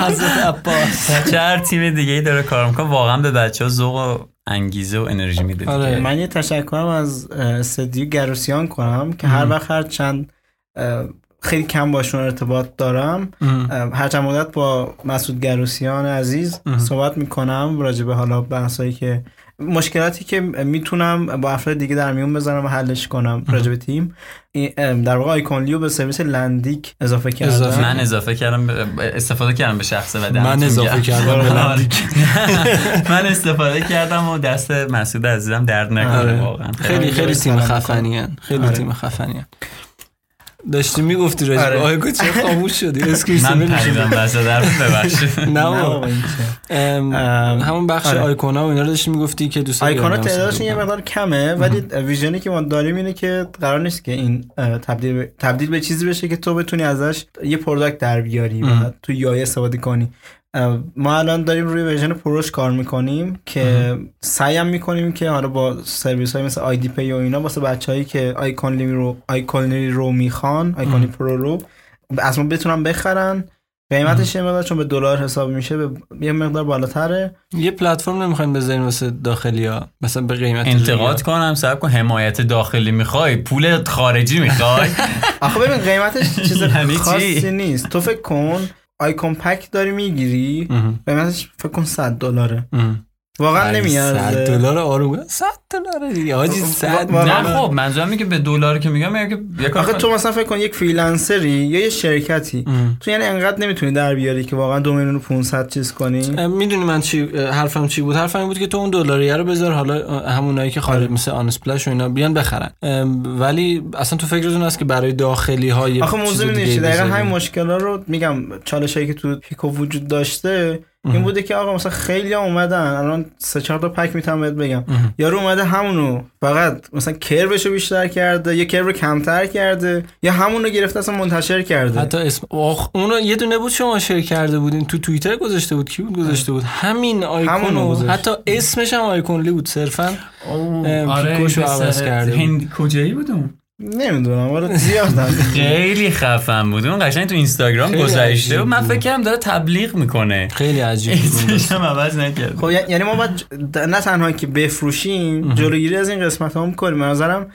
حضرت عباس چه هر تیم دیگه ای داره کار میکنه، واقعا به بچه‌ها ذوق و انگیزه و انرژی میده. آره. من یه تشکرم از استودیو گروسیان کنم که هر وقت هر چند خیلی کم باشون ارتباط دارم، هر چند مدت با مسعود گروسیان عزیز صحبت میکنم راجع به حالا بحثایی که مشکلاتی که میتونم با افراد دیگه در میون بذارم و حلش کنم راجع به تیم. در واقع آیکونلیو به سرویس لندیک اضافه کردم. اضافه. من اضافه کردم، استفاده کردم به شخصه و من اضافه کردم به لندیک. من استفاده کردم و دست مسعود عزیزم درد نکنه واقعا. خیلی خیلی تیم خفنیه. خیلی تیم خفنیه. داشتی میگفتی راجع به آیکون چه خاموش شدی؟ اسکریپت نمی‌شدم بس درف ببخشید. نه همون بخش آیکونا و اینا رو داشتی میگفتی که دوست داری آیکونا تعدادش یه مقدار کمه، ولی ویژنی که ما داریم اینه که قرار نیست که این تبدیل تبدیل به چیزی بشه که تو بتونی ازش یه پروداکت در بیاری و تو یای استفاده کنی. ما الان داریم روی ورژن پروش کار میکنیم که سعی میکنیم که حالا با سرویس های مثل آی دی پی و اینا واسه بچه‌هایی که آیکونلی رو آیکونلی رو میخوان، آیکونی پرو رو اصلا بتونن بخرن. قیمتش یه مقدار چون به دلار حساب میشه به یه مقدار بالاتره. یه پلتفرم نمیخوایم بذارین واسه داخلی‌ها مثلا به قیمت انتقاد کنم، صاحب کن حمایت داخلی میخوای، پول خارجی میخوای. آخه ببین قیمتش چیز خاصی نیست. تو فکر کن آیکون پک داری میگیری قیمتش فکر کن صد دلاره، واقعا نمیارزه. صد دلار آرومه، صد دلار دیگه حاجی. صد نه خب منظورم اینه که به دلار که میگم میگم که آخه تو مثلا فکر کن یک فریلنسری یا یه شرکتی ام. تو یعنی انقدر نمیتونی در بیاری که واقعا دومین رو پانصد چیز کنی. میدونی من چی حرفم چی بود؟ حرفم این بود که تو اون دلاریه رو بذار حالا همونایی که خارج مثل آنسپلش و اینا بیان بخرن، ولی اصلا تو فکرتون هست که برای داخلی های آخه موضوع نمیشه. دقیقاً همین مشکلا رو میگم، چالشایی که تو پیکو وجود داشته این بوده که آقا مثلا خیلی اومدن الان سه چهار تا پک میتونم بهت بگم، یارو اومده همونو فقط مثلا کروشو بیشتر کرده یا کرو کمتر کرده یا همونو گرفته اصلا منتشر کرده. حتی اسم آخ اونو یه دونه بود شما شیر کرده بودین تو توییتر گذاشته بود، کی بود گذاشته بود؟ همین آیکونو، حتی اسمش هم آیکونلی بود صرفا. آره پیکوشو عوض کرده. هند کجایی بود اون؟ نمیدونم آره زیاد خیلی خفن بود. اون قشنگ تو اینستاگرام گذاشته و من فکر کردم داره تبلیغ میکنه. خیلی عجیب بود. شما عوض نکرد. خب یعنی ما باید نه تنها که بفروشیم، جلوگیری از این قسمت ها میکنیم. به نظرم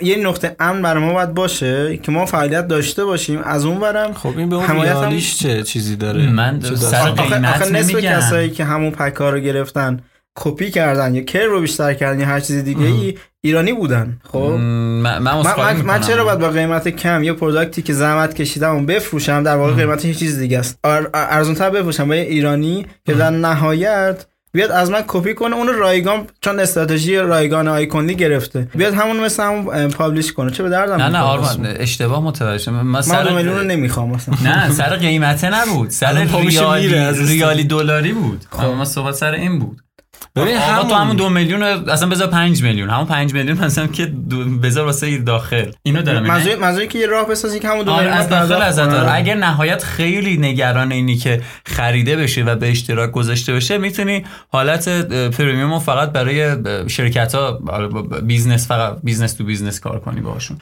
یه نقطه امن برای ما باید باشه که ما فعالیت داشته باشیم. از اون برم خب این به اون ریالیش چه چیزی داره؟ من سر قیمت نمیگم. کسایی که همون پکا رو گرفتن کپی کردن یا کر رو بیشتر کردن یا هر چیز دیگه ای ایرانی بودن. خب من من, من, من چرا باید با قیمت کم یه پروداکتی که زحمت کشیدم و بفروشم؟ در واقع قیمتش یه چیز دیگه است. ارزان‌تر بفروشم به ایرانی که در نهایت بیاد از من کپی کنه، اون رایگان، چون استراتژی رایگان آیکونی گرفته، بیاد همون مثل همون پابلش کنه. چه به دردم. نه نه آرمان اشتباه متوجه شدم. من سر میلیون رو نمیخوام اصلا. نه سر قیمته نبود، سر ریالی ریالی دلاری بود. خب ما صحبت سر این بود. ببین همون تو همون دو میلیون اصلا بذار پنج میلیون، همون پنج میلیون مثلا که بذار واسه داخل اینو دارم. منظور منظوری که یه راه بسازی که همون دو میلیون از داخل از داره. اگر نهایت خیلی نگران اینی که خریده بشه و به اشتراک گذاشته بشه، میتونی حالت پرمیوم فقط برای شرکت‌ها بیزنس، فقط بیزنس تو بیزنس کار کنی باهاشون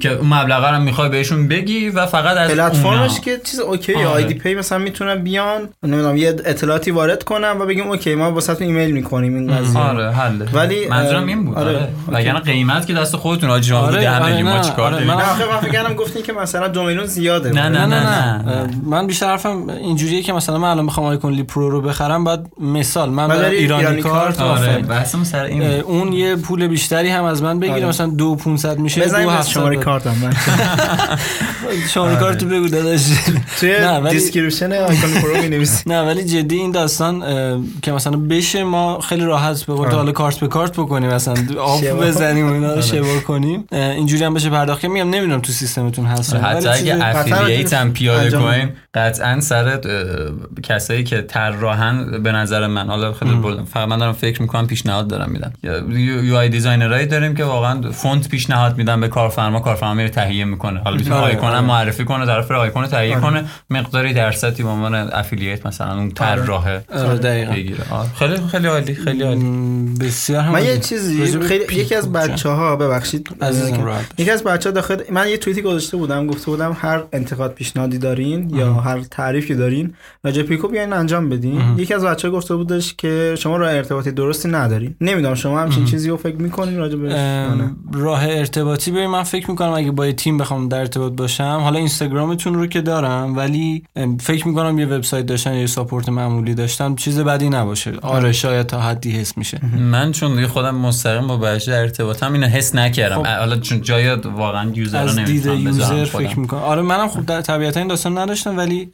که اون مبلغ رو میخوای بهشون بگی و فقط از پلتفرمش که چیز اوکی آیدی پی مثلا میتونن بیان نمیدونم یه اطلاعاتی وارد کنن و بگیم اوکی ما واسهتون ایمیل می‌کنیم این قضیه. آره حل. ولی منظورم این بود. آره. وگرنه قیمت که دست خودتون آجی جان بوده همه ما چیکار داریم. من آخه من فکر کنم گفتین که مثلا دو میلیون زیاده. نه نه نه. من بیشتر حرفم اینجوریه که مثلا من الان می‌خوام آیکونلی پرو رو بخرم، بعد مثال من برای ایرانی کارت آره بحثم سر این اون یه پول بیشتری هم از من بگیره مثلا دو هزار و پانصد میشه دو هزار و هفتصد شماره کارتم. من شماره کارت بگو داداش. نه ولی دیسکریپشن آیکون پرو می‌نویسی. نه ولی جدی این داستان که مثلا بشه ما خیلی راحت به قول حالا کارت به کارت بکنیم، مثلا آف بزنیم و اینا رو شبار کنیم، اینجوری هم بشه پرداخت. میگم نمیدونم تو سیستمتون هست. حتی اگه افیلیت هم پیاده کنیم قطعا سر کسایی که طراحن به نظر من حالا خیلی بولم فقط من دارم فکر میکنم، پیشنهاد دارم میدم. یو آی دیزاینرایی داریم که واقعا فونت پیشنهاد میدن به کارفرما، کارفرما میره تهیه میکنه، حالا میتونه آیکون هم معرفی کنه، طرف آیکون رو تهیه کنه، مقداری درصدی به عنوان افیلیت مثلا اون طراحه بگیره. خیلی خیلی عالی، خیلی عالی. بسیار من یه چیزی خیلی یکی از بچه‌ها ببخشید عزیزم، یکی از بچه‌ها داخل من یه توییتی گذاشته بودم، گفته بودم هر انتقاد پیشنهادی دارین یا هر تعریفی دارین راجع پیکو بیاین انجام بدین. یکی از بچه‌ها گفته بودش که شما راه ارتباطی درستی ندارین. نمیدونم شما همچین چیزی رو فکر می‌کنین راجع بهش؟ راه ارتباطی ببین من فکر می‌کنم اگه با تیم بخوام در ارتباط باشم، حالا اینستاگرامتون رو که دارم، ولی فکر می‌کنم یه وبسایت داشتن یا ساپورت معمولی داشتم چیز بدی نباشه. آره شاید تا حدی حس میشه. من چون خودم مستقیم با بچه ارتباطم اینو حس نکردم. حالا خب چون جای واقعا یوزر رو نمی‌فهمم یوزر فکر می‌کنه. آره منم خب در طبیعتا این داستان نداشتم، ولی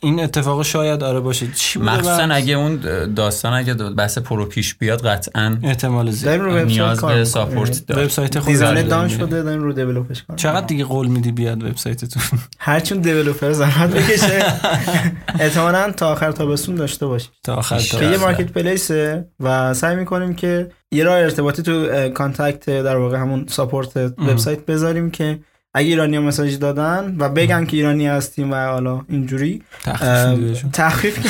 این اتفاق شاید آره باشه. مخصوصا اگه اون داستان اگه بحث پرو پیش بیاد قطعا احتمال زیاد نیاز به ساپورت داره. وبسایت خود دیزاین دان شده دارین رو دیولپش کردن. چقدر دیگه قول میدی بیاد وبسایتتون؟ هر چون دیولپر زحمت بکشه احتمالاً تا آخر تابستون داشته باشه. تا آخر مارکت پلیسه و سعی میکنیم که یه راه ارتباطی تو کانتکت در واقع همون ساپورت وبسایت بذاریم که اگه ایرانی ها مساج دادن و بگن که ایرانی هستیم و حالا اینجوری تخفیف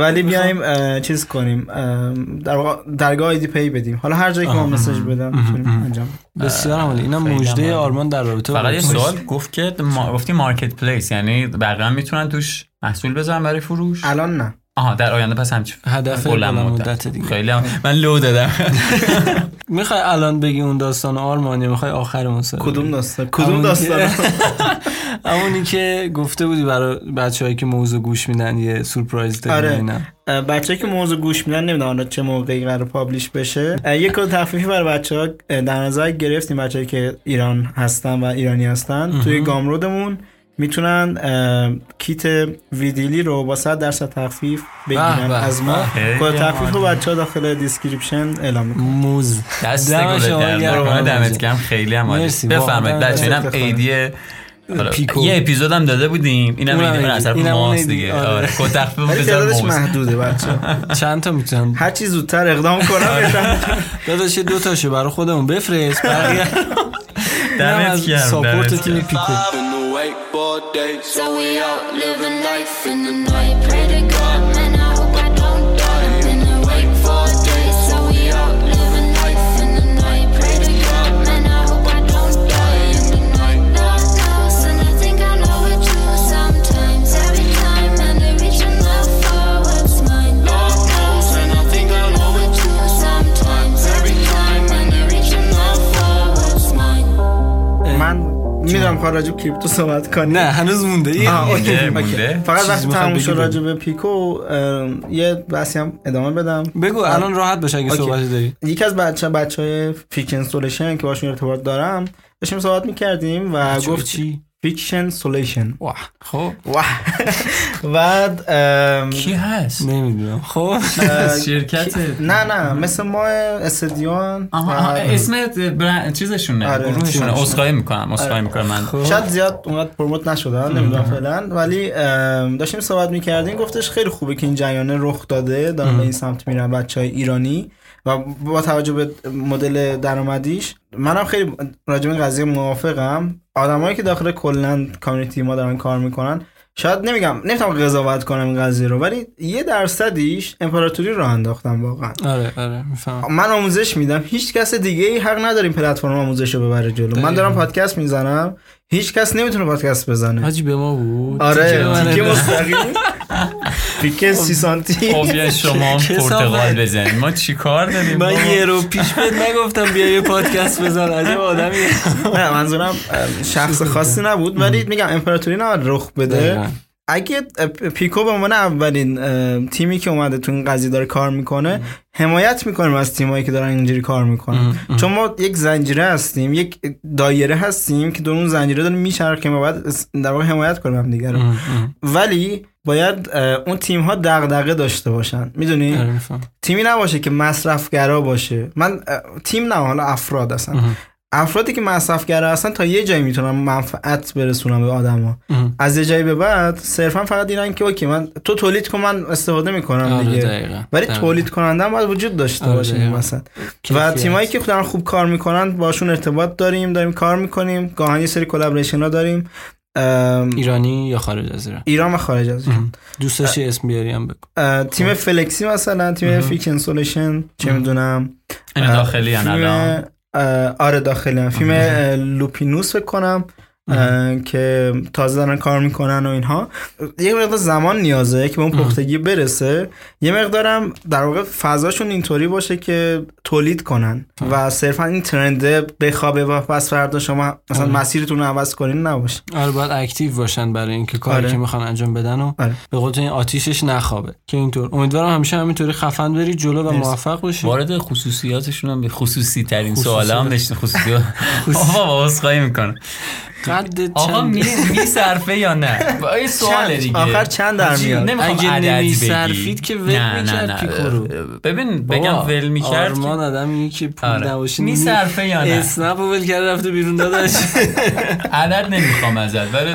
ولی بیایم چیز کنیم، در واقع درگاه آیدی پی بدیم، حالا هر جایی که ما مساج بدن میتونیم انجام. بسیار عالی. اینا مژده آرمان در رابطه. فقط یه سوال گفت که گفتی مارکت پلیس یعنی بقیه میتونن توش محصول بذارن برای فروش؟ الان نه. آها در آینده پس همچین هدف بلند مدت دیگه. خیلی من لو دادم. میخوای الان بگی اون داستان آرمانی؟ میخوای آخرمون سر کدوم داستان؟ کدوم داستان؟ همونی که گفته بودی برای بچه‌هایی که موضوع گوش میدن یه سورپرایز داریم. اینا بچه‌ای که موضوع گوش میدن نمیدونم چه موقعی قرار پابلش بشه. یک کد تخفیفی برای بچه‌ها در نظر گرفتیم. بچه‌ای که ایران هستن و ایرانی هستن توی گامرودمون میتونن کیت ویدیلی رو با صد درصد تخفیف بگیرن از ما. کد تخفیف رو بچه‌ها داخل دیسکریپشن اعلام می‌کنم. موز دست گل در دمت گرم. خیلی هم عالی. بفرمایید بچه‌ها. ایدی پیکو یه اپیزود هم داده بودیم، اینم ایدی من اثر ماست دیگه. آره کد تخفیف بذار موز محدوده بچه‌ها. چند تا میتونم هر چی زودتر اقدام کنم بهتره. داداش دو تاشو برای خودمون بفرست، بقیه دمت گرم. ساپورت تیم پیکو. Four days, so we out living life in the night. Pray to God, man, I hope I don't die. I've been awake four days, so we out living life in the night. Pray to God, man, I hope I don't. میخواد راجع به کریپتو صحبت کنی؟ نه هنوز مونده. این مونده, مونده. فقط وقتی تموم شد راجع به پیکو یه بحثی هم ادامه بدم. بگو الان راحت باش اگه صحبتی داری. یکی از بچه بچهای فیک انسولشن که باشون ارتباط دارم داشتیم صحبت میکردیم و گفت چی فیکشن سولوشن. واه خب واه بعد کی هست نمیدونم. خب شرکت نه نه مثل ما استادیوم اسم چیزشون نه گروهشون اسکای میکنم اسکای میکنم من شاید زیاد اونقدر پروموت نشدن نمیدونم فعلا. ولی داشتیم صحبت میکردیم گفتش خیلی خوبه که این جریان رخ داده دارن به این سمت میرن بچهای ایرانی و با توجه به مدل درآمدیش منم خیلی راجع به این قضیه موافقم. آدمایی که داخل کلا کامیونیتی ما دارن کار میکنن شاید نمیگم نمیتونم قضاوت کنم این قضیه رو ولی یه درصدیش امپراتوری رو انداختم واقعا. آره آره میفهمم. من آموزش میدم هیچ کس دیگه ای حق نداریم پلتفرم آموزش رو ببره جلو. داید. من دارم پادکست میزنم هیچ کس نمیتونه پادکست بزنه. حاجی به ما بود. آره تیکه مستقیم تیکه سی سانتی. خب بیا شما پرتغال بزنید ما چیکار داریم. من یه رو پیش بهت نگفتم بیا یه پادکست بزن عجب آدمی. نه منظورم شخص خاصی نبود ولی میگم امپراتوری نباید رخ بده. اگه پیکو به عنوان اولین تیمی که اومده تو این قضیه داره کار میکنه حمایت میکنیم از تیمایی که دارن اینجوری کار میکنن چون ما یک زنجیره هستیم یک دایره هستیم که دور اون زنجیره داره میچرخه ما باید در واقع حمایت کنیم هم دیگه رو. ولی باید اون تیم ها دغدغه داشته باشن میدونی تیمی نباشه که مصرفگرا باشه. من تیم نه حالا افراد هستن افرادی که مصرفگرا هستن تا یه جایی میتونن منفعت برسونن به آدما. از یه جایی به بعد صرفا فقط اینن که اوکی من تو تولید کن من استفاده میکنم دیگه ولی تولید کننده هم باید وجود داشته باشه مثلا. و تیمایی که خودن خوب کار میکنن باشون ارتباط داریم داریم کار میکنیم گاهی سری کلابریشن ها داریم ایرانی یا خارج از ایران ایران و خارج از ایران. دوست داشتی اسم بیاری هم بگو. تیم فلکسی مثلا تیم فیکشن چه میدونم اینا داخلی ان آره داخلی هم فیلم لوپینوس بکنم که تازه دارن کار میکنن و اینها یه مقدار زمان نیازه که به اون پختگی برسه. یه مقدارم در واقع فضاشون اینطوری باشه که تولید کنن و صرفا این ترنده بخوابه و پس فردا شما مثلا مسیرتون رو عوض کنین نباشه. آره باید اکتیو باشن برای اینکه کاری آره. که میخوان انجام بدن و آره. به قول این آتیشش نخوابه که اینطور. امیدوارم همیشه همینطوری خفن بری جلو و موفق بشی. وارد خصوصیاتشون هم به خصوصی ترین سوالا هم نشین خصوصیات آقا واسخای میکنه آقا می صرفه یا نه این سواله دیگه آخر چند در میاد. اگه نمی صرفید که ول میکرد پیکو رو. ببین بگم ول میکرد آرمان آدمیه که پول نباشه می صرفه یا نه اسنپ ول کرد رفته بیرون داداش عدد نمیخوام ازت. ولی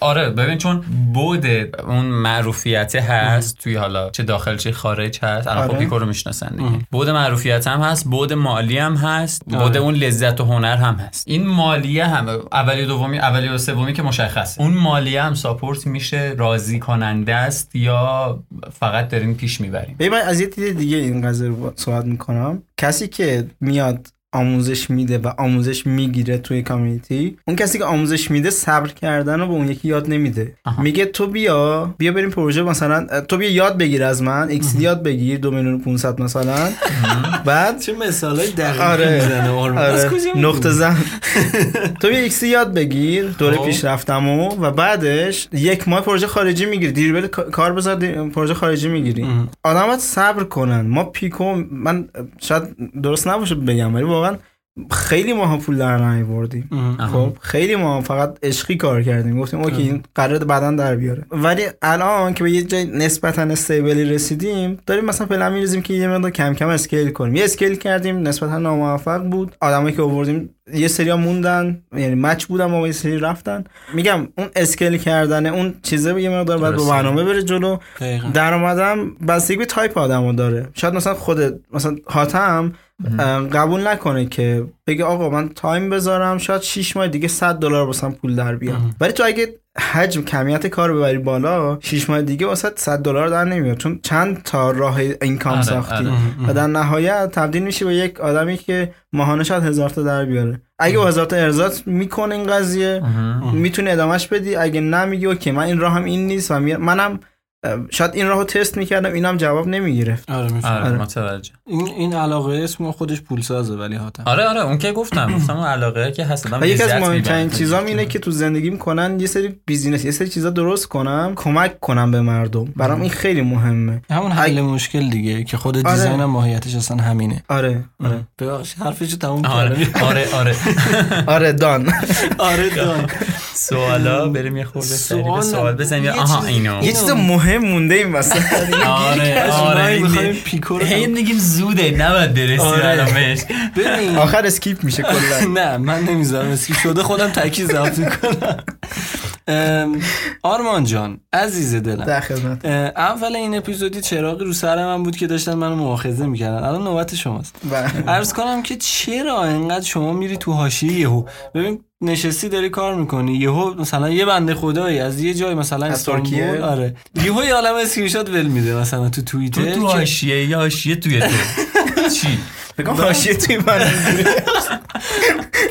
آره ببین چون بعد اون معروفیت هست توی حالا چه داخل چه خارج هست الان خب پیکو رو میشناسن دیگه. بعد معروفیت هم هست بعد مالی هم هست بعد اون لذت و هنر هم هست. این مالیه هم اولی دومی اولی و سومی که مشخصه. اون مالیه هم ساپورت میشه راضی کننده است یا فقط دارین پیش میبرین. ببین از یه دید دیگه این قضیه رو صحبت میکنم. کسی که میاد آموزش میده و آموزش میگیره توی کامیونیتی اون کسی که آموزش میده صبر کردن رو به اون یکی یاد نمیده. آها. میگه تو بیا بیا بریم پروژه مثلا تو بیا یاد بگیر از من ایکس دی یاد بگیر دو میلیون و پانصد مثلا بعد چه مثالای دقیقی میزنه آره نقطه زن تو بیا ایکس دی یاد بگیر دوره پیشرفتمو و بعدش یک ماه پروژه خارجی میگیری دریبل کار بذار پروژه خارجی میگیری. آدمات صبر کنن. ما پیکو من شاید درست نباشه بگم ولی خیلی ما هم پول در نیاوردیم. خب خیلی ما هم فقط عشقی کار کردیم گفتیم اوکی این قراره بعداً در بیاره. ولی الان که به یه جای نسبتاً استیبلی رسیدیم داریم مثلا پلن می‌ریزیم که یه مقدار کم کم اسکیل کنیم. یه اسکیل کردیم نسبتاً ناموفق بود. آدمایی که آوردیم یه سریا موندن یعنی مچ بودن ما یه سری رفتن. میگم اون اسکیل کردن اون چیزه یه مقدار بعد رو برنامه بره جلو. درآمدم بستگی به تایپ آدمو داره. شاید مثلا خود مثلا حاتم قبول نکنه که بگه آقا من تایم بذارم شاید شش ماه دیگه صد دلار واسم پول در بیاد. ولی تو اگه حجم کمیت کار رو ببری بالا شش ماه دیگه واسه صد دلار در نمیاد چون چند تا راه اینکام ساختی و در نهایت تبدیل میشی به یک آدمی که ماهانه شاید هزار تا در بیاره. اگه هزار تا ارزات میکنه این قضیه میتونی ادامش بدی. اگه نمیگی اوکی من این راهم این نیست و منم شاید این راهو تست میکردم اینم جواب نمیگرفت. آره میفهمم. آره متوجه. این این علاقه اسم خودش پولسازه ولی حاتم. آره آره اون که گفتم گفتم اون علاقه که هست آدم. یکی از مهمترین چیزام اینه که تو زندگیم کنن یه سری بیزینس یه سری چیزا درست کنم کمک کنم به مردم. برام این خیلی مهمه. همون حل مشکل دیگه که خود دیزاین ماهیتش اصلا همینه. آره آره. ببخشید حرفشو تموم کردم. آره آره. آره دان. آره دان. سوالا بریم یه خورده سریع سوال بزنیم. آها اینو. یه چیز مونده این وسط. آره آره می‌خوایم پیکو رو هی میگیم زوده نباید برسیم الان بهش. ببین آخر اسکیپ میشه کلا. نه من نمیذارم اسکیپ شده خودم تکی ضبط میکنم. آرمان جان عزیز دلم در خدمت. اول این اپیزودی چراغی رو سر من بود که داشتن منو مؤاخذه میکردن. الان نوبت شماست. عرض کنم که چرا اینقدر شما میری تو حاشیه یهو. ببین نشستی داری کار میکنی یهو مثلا یه بنده خدایی از یه جای مثلا استانبول آره یهو یه عالمه اسکرین شات ول میده مثلا تو توییتر تو حاشیه یا حاشیه توی تو چی بگم حاشیه توی من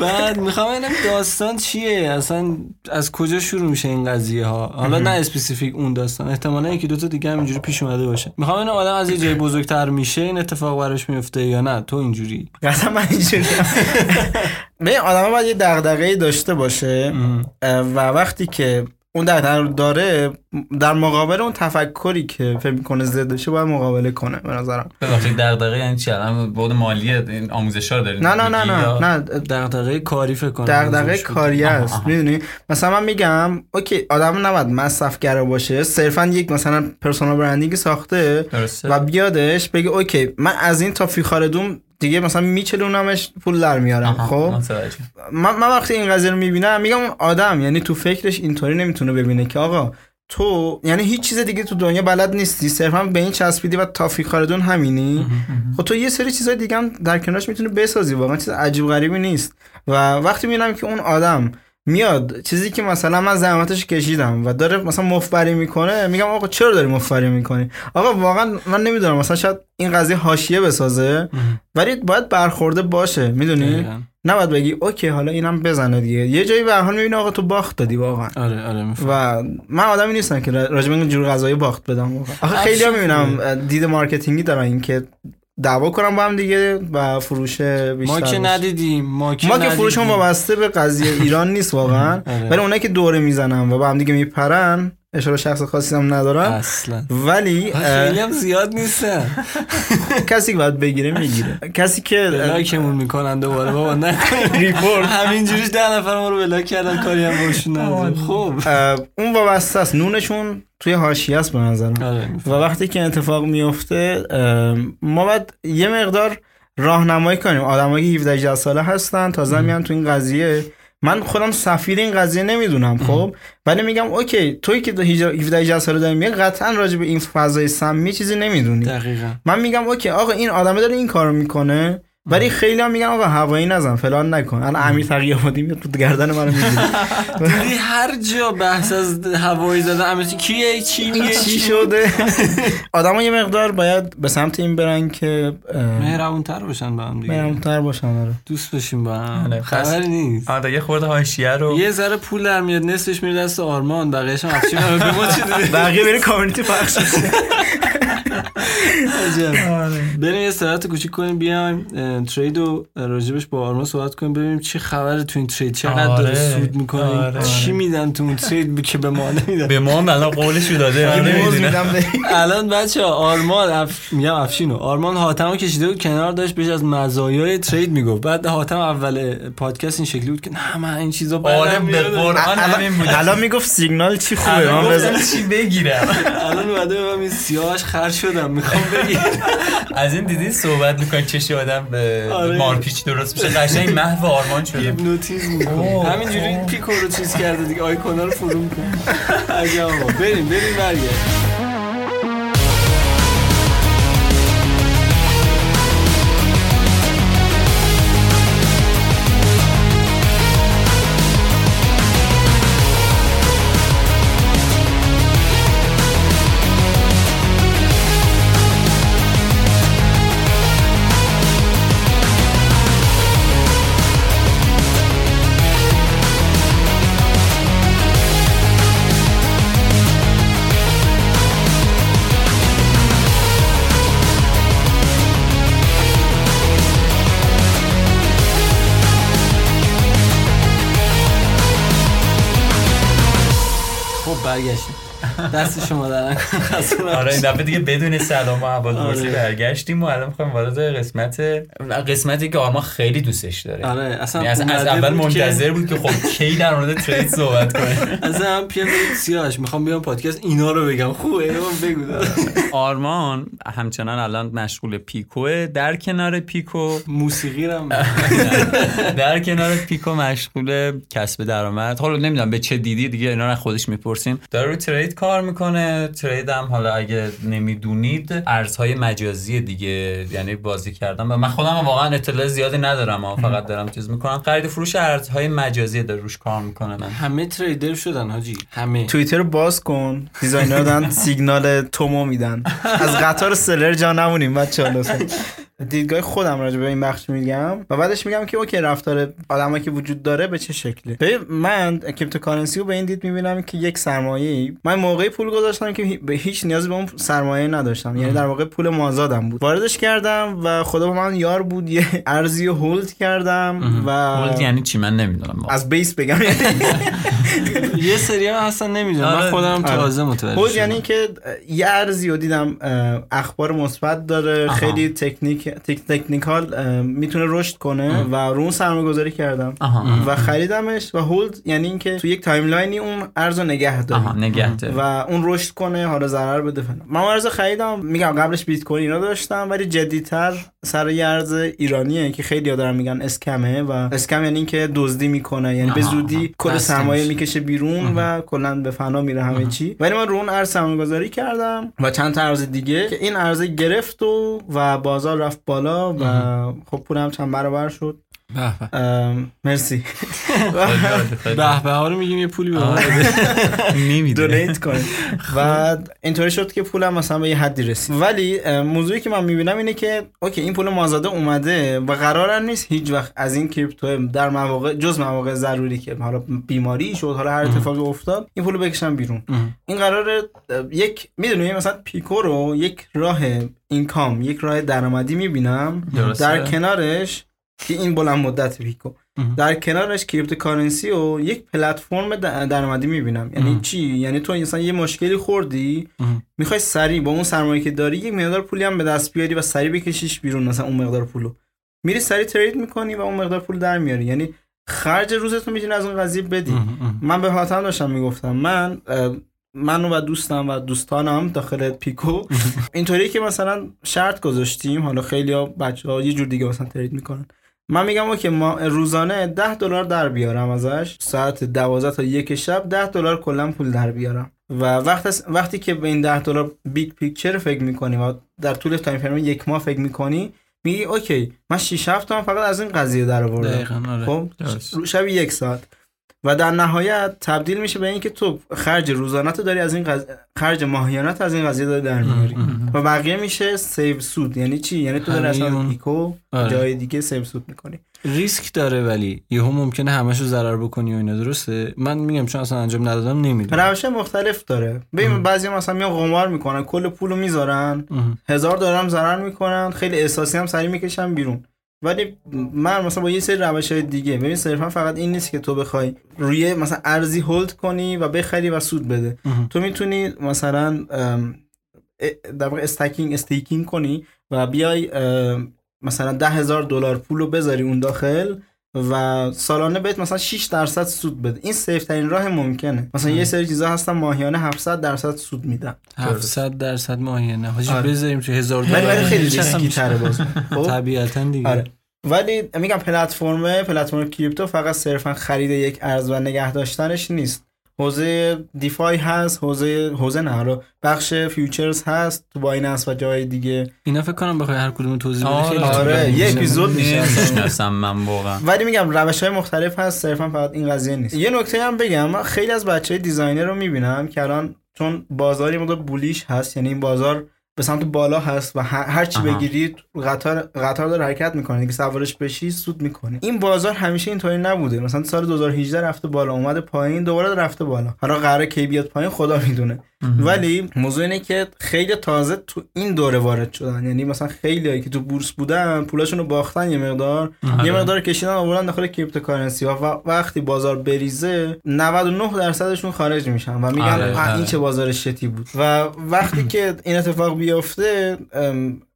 بعد میخوام ببینم داستان چیه اصلا از کجا شروع میشه این قضیه ها. حالا نه اسپسیفیک اون داستان احتمالاً یکی دو تا دیگه هم اینجوری پیش اومده باشه. میخوام ببینم آدم از یه جای بزرگتر میشه این اتفاق براش میفته یا نه. تو اینجوری اصلا من اینجوری می آدم باید یه دغدغه‌ای داشته باشه و وقتی که اون دغدغه رو داره در مقابل اون تفکری که فکر می‌کنه زدشه باید مقابله کنه به نظرم. ببخشید دغدغه یعنی چی؟ الان بود مالیه این آموزشا رو دارین؟ نه نه نه نه نه دغدغه کاری فکر کنه. دغدغه کاری است. میدونی مثلا من میگم اوکی آدم نباید مصرف‌گرا باشه صرفاً یک مثلا پرسونال برندینگ ساخته و بیادش بگه اوکی من از این تا فیخاردوم دیگه مثلا میچلونمش پول در میارم. خب من من وقتی این قضیه رو میبینم میگم اون آدم یعنی تو فکرش اینطوری نمیتونه ببینه که آقا تو یعنی هیچ چیز دیگه تو دنیا بلد نیستی صرفا به این چسبیدی و تافی خاردون همینی. خب تو یه سری چیزای دیگه هم در کنارش میتونه بسازی واقعا چیز عجیب غریبی نیست. و وقتی میبینم که اون آدم میاد چیزی که مثلا من زحمتش کشیدم و داره مثلا مفبری میکنه میگم آقا چرا داری مفبری میکنی؟ آقا واقعا من نمیدونم مثلا شاید این قضیه حاشیه بسازه ولی باید برخورده باشه میدونی؟ نباید بگی اوکی حالا اینم بزنه دیگه. یه جایی به هر حال میبینی آقا تو باخت دادی واقعا. آره آره میفهم. و من آدمی نیستم که راجع به این جور قضایا باخت بدم واقعا. آخه خیلی‌ها میبینم دید مارکتینگی دارن این که دعوا کنم با هم دیگه و فروش بیشتر ما که ندیدیم ما که ما که فروشمون وابسته به قضیه ایران نیست واقعا ولی اونایی که دوره میزنن و با هم دیگه میپرن اشاره شخص خاصی هم ندارن اصلا ولی خیلی هم زیاد نیستن. کسی که باید بگیره میگیره کسی که بلاکمون میکنن دوباره بابا نکنه ریپورت همینجوریش ده نفر ما رو بلاک کردن کاری هم باشون نداره. خب اون وابسته است نونشون توی حاشیه است به نظرم و وقتی که اتفاق میفته ما باید یه مقدار راهنمایی کنیم. آدمایی که هفده ساله هستن تازه میان تو این قضیه. من خودم سفیر این قضیه نمیدونم خب ولی میگم اوکی تویی که هفده ساله داری میگه قطعا راجع به این فضای سمی چیزی نمیدونی. دقیقاً من میگم اوکی آقا این آدمه داره این کارو میکنه ولی خیلی‌ها میگن آقا هوایی نزن فلان نکن. الان امیر تقی آبادی میاد تو گردن منو میگیره. دیدی هر جا بحث از هوایی زدن امیر کیه چی میگه چی شده. آدما یه مقدار باید به سمت این برن که مهربون‌تر باشن با هم دیگه. مهربون‌تر باشن آره. دوست باشیم با هم. خبری نیست. آره یه خورده حاشیه رو یه ذره پول در میاد نصفش میره دست آرمان بقیه‌اش هم افشین بقیه میره کامیونیتی پخش میشه. بریم یه استراحت کوچیک کنیم بیایم ترید رو راجبش با آرمان صحبت کنیم ببینیم چه خبره تو این ترید چقدر آره، داره سود میکنه آره، چی آره. میدن تو اون ترید که به ما نمیدن به ما هم الان قولش رو داده الان بچه آرمان اف... میگم افشینو آرمان حاتم رو کشیده بود کنار داشت بهش از مزایای ترید میگفت بعد حاتم اول پادکست این شکلی بود که نه من این چیزا بعدم میدونم الان میگفت سیگنال چی خوبه من بزن چی بگیرم الان بعد من این سیاوش خرج شدم میخوام بگیرم از این دیدی صحبت میکنه چه آدم آره. مارپیچ درست میشه قشنگ محو آرمان شده هیپنوتیزم میکنه همینجوری پیکو رو چیز کرده دیگه آیکونا رو فرو میکنه. عجب بریم بریم برگردیم. دست شما درنگ. آره این دفعه دیگه بدون سلام و احوالپرسی برگشتیم و الان می‌خوام وارد قسمت قسمتی که آرمان خیلی دوستش داره. آره اصلا از اول منتظر بود که خب کی در مورد ترید صحبت کنه. اصلا پیام سیاوش می‌خوام بیام پادکست اینا رو بگم. خوبه بگو. آرمان همچنان الان مشغول پیکوه، در کنار پیکو موسیقی رو در کنار پیکو مشغول کسب درآمد. حالا نمیدونم به چه دیدی دیگه اینا رو خودش میپرسین. داره رو ترید کار میکنه. ترید هم حالا اگه نمیدونید ارزهای مجازی دیگه، یعنی بازی کردم. من خودم واقعا اطلاع زیادی ندارم، اما فقط دارم چیز میکنم، خرید فروش ارزهای مجازی داره روش کار میکنه. من همه تریدر شدن حاجی، همه. توییتر رو باز کن، دیزاینر دادن سیگنال تومو میدن، از قطار سلر جا نمونیم بچه‌ها لطفاً. دیدگاه خودم راجع به این بخش میگم و بعدش میگم که اوکی رفتار آدمایی که وجود داره به چه شکلی. ببین من کریپتوکارنسی رو به این دید میبینم که یک سرمایه‌ای، من موقعی پول گذاشتم که به هیچ نیازی به اون سرمایه نداشتم، یعنی در واقع پول مازادم بود، واردش کردم و خدا با من یار بود، یه ارزی هولد کردم. و هولد یعنی چی من نمیدونم، از بیس بگم یه سری ها اصلا نمیدونم، من خودم تازه متولد. هولد یعنی که یه ارزی رو دیدم اخبار مثبت داره، خیلی تکنیک تک تکنیکال میتونه رشد کنه ام. و رو اون سرمایه‌گذاری کردم و خریدمش. و هولد یعنی اینکه تو یک تایملاینی اون ارزو نگه داره و اون رشد کنه، حالا ضرر بده فلان. من ارزو خریدم، میگم قبلش بیت کوین اینا داشتم، ولی جدی‌تر سر یه ارز ایرانیه که خیلی ها دارن میگن اسکمه. و اسکم یعنی اینکه دزدی میکنه، یعنی به زودی کل سرمایه میکشه بیرون ام. و کلا به فنا میره همه چی. ولی من رو اون ارز سرمایه‌گذاری کردم و چند تا ارز دیگه که این ارز گرفت و و بازار رفت بالا و خب پولم چند برابر شد. بهبه مرسی بهبه ها رو میگیم یه پولی به ما بده دونیت کنیم و اینطوری شد که پولم مثلا به یه حدی رسید. ولی موضوعی که من میبینم اینه که اوکی این پول مازاده اومده و قرارن نیست هیچ وقت از این کریپتو در مواقع جز مواقع ضروری که حالا بیماری شد، حالا هر اتفاقی افتاد، این پولو بکشن بیرون. این قراره یک میدونی مثلا پیکو رو یک راه اینکام، یک راه درآمدی میبینم در کنارش که این بلند مدت پیکو در کنارش کریپتوکارنسی و یک پلتفرم درآمدی میبینم. یعنی ام. چی؟ یعنی تو مثلا یه مشکلی خوردی ام. میخوای سریع با اون سرمایه که داری یک مقدار پولی هم به دست بیاری و سریع بکشیش بیرون، مثلا اون مقدار پولو میری سریع ترید میکنی و اون مقدار پول در میاری، یعنی خرج روزت رو میتونی از اون قضیه بدی. ام. ام. من به حاتم داشتم میگفتم من من و دوستم و دوستانم داخل پیکو اینطوریه که مثلا شرط گذاشتیم، حالا خیلی‌ها بچه‌ها یه جور دیگه مثلا ترید میکنن. من میگم اوکی ما روزانه ده دلار در بیارم ازش، ساعت دوازده تا یک شب ده دلار کلا پول در بیارم. و وقت وقتی که به این ده دلار بیگ پیکچر فکر میکنی و در طول تایم فریم یک ماه فکر میکنی، میگی اوکی من شش هفت تومن فقط از این قضیه در آوردم. خب شب یک ساعت و در نهایت تبدیل میشه به این که تو خرج روزانه‌تو داری از این قض... خرج ماهیانه‌ت از این قضیه داری در میاری و بقیه میشه سیو سود. یعنی چی؟ یعنی تو داری اصلا پیکو آره. جای دیگه سیو سود میکنی. ریسک داره ولی یهو ممکنه همشو ضرر بکنی و اینا، درسته؟ من میگم چون اصلا انجام ندادم نمیدونم. روش مختلف داره. ببین بعضیا مثلا میان قمار میکنن، کل پولو میذارن، هزار دلارم ضرر میکنن، خیلی احساسی هم سری میکشن بیرون. ولی من مثلا با یه سری روش‌های دیگه، ببین صرفا فقط این نیست که تو بخوای روی مثلا ارزی هولد کنی و بخری و سود بده. تو میتونی مثلا در واقع استیکینگ استیکینگ کنی و بیای مثلا ده هزار دلار پولو بذاری اون داخل و سالانه بهت مثلا شش درصد سود بده. این سیف ترین راه ممکنه. مثلا ام. یه سری چیزا هستن ماهیانه هفتصد درصد سود میدن. هفتصد درصد ماهیانه حاجی آره. بذاریم چه هزار دلار. ولی خیلی ریسکی تره باز. خب طبیعتا دیگه آره. ولی میگم پلتفرم پلتفرم کریپتو فقط صرفا خرید یک ارز و نگه داشتنش نیست. حوزه دیفای هست، حوزه حوزه نه رو بخش فیوچرز هست تو بایننس و جای دیگه. اینا فکر کنم بخوای هر کدوم توضیح بدی خیلی آره یه اپیزود میشه اصلا من واقعا. ولی میگم روش‌های مختلف هست، صرفا فقط این قضیه نیست. یه نکته هم بگم، من خیلی از بچهای دیزاینر رو میبینم که الان چون بازار مدل بولیش هست، یعنی این بازار به سمت بالا هست و هر چی بگیرید قطار قطار داره حرکت میکنه دیگه، سوارش بشی سود میکنه. این بازار همیشه اینطوری نبوده. مثلا سال دو هزار و هجده رفته بالا، اومده پایین، دوباره رفته بالا. حالا قراره کی بیاد پایین خدا میدونه. ولی موضوع اینه که خیلی تازه تو این دوره وارد شدن، یعنی مثلا خیلیایی که تو بورس بودن پولاشون رو باختن یه مقدار آه. یه مقدار کشیدن آوردن داخل کریپتوکارنسی ها، وقتی بازار بریزه نود و نه درصدشون خارج میشن و میگن آه این چه بازار شتی بود. و وقتی که این اتفاق بیفته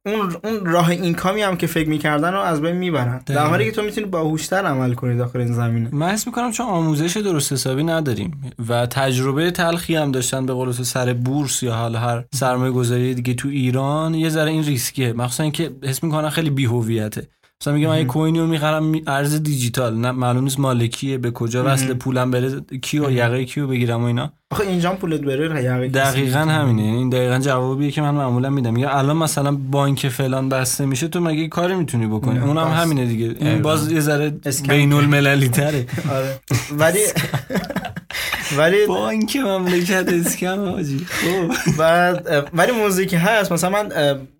اون اون راه اینکامی هم که فکر می‌کردن رو از بین میبرن، در حالی که تو میتونی باهوشتر عمل کنی داخل این زمینه. من حس می‌کنم چون آموزش درست حسابی نداریم و تجربه تلخی هم داشتن به قول تو سر بورس یا حالا هر سرمایه‌گذاری دیگه تو ایران، یه ذره این ریسکیه، مخصوصا اینکه حس می‌کنن خیلی بی‌هویته. مثلا میگم من یه کوینی رو می‌خرم ارز دیجیتال، نه معلوم نیست مالکیه، به کجا وصل، پولم بره کیو، یقه کیو بگیرم و اینا. آخه اینجا پولت بره یقه. دقیقاً همینه، این دقیقاً جوابیه که من معمولا میدم. یا الان مثلا بانک فلان بسته میشه، تو مگه کاری میتونی بکنی؟ اونم هم همینه دیگه. این باز یه ذره بین‌المللی تره. آره. ولی ولی بانک مملکت اسکم آجی. خب بعد ولی موزیک هست، مثلا من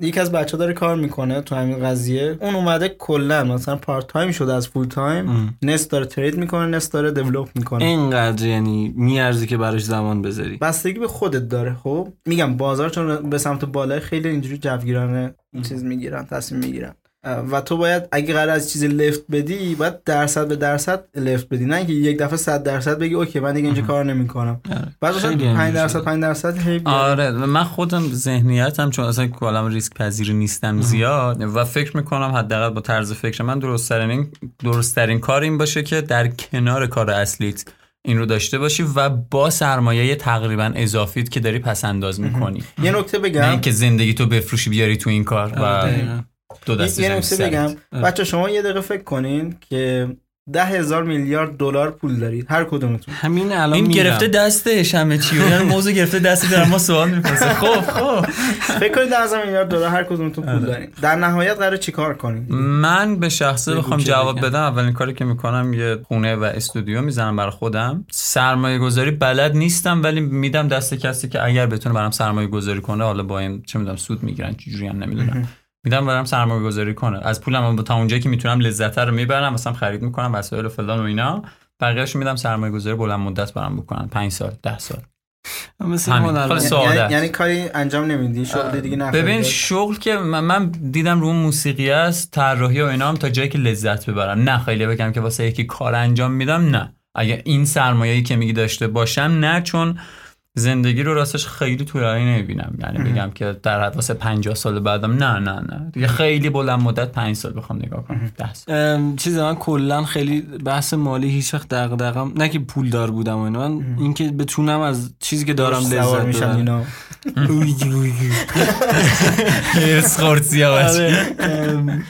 یکی از بچه‌ها داره کار میکنه تو همین قضیه، اون اومده کلا مثلا پارت تایم شده از فول تایم، نست داره ترید میکنه، نست داره دیولپ میکنه. اینقدر یعنی میارزه که براش زمان بذاری، بستگی به خودت داره. خب میگم بازار چون به سمت بالا خیلی اینجوری جوگیرانه چیز میگیرن، تصمیم میگیرن و تو باید اگه قرار از چیزی لفت بدی باید درصد به درصد لفت بدی، نه اینکه یک دفعه صد درصد بگی اوکی من دیگه اینجا کار نمی‌کنم. بعد مثلا پنج درصد پنج درصد هی. آره من خودم ذهنیتم چون اصلا کلام ریسک پذیر نیستم زیاد و فکر می‌کنم حداقل با طرز فکر من درست ترین درست ترین کار این باشه که در کنار کار اصلیت این رو داشته باشی و با سرمایه تقریبا اضافیت که داری پسنداز می‌کنی. یه نکته بگم، نه اینکه زندگی تو بفروشی بیاری تو این کار. و یه نکته بگم بچه، شما یه دقیقه فکر کنین که ده هزار میلیارد دلار پول دارید هر کدومتون. همین الان این گرفته دستش همه چی رو، موضوع گرفته دستی دارم ما سوال میپرسه. خب خب فکر کنید ده هزار میلیارد دلار هر کدومتون پول دارید، در نهایت قرار چیکار کنید؟ من به شخصه بخوام جواب بدم، اولین کاری که میکنم یه خونه و استودیو میزنم برای خودم. سرمایه گذاری بلد نیستم ولی میدم دست کسی که اگر بتونه برام سرمایه گذاری کنه، حالا با این چه میدونم سود میگیرن چجوری هم نمیدونم، میدم برام سرمایه گذاری کنه. از پولم تا اونجایی که میتونم لذت رو میبرم، مثلا خرید میکنم وسایل و فلان و اینا، بقیه‌اش میدم سرمایه گذاری بلند مدت برام بکنن، پنج سال ده سال. مثلا یعنی کاری انجام نمیدی، شغل دیگه نخرید. ببین شغل که من, من دیدم رو موسیقی است، طراحی و اینا هم تا جایی که لذت ببرم، نه خیلی بگم که واسه یکی کار انجام میدم، نه اگه این سرمایه‌ای که میگی داشته باشم، نه چون زندگی رو راستش خیلی طولانی نمیبینم، یعنی بگم که در حد واسه پنجاه سال بعدم نه نه نه دیگه، خیلی بلند مدت پنج سال بخوام نگاه کنم ده سال. چیز من کلا خیلی بحث مالی هیچ وقت دغدغم نه که پول دار بودم اینا، من اینکه بتونم از چیزی که دارم لذت ببرم اینا. هرس خورسیاوش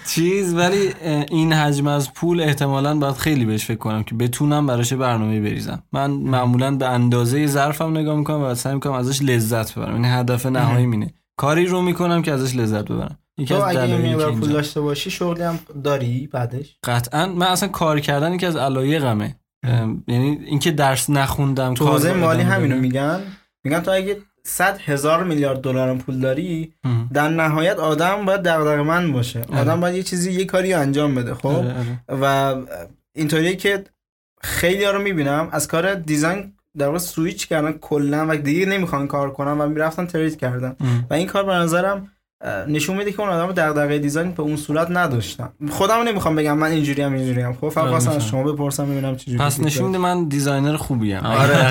چیز، ولی این حجم از پول احتمالاً باید خیلی بهش فکر کنم که بتونم براش برنامه بریزم. من معمولاً به اندازه ظرفم نگاه میکنم و سعی میکنم ازش لذت ببرم، این هدف نهایی مینه، کاری رو میکنم که ازش لذت ببرم. یکی از دلایلی که پول داشته باشی شغلی هم داری بعدش؟ قطعاً من اصلا کار کردن یکی از علایقمه، یعنی اینکه درس نخوندم تو حوزه مالی همینو میگن، میگن تو اگه صد هزار میلیارد دلار پول داری در نهایت آدم باید دغدغه‌مند باشه، آدم باید یه چیزی یه کاری انجام بده. خب و اینطوریه که خیلی‌ها رو میبینم از کار دیزاین در واقع سویچ کردن کلا و دیگه نمیخوان کار کنن و میرفتن ترید کردن ام. و این کار به نظرم نشون میده که اون آدم دغدغه دیزاین به اون صورت نداشتن. خودم نمیخوام بگم من اینجوری ام اینجوری ام، خب فقط واسه شما بپرسم ببینم چه جوری. پس نشون میده من دیزاینر خوبی ام. آره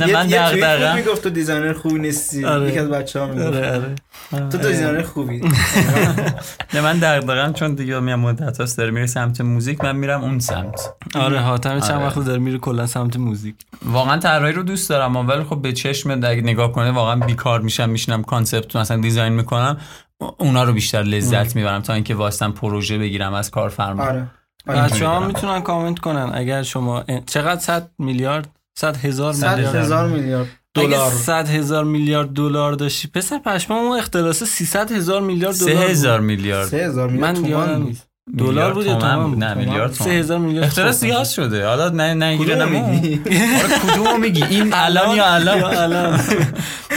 نه من دغدغه میگفت تو دیزاینر خوبی نیستی، یکی از بچه‌ها میگفت تو دیزاینر خوبی. نه من دغدغه‌ام چون دیگه میام مدت‌هاست داره میره سمت موزیک، من میرم اون سمت. آره حاتم چند وقت داره میره کلا سمت موزیک. واقعا طراحی رو دوست دارم ولی خب به چشم نگاه کنه واقعا بیکار میشم، میشینم کانسپت مثلا دیزاین میکنم، اونا رو بیشتر لذت میبرم تا اینکه واسم پروژه بگیرم از کارفرما. آره. بچه ها میتونن کامنت کنن اگر شما چقدر صد میلیارد صد هزار میلیارد صد هزار میلیارد دلار، صد هزار میلیارد دلار داشتی پسر پشمامو اختلاس سیصد هزار میلیارد دلار، سه هزار میلیارد سه هزار میلیارد من یادم نیست دلار بود یا تومن؟ نه میلیارد تومن. سه هزار میلیارد اختلاس زیاد شده. حالا نه نه اینو نمیگی. آره کدومو میگی؟ این الان یا الان؟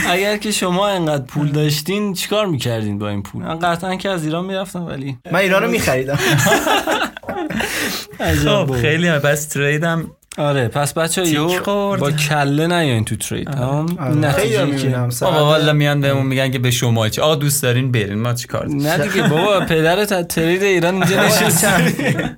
اگر که شما انقدر پول داشتین چیکار میکردین با این پول؟ من قطعاً که از ایران میرفتم ولی من ایران رو میخریدم. خب خیلی بس تریدم آره پس بچه‌ها با کله نیاین تو ترید. نتیجه میبینم بابا والا میان بهمون میگن که به شما چه آقا دوست دارین برین ما چیکار نه دیگه بابا پدرت از ترید ایران اینجا نشسته.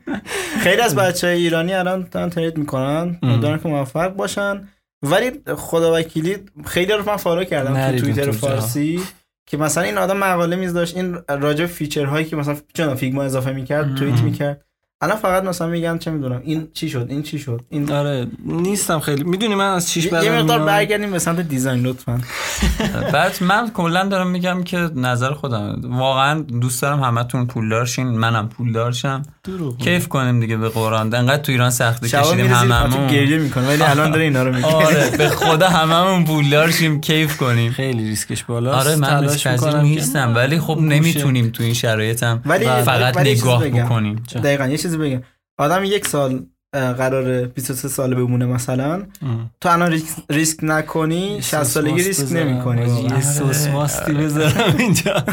خیلی از بچه‌های ایرانی الان دارن ترید میکنن امیدوارم که موفق باشن ولی خدا وکیلی خیلی رو من فالو کردم تو توییتر فارسی که مثلا این آدم مقاله میز داشت این راجع فیچرهایی که مثلا چون فیگما اضافه میکرد توییت میکرد الان فقط مثلا میگم چه میدونم این چی شد این چی شد این آره نیستم خیلی میدونی من از چیش برام یه مقدار برگردیم به سمت دیزاین لطفا. بعد من کلا دارم میگم که نظر خودم واقعا دوست دارم همتون پولدار شین منم پولدار شم کیف کنیم دیگه به قرآن انقدر تو ایران سختی کشیدیم هممون گریه میکنه ولی الان داره اینا رو میگه آره به خدا هممون پولدار شیم کیف کنیم خیلی ریسکش بالاست. آره من ریسک پذیر نیستم ولی خب نمیتونیم تو این شرایطم فقط نگاه بکنیم. دقیقاً بگم آدم یک سال قراره بیست و سه ساله بمونه مثلا ام. تو الان ریسک, ریسک نکنی شصت سالگی ریسک نمی‌کنی یه سوس ماستی بذارم اینجا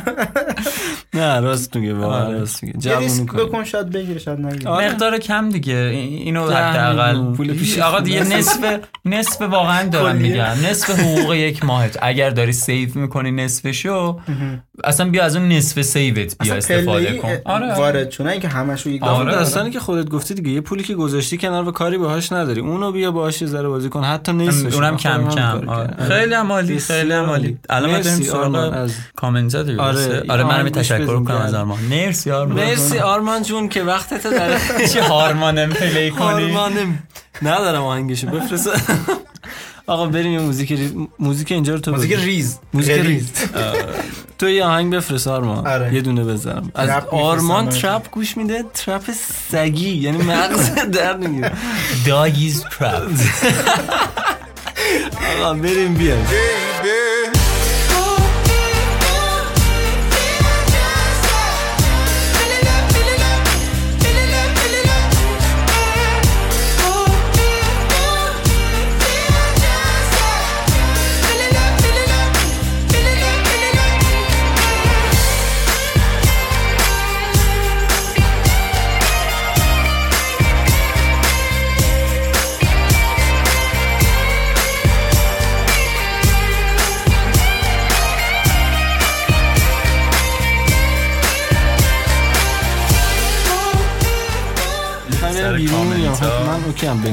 نه راست میگه واقعا راست میگه جوون بکن شاید بگیره شاید نگیره مقدار کم دیگه اینو حداقل پول پیش آقا دیگه نصف نصف واقعا دارم میگم نصف حقوق یک ماهت اگر داری سیو می‌کنی نصفشو اصلا بیا از اون نصف سیوت بیا استفاده کن وارد چون اینکه همشو یک دفعه داستانی که خودت گفتی دیگه یه پولی که گذاشتی کنار و کاری باهاش نداری اونو بیا باهاش یه ذره بازی کن حتی نیستش اونم کم کم خیلی عالی خیلی عالی الان ما داریم سراغ کامنت زدی آره منم تشکر می‌کنم از آرمان مرسی آرمان مرسی آرمان جون که وقتت در چه هارمونم پلی کنی هارمونم ندارم آهنگشو بفرست آقا بریم یه موزیک موزیک اینجا رو تو موزیک ریز موزیک ریز تو یه آهنگ بفرست آرمان آره. یه دونه بذارم از آرمان ترپ گوش میده ترپ سگی یعنی مغز در نمیاد داگیز ترپ آقا بریم بیان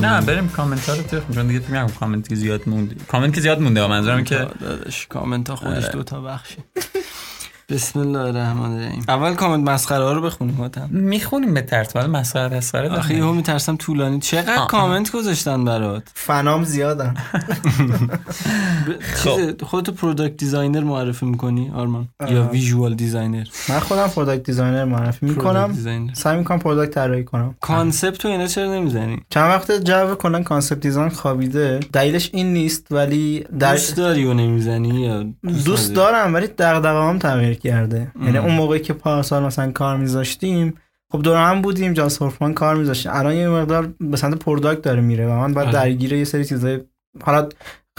نه بریم کامنت ها رو تخم چون دیگه تو میگم کامنت که زیاد مونده کامنت که زیاد مونده منظورم که داداش کامنت ها خودش دو تا بخشه. بسم الله الرحمن الرحیم اول کامنت مسخره ها رو بخونیم حتما میخونیم به ترتیب ولی مسخره مسخره آخه یهو میترسم طولانی چقدر آه. کامنت گذاشتن برات فنام زیادن خب خودت پروداکت دیزاینر معرفی میکنی آرمان آه. یا ویژوال دیزاینر من خودم پروداکت دیزاینر معرفی میکنم سعی میکنم پروداکت طراحی کنم کانسپت رو اینا چرا نمیزنی چند وقت جو کلا کانسپت دیزاین خوابیده دلیلش این نیست ولی در... دوست داری و نمیزنی یا دوست, دوست دارم ولی دغدغه‌ام تغییر کرده یعنی اون موقعی که پارسال مثلا کار میذاشتیم خب دور هم بودیم جان سورفمان کار میذاشتیم الان یه مقدار به سمت پروداکت داره میره و من بعد درگیر یه سری چیزای حالا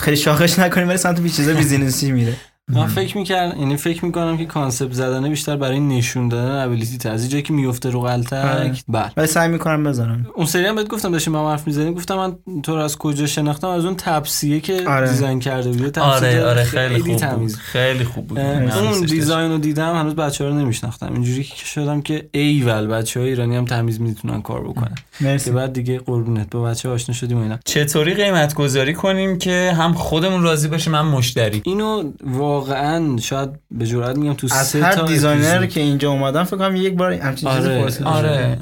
خیلی شاخش نکنیم ولی سمت بیش چیزای بیزینسی میره من فکر می‌کردم یعنی فکر می‌کنم که کانسپت زدن بیشتر برای نشون دادن ابیلیتی از جایی که میفته رو غلطک بعد ولی سعی می‌کنم بزنم اون سری هم بهت گفتم داشتم با حرف می‌زدیم گفتم من تو رو از کجا شناختم از اون تپسیه که آره. دیزاین کرده بودی تپسیه آره آره خیلی, خیلی خوب تمیز. بود خیلی خوب بود اون دیزاین رو دیدم هنوز بچه‌ها رو نمی‌شناختم اینجوری که شدم که ایول بچه‌های ایرانی هم تمیز می‌تونن کار بکنن که بعد دیگه قربونت با بچه‌ها آشنا شدیم اینا چطوری قیمت‌گذاری کنیم که هم خودمون راضی باشیم هم مشتری اینو واقعا شاید به جرئت میگم تو سه تا از هر دیزاینر که اینجا اومدن فکر کنم یک بار همچین چیزی پرسیدم آره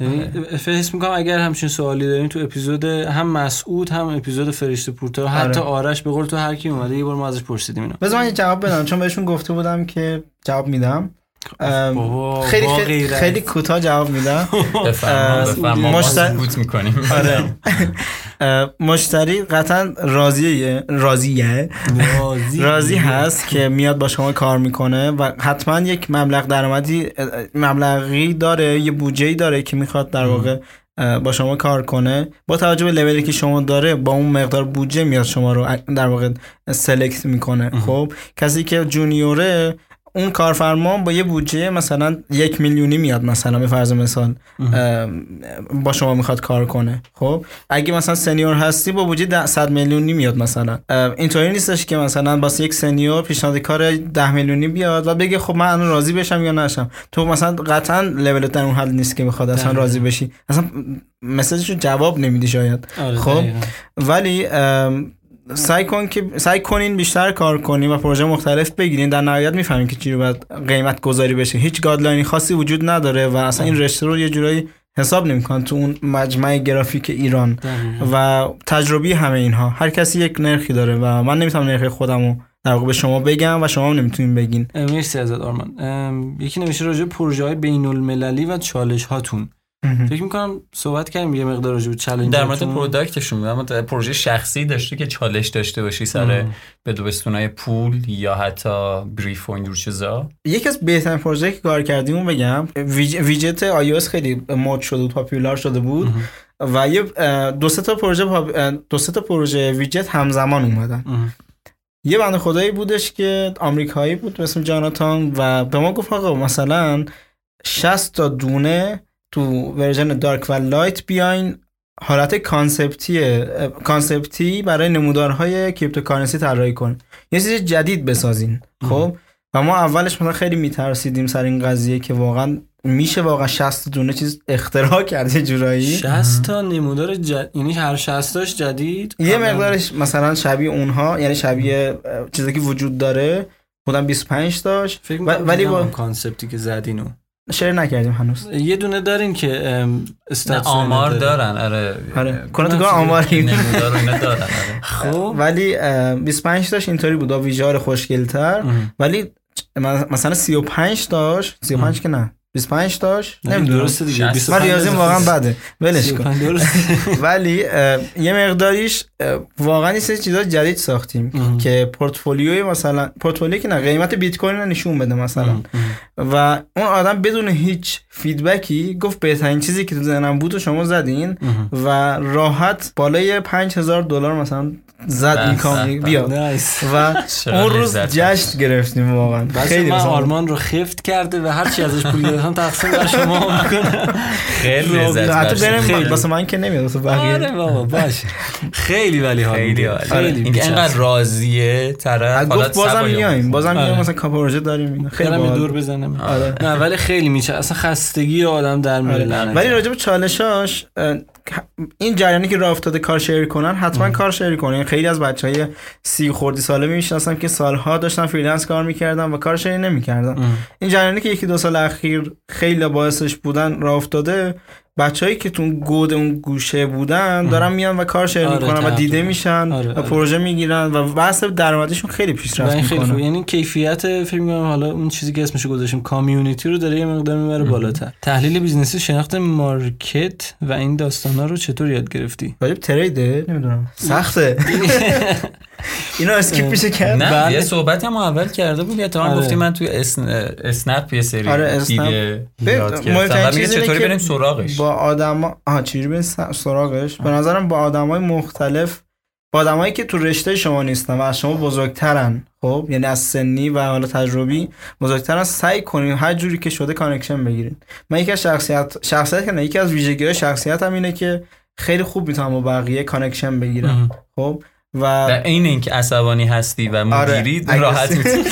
فکر می‌کنم اگر همچین سوالی دارین تو اپیزود هم مسعود هم اپیزود فرشته پورتا حتی آرش به قول تو هر کی اومده یه بار ما ازش پرسیدیم اینا بذار من یه جواب بدم چون بهشون گفته بودم که جواب میدم خیلی خیلی, خیلی کوتاه جواب میدم بفرما مشتری بود می‌کنیم آره مشتری قطعا راضیه راضیه راضی هست که میاد با شما کار میکنه و حتما یک مبلغ درآمدی مبلغی داره یه بودجه‌ای داره که میخواد در واقع با شما کار کنه با توجه به لولی که شما داره با اون مقدار بودجه میاد شما رو در واقع سلکت میکنه خب کسی که جونیوره اون کارفرما با یه بودجه مثلا یک میلیونی میاد مثلا به فرض مثال با شما میخواد کار کنه. خب اگه مثلا سنیور هستی با بودجه صد میلیونی میاد مثلا. اینطوری نیستش که مثلا واسه یک سنیور پیشنهاد کار ده میلیونی بیاد و بگه خب من راضی بشم یا نشم. تو مثلا قطعا لولت در اون حد نیست که بخواد اصلا راضی بشی، اصلا مسیجشو جواب نمیدی شاید. خب ولی سعی کن که سعی کنین بیشتر کار کنین و پروژه مختلف بگیرین، در نهایت میفهمین که چی رو باید قیمت گذاری بشه. هیچ گایدلاین خاصی وجود نداره و اصلا این رشته رو یه جورایی حساب نمیکنن تو اون مجمع گرافیک ایران و تجربی همه اینها. هر کسی یک نرخی داره و من نمیتونم نرخ خودمو در واقع به شما بگم و شما هم نمیتونین بگین. مرسی ازت آرمان. یکی نمیشه راجع به پروژه‌های بین‌المللی و چالش هاتون فکر می‌کنم صحبت کردیم یه مقدار راجع به چالش در مورد پروداکتشون میگم. پروژه شخصی داشته که چالش داشته باشی سر بدوستونای پول یا حتی بریف و اینجور چیزا؟ یکی از بهترین پروژه‌ای که کار کردیم اون بگم ویج... ویجت آی او اس خیلی مود شده بود، پاپولار شده بود اه. و یه دو سه تا پروژه دو سه تا پروژه ویجت همزمان اومدن. اه. یه بنده خدایی بودش که آمریکایی بود اسمش جاناتان و به ما گفت آقا مثلا شصت تا دونه تو ورژن دارک و لایت بیاین حالت کانسپتی کانسپتی برای نمودارهای کریپتوکارنسی طراحی کن، یه چیز جدید بسازین. خب و ما اولش مثلا خیلی میترسیدیم سر این قضیه که واقعا میشه واقعا شصت دونه چیز اختراع کرده جورایی. شصت تا نمودار جدید، یعنی هر شصت تاش جدید، یه مقدارش مثلا شبیه اونها، یعنی شبیه چیزی که وجود داره، بودن بیست و پنج تاش. ولی با کانسپتی که زدینو شیر نکردیم هنوز. یه دونه دارین که استاتس آمار دارن. آره کلا تو آمار نمودار اینا دارن. خب ولی بیست و پنج تاش اینطوری بود، ویژار خوشگل‌تر. ولی مثلا سی و پنج تاش سی و پنج که نه بیست و پنج تاش نمیدونم درسته دیگه. من ریاضیم واقعا بده، ولش کن. ولی یه مقداریش واقعا این چیزا جدید ساختیم که پورتفولیوی مثلا پورتفولیوی که نه قیمت بیت کوین رو نشون بده مثلا. و اون آدم بدون هیچ فیدبکی گفت بهترین چیزی که تو ذهنم بود و شما زدین و راحت بالای پنج هزار دلار مثلا زد این کامی بیاد و اون روز جشن گرفتیم واقعا. خیلی من آرمان رو خفت کرده و هر چی ازش پول گرفتم تقسیم بر شما میکنه. خیلی لذت بخش. خیلی واسه من که نمیاد واسه بقیه. آره بابا باشه. خیلی ولی خیلی خیلی اینقدر راضیه طرف حالت سبا بازم میایم بازم میایم مثلا کاپروژه داریم خیلی دور بزنیم. نه ولی خیلی میچه اصلا خستگی آدم در میاره. ولی راجع به چالشاش این جریانی که راه افتاده کار شیر کنن حتما ام. کار شیر کنن. خیلی از بچهای سی خوردی ساله میشناسم که سالها داشتن فریلنس کار میکردن و کار شیر نمیکردن. ام. این جریانی که یکی دو سال اخیر خیلی باعثش بودن راه افتاده، بچهایی که تو گود اون گوشه بودن دارن میان و کار شیر آره میکنن و دیده میشن. آره آره. و پروژه میگیرن و بحث درآمدشون خیلی پیشرفت میکنه. یعنی کیفیت فکر میکنم حالا اون چیزی که اسمش رو گذاشتیم کامیونیتی رو داره یه مقدار میبره بالاتر. تحلیل بیزنسی، شناخت مارکت و این داستانا رو چطور یاد گرفتی؟ واجب تریده نمیدونم سخته. اینا اسکیپ میشه کرد. نه یه صحبتی هم اول کرده بود احتمال گفتیم من توی اسنپ یه سری دیگه یاد گرفتم میگه چطوری بریم سراغش با آدما. آها چجوری بریم سراغش؟ به نظرم با آدمای مختلف، با آدمایی که تو رشته شما نیستن و از شما بزرگترن، خب یعنی از سنی و حالا تجربی بزرگترن، سعی کنین هر جوری که شده کانکشن بگیرین. من یکی از شخصیت شخصیت که یکی از ویژگی‌های شخصیتم اینه که خیلی خوب میتونم با بقیه کانکشن بگیرم. خب و در این اینکه عصبانی هستی و مدیری آره، راحت میتونی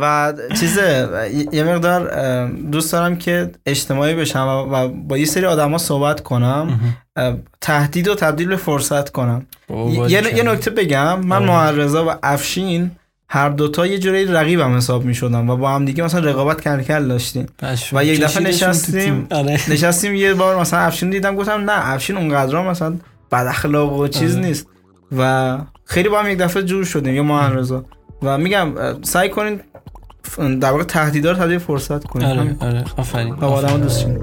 و چیزه یه مقدار دوست دارم که اجتماعی بشم و با یه سری آدم ها صحبت کنم، تهدید و تبدیل به فرصت کنم. یه, یه نکته بگم، من محرزا و افشین هر دوتا یه جوری رقیبم حساب می‌شدن و با هم دیگه مثلا رقابت کلکل داشتیم و یک دفعه نشستیم نشستیم یه بار مثلا افشین دیدم گفتم نه افشین اونقدرها مثلا بد اخلاق و چیز نیست و خیلی با هم یک دفعه جور شدیم یا مهندسا. و میگم سعی کنین در واقع تهدیدار تبدیل فرصت کنین. آره آره آفرین. با آدم‌ها دوستین.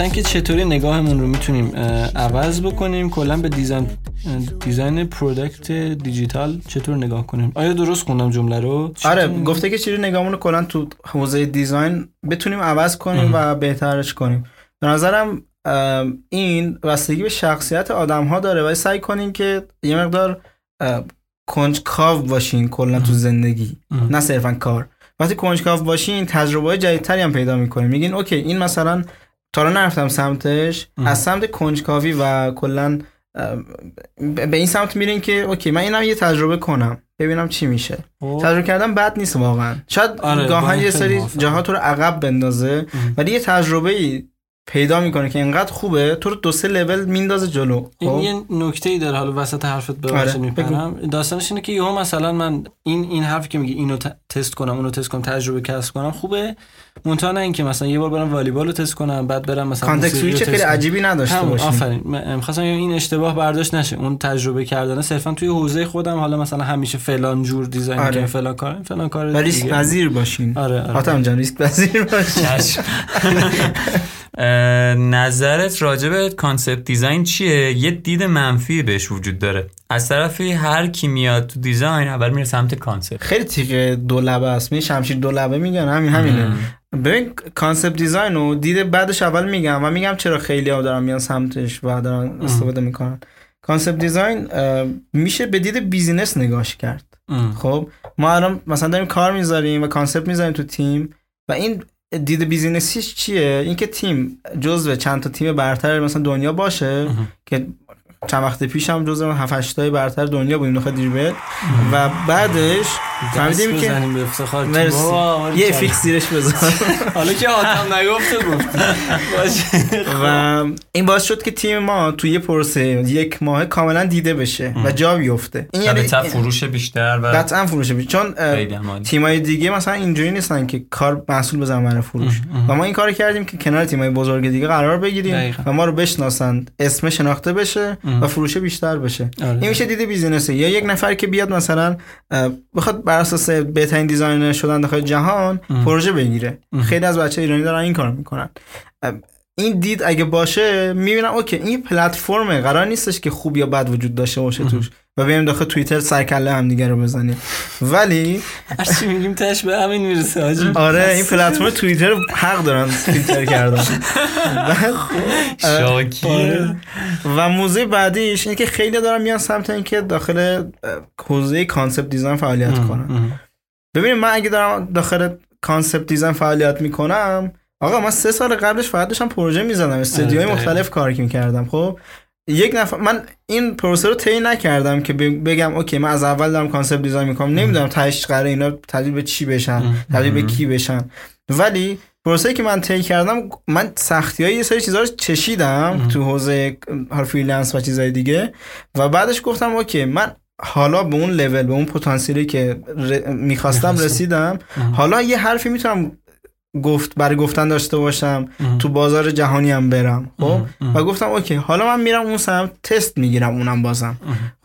نوشتن که چطوری نگاهمون رو میتونیم عوض بکنیم کلا به دیزاین دیزاین پروداکت دیجیتال چطور نگاه کنیم. آیا درست خوندم جمله رو؟ آره، گفته که چطوری نگاهمون رو کلا تو حوزه دیزاین بتونیم عوض کنیم اه. و بهترش کنیم. به نظرم این وابستگی به شخصیت آدم‌ها داره و سعی کنین که یه مقدار کنجکاو باشین کلا تو زندگی، اه. نه صرفاً کار. وقتی کنجکاو باشین تجربه‌های جدیدتری هم پیدا می‌کنین. میگین اوکی این مثلا تا الان نرفتم سمتش، اه. از سمت کنجکاوی و کلا به این سمت میرین که اوکی من اینم یه تجربه کنم ببینم چی میشه. اوه. تجربه کردن بد نیست واقعاً. شاید آره، گاهی یه سری جاها تو رو عقب بندازه، اه. ولی یه تجربه‌ای پیدا میکنه که اینقدر خوبه تو رو دو سه لول میندازه جلو. این یه نکته‌ای داره، حالا وسط حرفت ببخشید میپرم، داستانش اینه که یهو مثلا من این این حرفی که میگه اینو تست کنم اونو تست کنم تجربه کسب کنم خوبه، منتها نه اینکه مثلا یه بار برم والیبال رو تست کنم بعد برم مثلا کانتکست سویچ خیلی عجیبی نداشته باشه. آفرین، من می‌خواستم این اشتباه برداشت نشه. اون تجربه کردن صرفا توی حوزه خودم، حالا مثلا همیشه فلان جور دیزاین آره. کنم فلان کارم فلان کار دیگه، ولی ریسک پذیر باشین. آره آره حاتم جان ریسک پذیر باشین. نظرت راجع به کانسپت دیزاین چیه؟ یه دید منفی بهش وجود داره. از طرفی هر کی میاد تو دیزاین اول میره سمت کانسپت. خیلی تیغ دو لبه است. می شمشیر دو لبه میگن، همین همینه. ببین کانسپت دیزاین رو دید بعدش اول میگم و میگم چرا خیلی‌ها دارن میان سمتش و دارن استفاده میکنن. کانسپت دیزاین میشه به دید بیزینس نگاهش کرد. خب ما الان مثلا داریم کار میذاریم و کانسپت میذاریم تو تیم و این دید بیزینسیش چیه؟ اینکه تیم جزو چند تا تیم برتر مثلا دنیا باشه اه. که چند وقت پیش هم جزو هفت هشت تای برتر دنیا بودیم داخل دریبل و بعدش فهمیدیم که به افتخار یه فیکس زیرش بزن. حالا که حاتم نگفته گفت و این باعث شد که تیم ما توی یه پروسه یک ماه کاملا دیده بشه و جا بیفته. این یعنی فروش بیشتر و قطعا فروش بیشتر، چون تیمای دیگه مثلا اینجوری نیستن که کار محصول بزنن برای فروش و ما این کارو کردیم که کنار تیمای بزرگ دیگه قرار بگیریم و ما رو بشناسند، اسم شناخته بشه و فروش بیشتر بشه. این میشه دیده بیزینسه. یا یک نفر که بیاد مثلا بخواد بر اساس بهترین دیزاینر شدن داخل جهان ام. پروژه بگیره. ام. خیلی از بچه ایرانی دارن این کار میکنن. این دید اگه باشه میبینم اوکی این پلتفرم قرار نیستش که خوب یا بد وجود داشته باشه توش و بریم داخل توییتر سرکله هم دیگه رو بزنیم، ولی هر چی میگیم تاش به همین میرسه حاجی. آره این پلتفرم توییتر حق دارن فیلتر کردن. شاکیه. و موضوع بعدیش اینه که خیلی دارن میان سمت اینکه داخل حوزه کانسپت دیزاین فعالیت کنن. ببینید من اگه دارم داخل کانسپت دیزاین فعالیت میکنم، آقا من سه سال قبلش فقط داشتم پروژه میزدم، استودیوهای مختلف کار میکردم. خب یک نفر من این پروسه رو طی نکردم که بگم اوکی من از اول دارم کانسپت دیزاین میکنم، نمیدونم تهش قراره اینا تبدیل به چی بشن، تبدیل به کی بشن. ولی پروسه‌ای که من طی کردم، من سختی‌های یه سری چیزا رو چشیدم تو حوزه فریلنس و چیزای دیگه و بعدش گفتم اوکی من حالا به اون لول، به اون پتانسیلی که می‌خواستم رسیدم، حالا یه حرفی میتونم گفت برای گفتن داشته باشم اه. تو بازار جهانی هم برم. خب و گفتم اوکی حالا من میرم اون سمت تست میگیرم اونم بازم.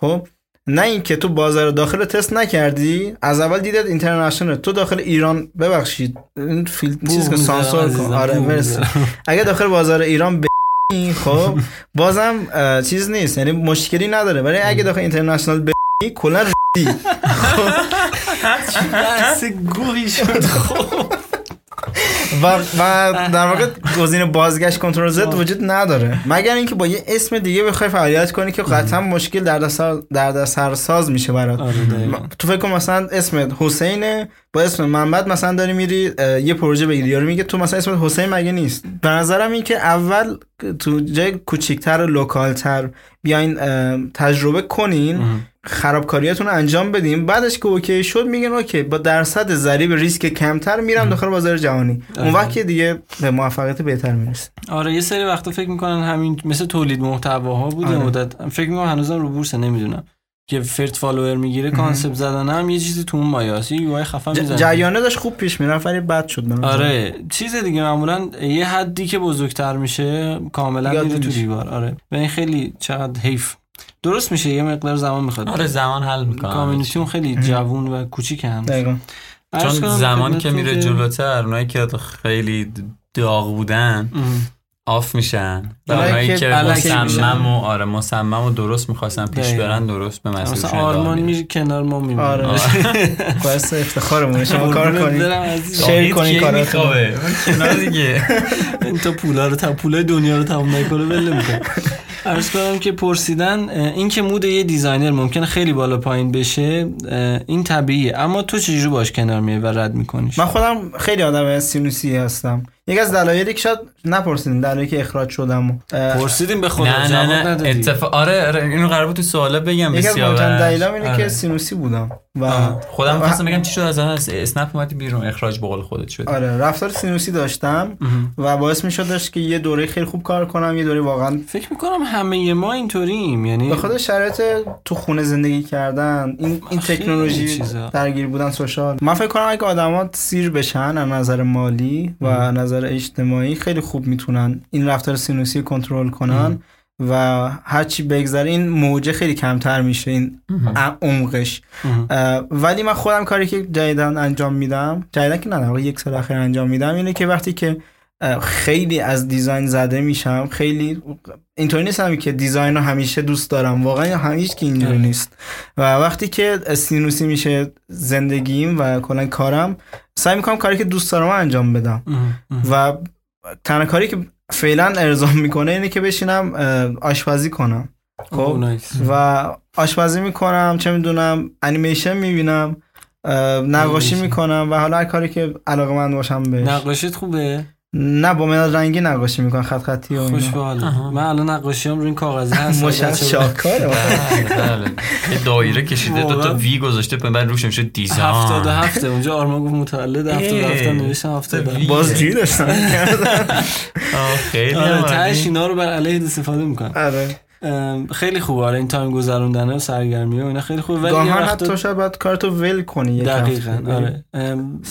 خب نه اینکه تو بازار داخل تست نکردی از اول دیدت اینترنشنال، تو داخل ایران ببخشید این فیلم چیز که سانسور کن. آره مرسی. اگه داخل بازار ایران ب... خب بازم چیز نیست، یعنی مشکلی نداره، ولی اگه داخل اینترنشنال ب... کلا ردی. خب چه گویی شد. خب و و در واقع گزینه بازگشت کنترل زد وجود نداره مگر اینکه با یه اسم دیگه بخوای فعالیت کنی که قطعا مشکل در دسترس در دسترساز میشه برات. تو فکر کن مثلا اسمت حسینه با اسم محمد مثلا داری میری یه پروژه بگیری، یارو میگه تو مثلا اسمت حسین مگه نیست. به نظرم این که اول تو جای کوچیک‌تر و لوکال‌تر بیاین تجربه کنین، خرابکاریاتون رو انجام بدیم، بعدش که اوکی شد میگن اوکی با درصد ضریب ریسک کمتر میرم داخل بازار جهانی. اون وقت که دیگه به موفقیت بهتر میرسه. آره یه سری وقتا فکر میکنن همین مثل تولید محتواها بوده آره. مدت فکر میکنم هنوزم رو بورس نمیدونم که فرد فالوور میگیره کانسپت زدن هم یه چیزی تو اون مایاسی یو آی خفن میزنه. جریانه داشت خوب پیش میرفت ولی بد شد من. آره چیز دیگه معمولا یه حدی که بزرگتر میشه کاملا میره تو دیوار. آره و این خیلی چقدر حیف. درست میشه یه مقدار زمان میخواد. آره زمان حل میکنه. کامیونیتیون خیلی جوون و کوچیک هم. دقیقاً. چون زمان که میره جلوتر اونایی که خیلی داغ بودن آف میشن. اونایی که مصمم و آره مصمم و درست می‌خواستن پیش برن درست به مسیرشون. مثلا آرمان میره کنار ما میمونه. آره. باعث افتخارمون شما کار کنید. شیر کنید کاراتون. کنار دیگه. این تو پولا رو تا پولای دنیا رو تمام نکنه ول میکنه. عرض کردم که پرسیدن این که مود یه دیزاینر ممکنه خیلی بالا پایین بشه، این طبیعیه، اما تو چجوری باش کنار میای و رد میکنیش؟ من خودم خیلی آدم سینوسی هستم. یکی از دلایلی که شاید نپرسیدین، دلایلی که اخراج شدم پرسیدین به خودم جواب ندادید. اتفاق آره, آره اینو قرار بود تو سوالا بگم. بسیار یکی از مهم‌ترین دلایلم اینه که سینوسی بودم و خودم می‌خواستم بگم چی شد از اون اسنپ اومد بیرون، اخراج به قول خودت شد. آره رفتار سینوسی داشتم و باعث می‌شدش که یه دوره خیلی خوب کار کنم، یه دوره واقعا فکر می‌کنم همه ما اینطوریم، یعنی به خاطر شرایط تو خونه زندگی کردن، این این تکنولوژی درگیر بودن سوشال، من فکر کنم اگه آدما سیر بشن از نظر مالی و نظر اجتماعی خیلی خوب میتونن این رفتار سینوسی کنترل کنن و هرچی بگذره این موجه خیلی کمتر میشه این عمقش. ولی من خودم کاری که جدیدن انجام میدم جدیدن که نه یک سال اخیر انجام میدم اینه که وقتی که خیلی از دیزاین زده میشم، خیلی اینطوری نیستم که دیزاین رو همیشه دوست دارم، واقعا همیشه که اینجوری نیست و وقتی که سینوسی میشه زندگیم و کلا کارم، سعی میکنم کاری که دوست دارم انجام بدم و تنها کاری که فعلا ارزام میکنه اینه که بشینم آشپزی کنم. خب و آشپزی میکنم، چه میدونم انیمیشن میبینم، نقاشی میکنم و حالا هر کاری که علاقه مند باشم بهش. نقاشیت خوبه؟ نه با مداد رنگی نقاشی میکنم، خط خطی و خوشحالم. من الان نقاشیام رو این کاغذی هست. مشخص شاکاره. یه دایره کشیده دو تا وی گذاشته بعد روش میشه دیزاین. هفتاد و هفت اونجا آرمان گفت متولد هفتاد و هفت نوشتم هفتاد و هفت. باز جی داشتم. آه خیلی عالی. تاش اینا رو بر علیه استفاده میکنم. آره. خیلی خوبه آره این تایم گذروندن و سرگرمی و اینا خیلی خوبه، ولی گاهن حتی تو شاید باید کارتو ول کنی یک دقیقاً آره.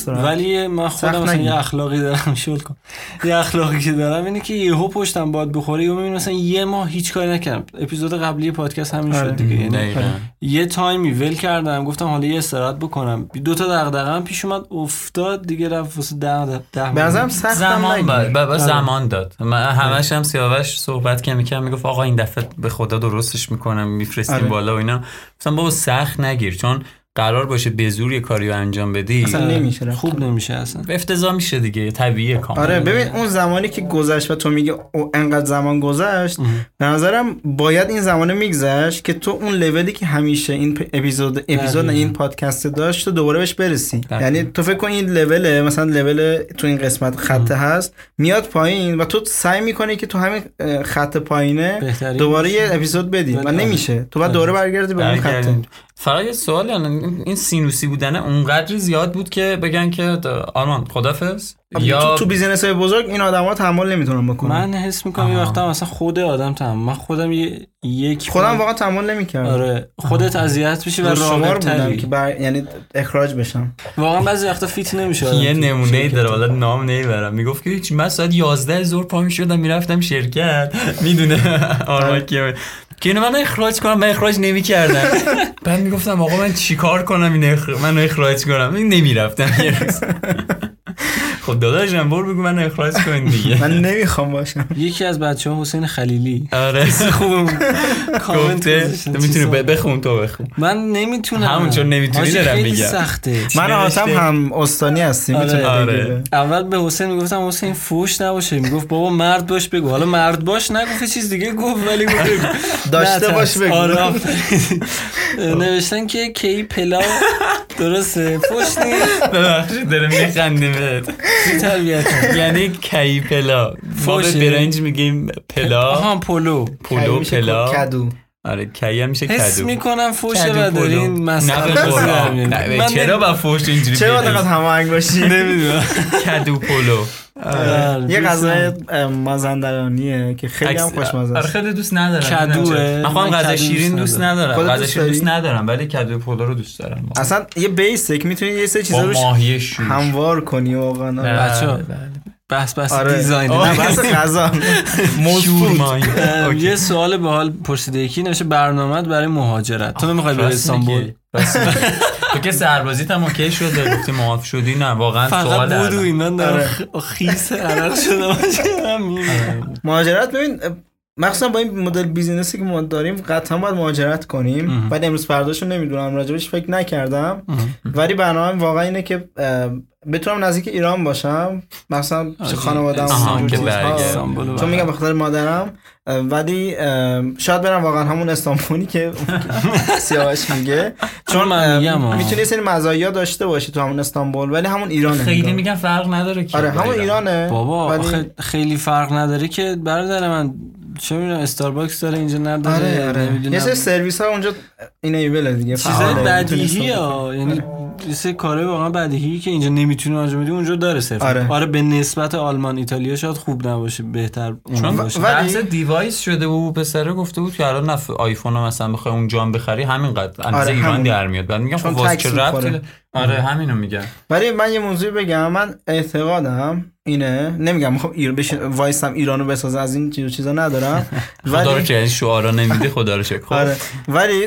ولی من خودم مثلا یه اخلاقی دارم شل کن یه اخلاقی که دارم اینه که یهو پشتم باد بخوره و میبینم مثلا یه ماه هیچ کاری نکردم. اپیزود قبلی پادکست همین شد دیگه، یه تایمی ول کردم گفتم حالا یه استراحت بکنم، دو تا دغدغه‌ام پیش اومد افتاد دیگه، رفت واسه ده ده بازم سخت زمان بعد زمان داد. من همش هم سیاوش صحبت کمی کم میگفت آقا این دفعه به خدا درستش میکنم میفرستیم آره. بالا و اینا. گفتم بابا سخت نگیر، چون قرار باشه به زور یه کاریو انجام بدی اصلا نمیشه، خوب نمیشه، اصلا افتضاح میشه دیگه، طبیعیه کاملا. آره ببین اون زمانی که گذشت و تو میگی انقدر زمان گذشت، به نظرم باید این زمانه میگذشت که تو اون لولی که همیشه این اپیزود اپیزود این پادکست داشت تو دوباره بهش برسی. یعنی تو فکر کن این لول مثلا لول تو این قسمت خطه هست میاد پایین و تو سعی میکنی که تو همین خط پایینه دوباره یه اپیزود بدی و نمیشه، تو بعد دوباره برگردی به اون خط. فرای سوال این سینوسی بودن اونقدری زیاد بود که بگن که آرمان خدافظ یا تو, تو بیزینس های بزرگ این آدم ها تحمل نمیتونن بکنن. من حس میکنم یه وقتا مثلا خود آدم تحمل، من خودم یک خودم بر... واقعا تحمل نمیکردم. آره خودت اذیت میشی و شاغل بودم که بر... یعنی اخراج بشم واقعا بعضی وقتا فیت نمیشه. یه نمونه‌ای داره والا نام نمیبرم، میگفت که هیچ من ساعت یازده ظهر پا میشدم میرفتم شرکت میدونه آرمان که که اینو من اخراج کنم، من اخراج نمی کردم. بعد میگفتم آقا من چیکار کنم این اخ... منو اخراج کنم، این نمیرفتم یه روز. خب داداش جنبور بگو منو اخراج کن دیگه، من نمیخوام باشم. یکی از بچه‌ها حسین خلیلی آره خوبم کامنت میتونی بخون تو بخون، من نمیتونم همونجوری نمیتونی دارم میگم سخته. من حاتم هم استانی هستیم آره. اول به حسین میگفتم حسین فوش نباشه، میگفت بابا مرد باش بگو، حالا مرد باش نگفت چیز دیگه گفت ولی گفت داشته باش بگو. آره نوشتن که کی پلاو درسته فوش نیست، ببخشید داره میخنده بهت تربیت، یعنی کی پلا فوش برنج میگیم پلا آها پلو پلو پلا کدو آره کی هم میشه کدو. حس میکنم فوش رو دارین مثلا نه چرا با فوش اینجوری چرا انقدر هماهنگ باشی نمیدونم کدو پلو یه غذای مازندرانیه که خیلی هم خوشمزه است. آخه دوست ندارم کدوه، من خودم غذای شیرین دوست ندارم، غذای شیرین دوست ندارم ولی کدو پلو رو دوست دارم. اصلا یه بیسیک میتونی یه سه چیزا روش هموار کنی واقعا. بچا بس بس دیزاین نه بس غذا موضوع. یه سوال باحال پرسیده یکی نشه برنامه‌ات برای مهاجرت، تو نمیخوای بری استانبول؟ تو که سربازیت هم اوکی شده گفتی معاف شدی؟ نه واقعا سوال دارم فقط بودو اینا داره خیس عرق شده مهاجرت. ببین مخصوصا با این مدل بیزینسی که ما داریم قطعا باید مهاجرت کنیم. بعد امروز فرداشو نمیدونم راجبش فکر نکردم ولی برنامه واقعا اینه که بتونم نزدیک ایران باشم مثلا خانواده‌ام اونجا، چون میگم بخاطر مادرم، ولی شاید برم واقعا همون استانبولی که سیاوش میگه، چون میتونی سری مزایا داشته باشی تو همون استانبول ولی همون ایرانه. خیلی میگم فرق نداره که آره همون ایرانه بابا، خیلی فرق نداره که برادر من چه میدونم استارباکس داره اینجا نداره آره یه سری سرویس‌ها اونجا اینیبل دیگه چیزای بدیهیه، یعنی یه کاره واقعا بدیهی که اینجا نمیتونی انجام بدی اونجا داره صرف آره. آره به نسبت آلمان ایتالیا شاید خوب نباشه، بهتر اون باشه. بحث دیوایس شده و پسره گفته بود که الان نف... آیفون رو مثلا بخوای اونجا بخری همینقدر اندازه آره ایران در میاد. بعد میگم خب واسه چه ربطی آره همینو میگم. ولی من یه موضوع بگم، من اعتقادم اینه، نمیگم خب ایران بشه وایسم ایرانو بساز از این چیزا ندارم ولی خدا رو چه شعارا نمیده خدا رو شکر. آره ولی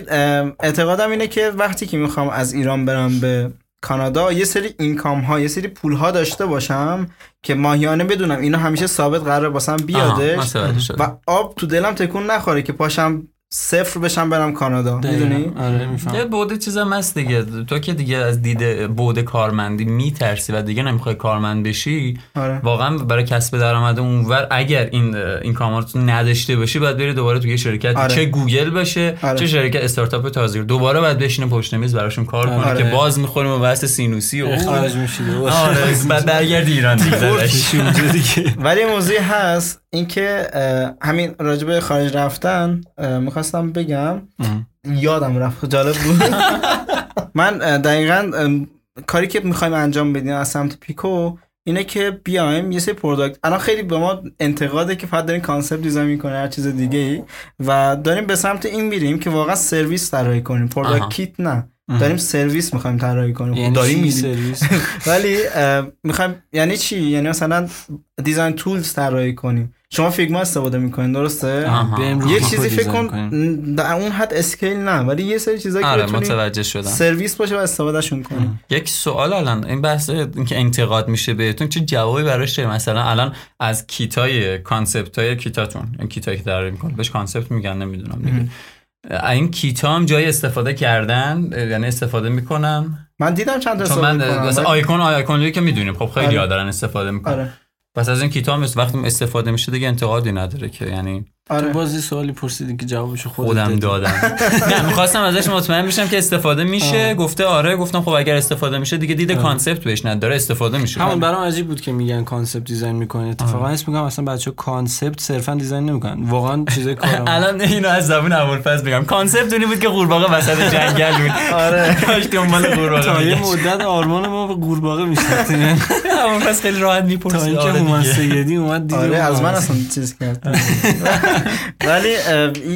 اعتقادم اینه که وقتی که میخوام از ایران برم به کانادا یه سری اینکام ها یه سری پول ها داشته باشم که ماهیانه بدونم اینا همیشه ثابت قراره باسم بیادش و آب تو دلم تکون نخوره که پاشم صفر بشم برم کانادا. میدونی آره میفهم یه بوده چیزام هست دیگه، تو که دیگه از دید بوده کارمندی میترسی و دیگه نمیخوای کارمند بشی آره. واقعا برای کسب درآمد اونور اگر این این کامارت نداشته باشی باید بری دوباره تو یه شرکت آره. چه گوگل باشه آره. چه شرکت استارتاپ تازه دوباره باید بشینه پشت میز براشون کار آره. کنی آره. که باز میخوریم و واسه سینوسی و خارج میشی آره بعد برگردی ایران دیگه. ولی موضوع هست اینکه همین راجبه خارج رفتن میخواستم بگم یادم رفت جالب بود. من دقیقاً کاری که میخوایم انجام بدیم از سمت پیکو اینه که بیایم یه سری پروداکت، الان خیلی به ما انتقاده که فقط دارین کانسپت دیزاین میکنه هر چیز دیگه ای و داریم به سمت این میریم که واقعا سرویس طراحی کنیم، پروداکت کیت نه داریم سرویس میخوایم طراحی کنیم داریم میدیم ولی میخوایم یعنی چی؟ یعنی مثلا دیزاین تولز طراحی کنیم. شما فیگما استفاده میکنین درسته؟ یه چیزی فکر کن در اون حد اسکیل نه ولی یه سری چیزا که بتونی سرویس باشه و استفادهشون کنی. یک سوال الان این بحث اینکه انتقاد میشه بهتون چه جوابی براش دارین؟ مثلا الان از کیتای کانسپت‌های کیتاتون این کیتایی که طراحی میکنید بهش کانسپت میگن نمیدونم دیگه این کیتا هم جای استفاده کردن یعنی استفاده میکنم من دیدم چند تا استفاده میکنم مثلا آیکون آیکونی که میدونیم خب خیلی ها دارن استفاده میکنن پس از این کیتا هم وقتی استفاده میشه دیگه انتقادی نداره که یعنی آره. تو بازی سوالی پرسیدی که جوابشو خودم خودم دادم. نه می‌خواستم ازش مطمئن بشم که استفاده میشه آه. گفته آره گفتم خب اگر استفاده میشه دیگه دیده کانسپت بهش نداره استفاده میشه. همون برام عجیب بود که میگن کانسپت دیزاین میکنه اتفاقا اسم میگم اصلا بچه‌ها کانسپت صرفا دیزاین نمیکنن واقعا چیزای کارم. الان اینو از زبون ابوالفضل میگم کانسپت اونی بود که قورباغه وسط جنگل بود آره داشت دنبال قورباغه تا یه مدت آرمان ما به قورباغه میشد ابوالفضل خیلی راحت میپرسید آره هومن سیدی اومد دیگه از من اصلا چیز کرد. ولی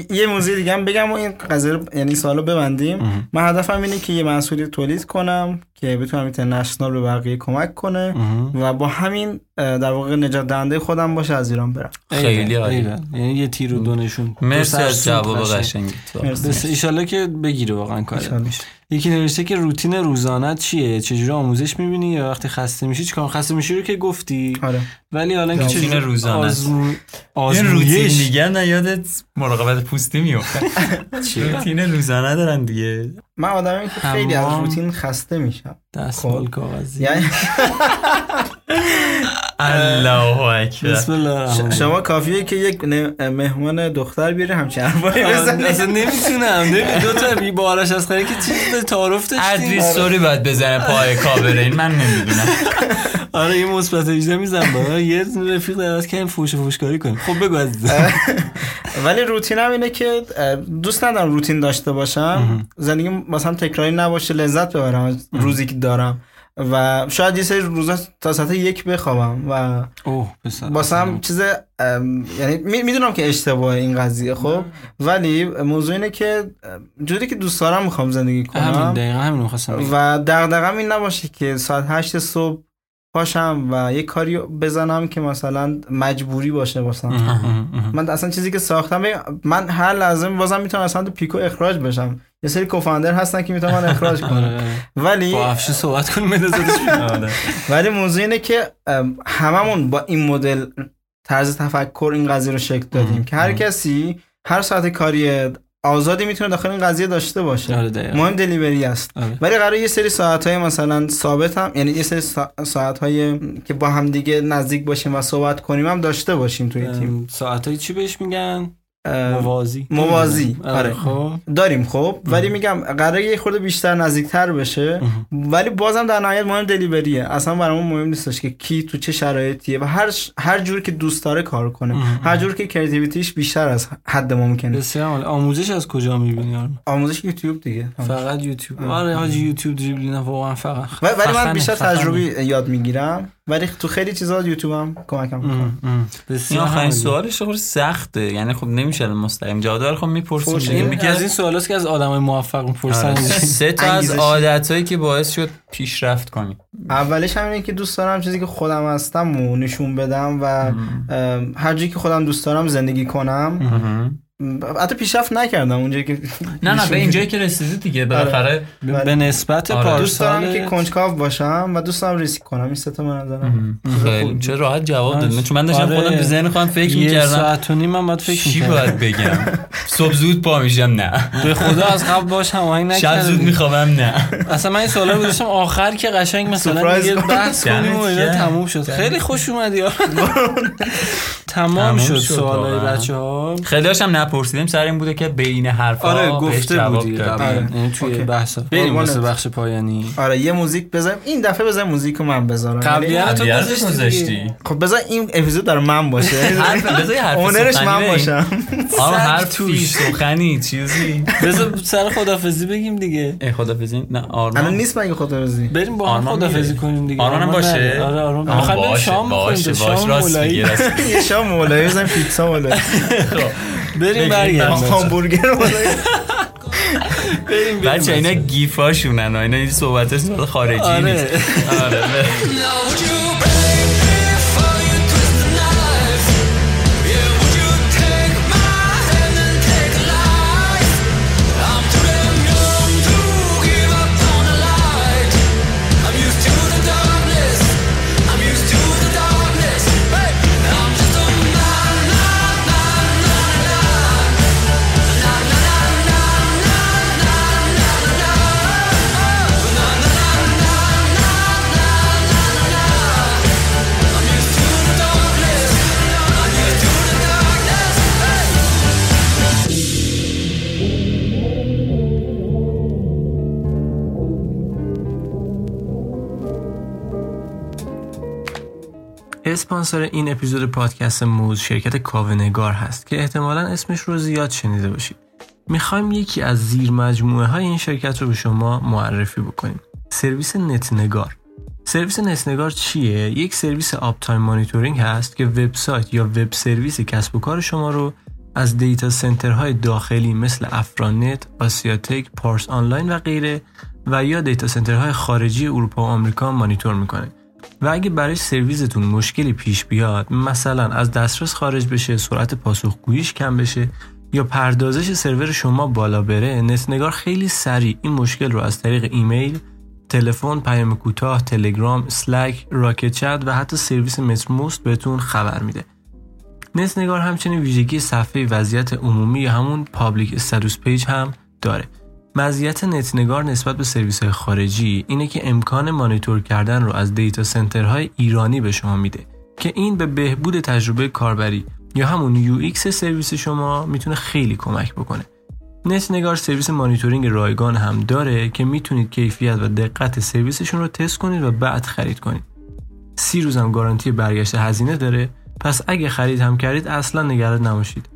یه موضوع دیگه هم بگم و این قضیه یعنی سوالو ببندیم اه. من هدفم اینه که یه محصولی تولید کنم که بتونم اینترنشنال به بقیه کمک کنه اه. و با همین در واقع نجات دهنده خودم باشه از ایران برم. خیلی عالی یعنی یه تیر و دو نشون. مرسی از جواب قشنگت. ان شاءالله که بگیره واقعا کارت. یکی نوشته که روتین روزانه چیه؟ چجوری آموزش می‌بینی یا وقتی خسته میشی چیکار خسته میشی رو که گفتی؟ آره. ولی حالا که چجوری روزانه این روتین میگن یادت مراقبت پوستی میفته. چی روتین روزانه دارن دیگه. من آدمی که خیلی از روتین خسته میشم. دستمال کاغذی. یعنی الله اکبر بسم الله. شما کافیه که یک مهمان دختر بیاره همچین حرفایی بزنه اصلا نمیتونم نمی دو تا بی بارش از خیلی که چیز تعارف داشتیم ادریسوری بعد بزنه پای کابره این من نمیدونم آره این مثبت هجده میزنم بابا یه رفیق درست که این فوش فوشکاری کنه خب بگو عزیز. ولی روتینم اینه که دوست ندارم روتین داشته باشم زندگی مثلا تکراری نباشه لذت ببرم روزی که دارم و شاید یه سری روزا تا ساعت یک بخوابم و باسم چیز یعنی میدونم که اشتباه این قضیه خب ولی موضوع اینه که جوری که دوست دارم میخوام زندگی کنم همین دقیقا همینو خواستم و دغدغه‌م این نباشه که ساعت هشت صبح پاشم و یه کاری بزنم که مثلا مجبوری باشه واسم. من اصلا چیزی که ساختم من هر لازم بازم میتونم اصلا تو پیکو اخراج بشم یه سری کوفاندر هستن که میتونن اخراج کنن. ولی با افشین صحبت کنیم بندازتش بیرون. ولی موضوع اینه که هممون با این مدل طرز تفکر این قضیه رو شکل دادیم که هر کسی هر ساعت کاری آزادی میتونه داخل این قضیه داشته باشه. مهم دلیوری است. ولی قراره یه سری ساعت‌های مثلا ثابت هم، یعنی یه سری ساعت‌های که با هم دیگه نزدیک باشیم و صحبت کنیم هم داشته باشیم توی تیم. ساعت‌های چی بهش میگن؟ موازی. موازی. آره خب. داریم خب، ولی میگم قراره یه خورده بیشتر نزدیک‌تر بشه، ولی بازم در نهایت مهم دلیوریه. اصلا برامون مهم نیستش که کی تو چه شرایطیه و هر ش... هر جور که دوست داره کار کنه. هر جور که کریتیویتیش بیشتر از حد ممکنه. بسیار آموزش از کجا می‌بینی آرمان؟ آموزش یوتیوب دیگه. فقط یوتیوب. آره حاجی یوتیوب دریبل نه واقعا فقط. ولی من بیشتر تجربی یاد می‌گیرم. ولی تو خیلی چیزا یوتیوبم کمکم می‌کنه. بسیار خیلی سوالش خیلی سخته. یعنی خب شده مستقیم جادار خب میپرسیم یکی از این سوالات که از آدمای موفق میپرسن. سه تا از عادتایی که باعث شد پیشرفت کنی. اولش همینه که دوست دارم چیزی که خودم هستم و نشون بدم و هر جایی که خودم دوست دارم زندگی کنم. حتی پیشرفت نکردم اونجایی که نه نه به اینجایی که رسیدی دیگه بالاخره به نسبت پارسال دوست دارم که کنجکاو باشم و دوست دارم ریسک کنم. این سه تا من دارم. خیلی چه راحت جواب دادم چون من داشتم خودم تو ذهن خودم فکر می‌کردم ساعت و نیم بعد فکر چی باید بگم. صبح زود پا میشم نه به خدا از قبل باش هماهنگ نکردم. شب زود میخوابم نه. اصلا من این سوالا رو گذاشتم آخر که قشنگ مثلا دیگه بحث کنیم و اینا تموم شد. خیلی خوش اومدی یار. تمام شد سوالای بچه‌ها. خیلیاشم پرسیدیم سر این بوده که بین حرفا آره گفته بودی این توی بحثا بریم واسه بخش پایانی. آره یه موزیک بزنیم این دفعه. بزن موزیکو من بذارم قبلیه تو گذاشتی. خب بذار این اپیزود در من باشه. بذار حرف اونرش من باشم. آره هر توش سخنی چیزی بذار سر خدافظی بگیم دیگه. خدافظی نه آرمان الان نیست مگه خدافظی. بریم با هم خدافظی کنیم دیگه. آرمان باشه. آره آرمان می‌خوام شام باشه. راست میگی یه شام مولایی بزنیم پیتزا مولایی. خب بریم برگردیم همبورگر مولایی. بریم بچه اینا گیفاشونن اینا این صحبتاشون خارجی نیست. آره اسپانسر این اپیزود پادکست موز شرکت کاونگار هست که احتمالاً اسمش رو زیاد شنیده باشید. میخوایم یکی از زیر مجموعه های این شرکت رو به شما معرفی بکنیم. سرویس نتنگار. سرویس نتنگار چیه؟ یک سرویس آپ تایم مانیتورینگ هست که وبسایت یا وب سرویس کسب و کار شما رو از دیتا سنترهای داخلی مثل افرانت، آسیاتک، پارس آنلاین و غیره و یا دیتا سنترهای خارجی اروپا و آمریکا مانیتور میکنه. و اگه برای سرویستون مشکلی پیش بیاد، مثلا از دسترس خارج بشه، سرعت پاسخگوییش کم بشه یا پردازش سرور شما بالا بره، نتنگار خیلی سریع این مشکل رو از طریق ایمیل، تلفن، پیام کوتاه، تلگرام، اسلک، راکت چت و حتی سرویس مترموست بهتون خبر میده. نتنگار همچنین ویژگی صفحه وضعیت عمومی یا همون پابلیک استاتوس پیج هم داره. مزیت نتنگار نسبت به سرویس‌های خارجی اینه که امکان مانیتور کردن رو از دیتا سنترهای ایرانی به شما میده که این به بهبود تجربه کاربری یا همون یو ایکس سرویس شما میتونه خیلی کمک بکنه. نتنگار سرویس مانیتورینگ رایگان هم داره که میتونید کیفیت و دقت سرویسشون رو تست کنید و بعد خرید کنید. سی روز هم گارانتی برگشت هزینه داره، پس اگه خرید هم کردید اصلا نگران نباشید.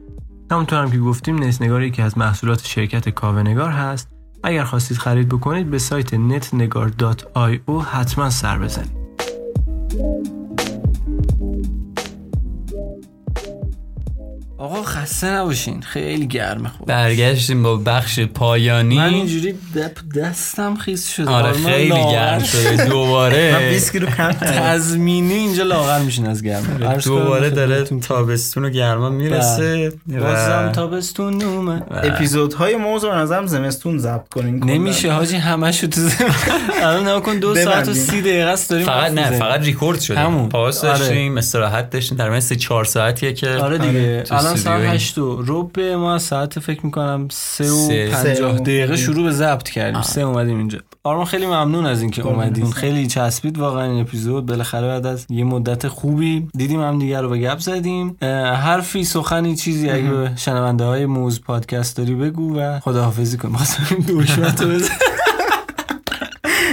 همونطور هم که گفتیم نتنگار یکی از محصولات شرکت کاونگار هست. اگر خواستید خرید بکنید به سایت نتنگار دات آی او حتما سر بزنید. آقا خسته نباشین، خیلی گرمه. خود برگشتیم با بخش پایانی. من اینجوری دستم خیس شده. آره خیلی گرم شده دوباره. من بیست کیلو کم تضمینی اینجا لاغر میشین از گرمه. دوباره داره تابستون و گرما میرسه. بازم تابستون اومد. اپیزودهای موز رو نظرم زمستون ضبط کنین. نمیشه حاجی همشو تو الان نکن. دو ساعت و سی دقیقه است داریم. فقط نه فقط ریکورد شده. پاس داشتیم، استراحت داشتیم، در مثل چهار ساعتیه که آره دیگه. الان ساعت هشت و ربع ما ساعت فکر میکنم سه و پنجاه دقیقه شروع به ضبط کردیم. سه اومدیم اینجا. آرمان خیلی ممنون از اینکه اومدین، خیلی چسبید واقعا این اپیزود. بالاخره بعد از یه مدت خوبی دیدیم هم دیگه رو به گپ زدیم. حرفی سخنی چیزی اگه به شنونده های موز پادکست داری بگو و خداحافظی کن. واسه دوشمنتو بزن.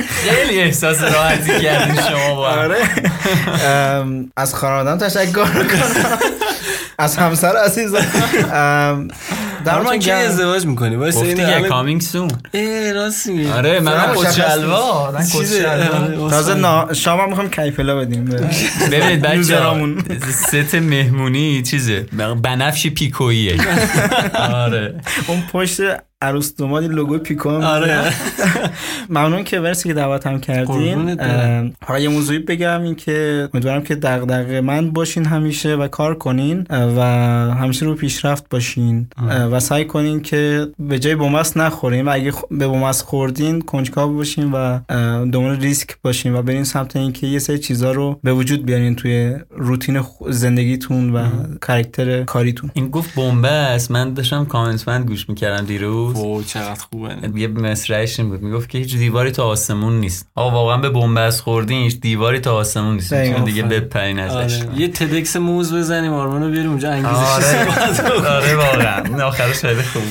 خیلی احساس راحتی کردین شما با. آره. از خانواده‌ام تشکر می‌کنم. از همسر عزیزم. درمان که ازدواج میکنی گفتی که کامینگ سون. ای راست میگی. آره منم کچلوا تازه شام هم میخوایم کیفلا بدیم. ببینید بچه همون ست مهمونی چیزه بنفش پیکوییه. آره اون پشت عروس دوماد لوگو پیکو. آره ممنون که مرسی که دعوت هم کردین. حالا یه موضوعی بگم، این که امیدوارم که دغدغه من باشین همیشه و کار کنین و همیشه رو پیشرفت باشین و سعی کنین که به جای بومست نخورین و اگه به بومست خوردین کنجکاو باشین و دنبال ریسک باشین و برین سمت اینکه یه سری چیزا رو به وجود بیارین توی روتین زندگیتون و کاراکتر کاریتون. این گفت بومبست، من داشتم کامنت من گوش می‌کردم دیروز. و چقدر خوبه. یه مصرعش این بود میگفت که هیچ دیواری تا آسمون نیست. آقا واقعا به بن‌بست خوردین هیچ دیواری تا آسمون نیست. چون دیگه بپرین ازش. آره. یه تدکس موز بزنیم آرمانو بیاریم اونجا انگیزش صحبت. آره واقعا آخرش خیلی خوب.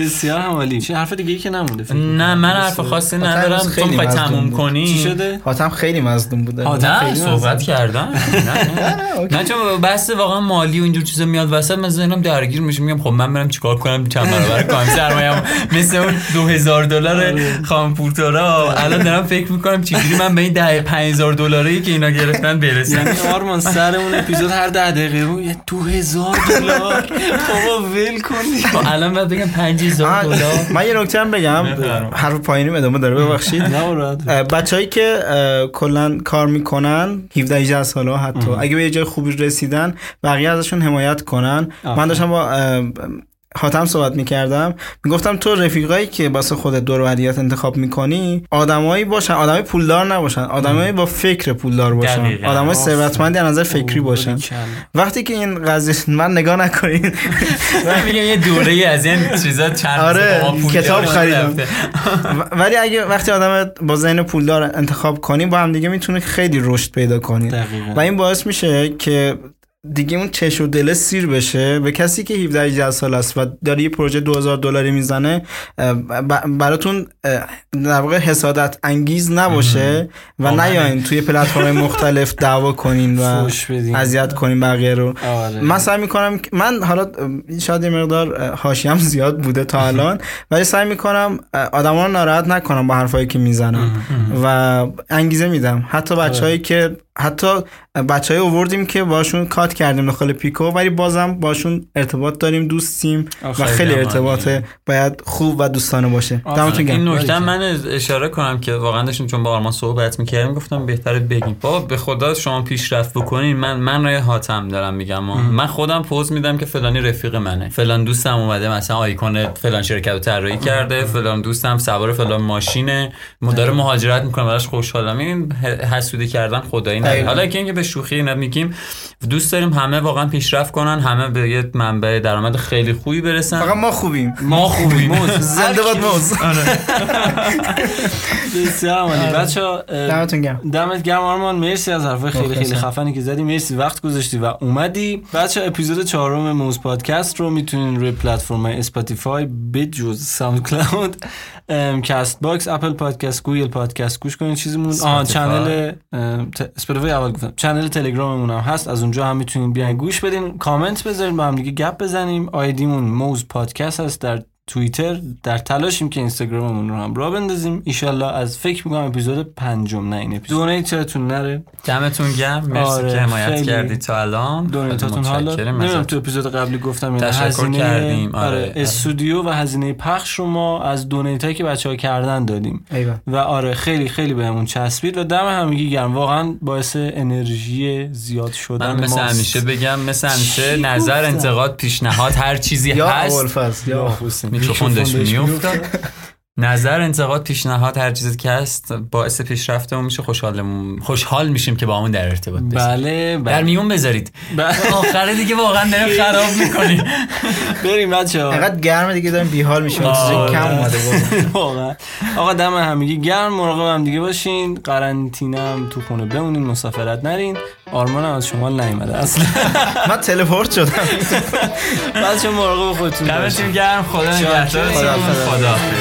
بسیار عالی. چه حرف دیگه‌ای که نمونده فکر. نه من حرف خاصی ندارم. خیلی بخوای تموم کنی. چی شده؟ حاتم خیلی مظلوم بوده. حاتم صحبت کردن. نه نه چون بس واقعا مالی و اینجور چیزا میاد وسط من ذهنم درگیر میشه میگم خب من برم چیکار کنم چند برابر کام سرمایه‌ام مثل اون دو هزار دلار خامپورتورا. الان دارم فکر میکنم چجوری من به این پنج هزار دلاری که اینا گرفتن برسم. آرمان سر اون اپیزود هر ده دقیقه رو یه دو هزار دلار بابا ول کن. الان بعد بگم پنج هزار دلار. من یه نکته هم بگم، حرف پایینی ادامه داره ببخشید. بچه‌ای که کلا کار میکنن هفده هجده سالا حتی اگه به یه جای خوبی رسیدن بقیه ازشون حمایت کنن. من داشتم با حاتم صحبت میکردم میگفتم تو رفیقایی که واسه خودت دور و هدیه‌ات انتخاب میکنی آدمایی باشن، آدمای پولدار نباشن، آدمایی با فکر پولدار باشن، آدمای ثروتمند از نظر فکری باشن. وقتی که این قضیه من نگاه نکنین من میگم یه دوره از این چیزا چند آره کتاب خریدم. ولی اگه وقتی آدم با ذهن پولدار انتخاب کنی با هم دیگه میتونه خیلی رشد پیدا کنین و این باعث میشه که دیگه اون چش و دل سیر بشه به کسی که هفده هجده سال است و داره یه پروژه دو هزار دلاری میزنه براتون در واقع حسادت انگیز نباشه و نیاین توی پلتفرم مختلف دعوا کنین و اذیت کنین بقیه رو. من سعی میکنم، من حالا شاید یه مقدار حاشیه‌ام زیاد بوده تا الان ولی سعی میکنم آدما رو ناراحت نکنم با حرفایی که میزنم و انگیزه میدم. حتی بچه‌ای که حتی بچه‌ای آوردیم که باشون کات کردیم داخل پیکو ولی بازم باشون ارتباط داریم، دوستیم و خیلی ارتباط باید خوب و دوستانه باشه. دمتون گرم. این نکته من اشاره کنم که واقعا داشتیم چون با آرمان صحبت می‌کردیم گفتم بهتره بگیم بابا به خدا شما پیشرفت بکنین. من من راه حاتم دارم میگم من خودم پوز میدم که فلانی رفیق منه، فلان دوستم اومده مثلا آیکون فلان شرکت رو طراحی کرده، فلان دوستم سوار فلان ماشینه، مدار مهاجرت می‌کنه براش خوشحالم. این حسودی کردن خدایی. حالا که اینکه به شوخی اینا میگیم دوست داریم همه واقعا پیشرفت کنن، همه به یه منبع درآمد خیلی خوبی برسن. فقط ما خوبیم، ما خوبیم. موز زنده باد موز. آره بسیار عالی بچا، دمتون گرم. دمت گرم آرمان، مرسی از حرفای خیلی خیلی خفنی که زدی، مرسی وقت گذاشتی و اومدی. بچا اپیزود چهارم موز پادکست رو میتونین روی پلتفرم اسپاتیفای بجز ساوندکلاود، کست باکس، اپل پادکست، گوگل پادکست گوش کنین. چیزمون آها چنل اسپاتیفای اول گفتم، چنل تلگراممون هم هست، از اونجا هم میتونین بیاین گوش بدین، کامنت بذارین، با هم دیگه گپ بزنیم. آیدیمون موز پادکست هست در توییتر در تلاشیم که اینستاگراممون رو هم راه بندازیم. ایشالله از فکر میکنم اپیزود پنجم نه این اپیزود. دونیتتون نره. دمتون گرم. مرسی آره که حمایت کردی تا الان. دونیتتون حالا نمیدونم تو اپیزود قبلی گفتم اینا هزینه کردیم. آره, آره. استودیو و هزینه پخش رو ما از دونیتایی که بچه‌ها کردن دادیم. ایوه. و آره خیلی خیلی بهمون چسبید و دم همگی گرم. واقعا باعث انرژی زیاد شدن ما. من مثل همیشه بگم مثل همیشه نظر انتقاد پیشنهاد هر چیزی هست. یا حسین میکروفوندش میوفتاد. نظر انتقاد پیشنهاد هر چیزی که هست باعث پیشرفتمون میشه. خوشحالمون خوشحال میشیم که با همون در ارتباط باشید. بله, بله در میون بذارید. بله. آخره دیگه واقعا داریم خراب میکنیم. بریم بچه‌ها. انقدر گرمه دیگه داریم بیحال میشیم. چیزی کم اومده واقعا. آقا دم همگی گرم. مراقب هم دیگه باشین. قرنطینه هم تو خونه بمونین. مسافرت نرین. آرمان هم از شمال نیومده اصلا. من تلپورت شدم. بچه‌ها مراقب خودتون باشین. دمتون گرم. خدا نگهدار. خدا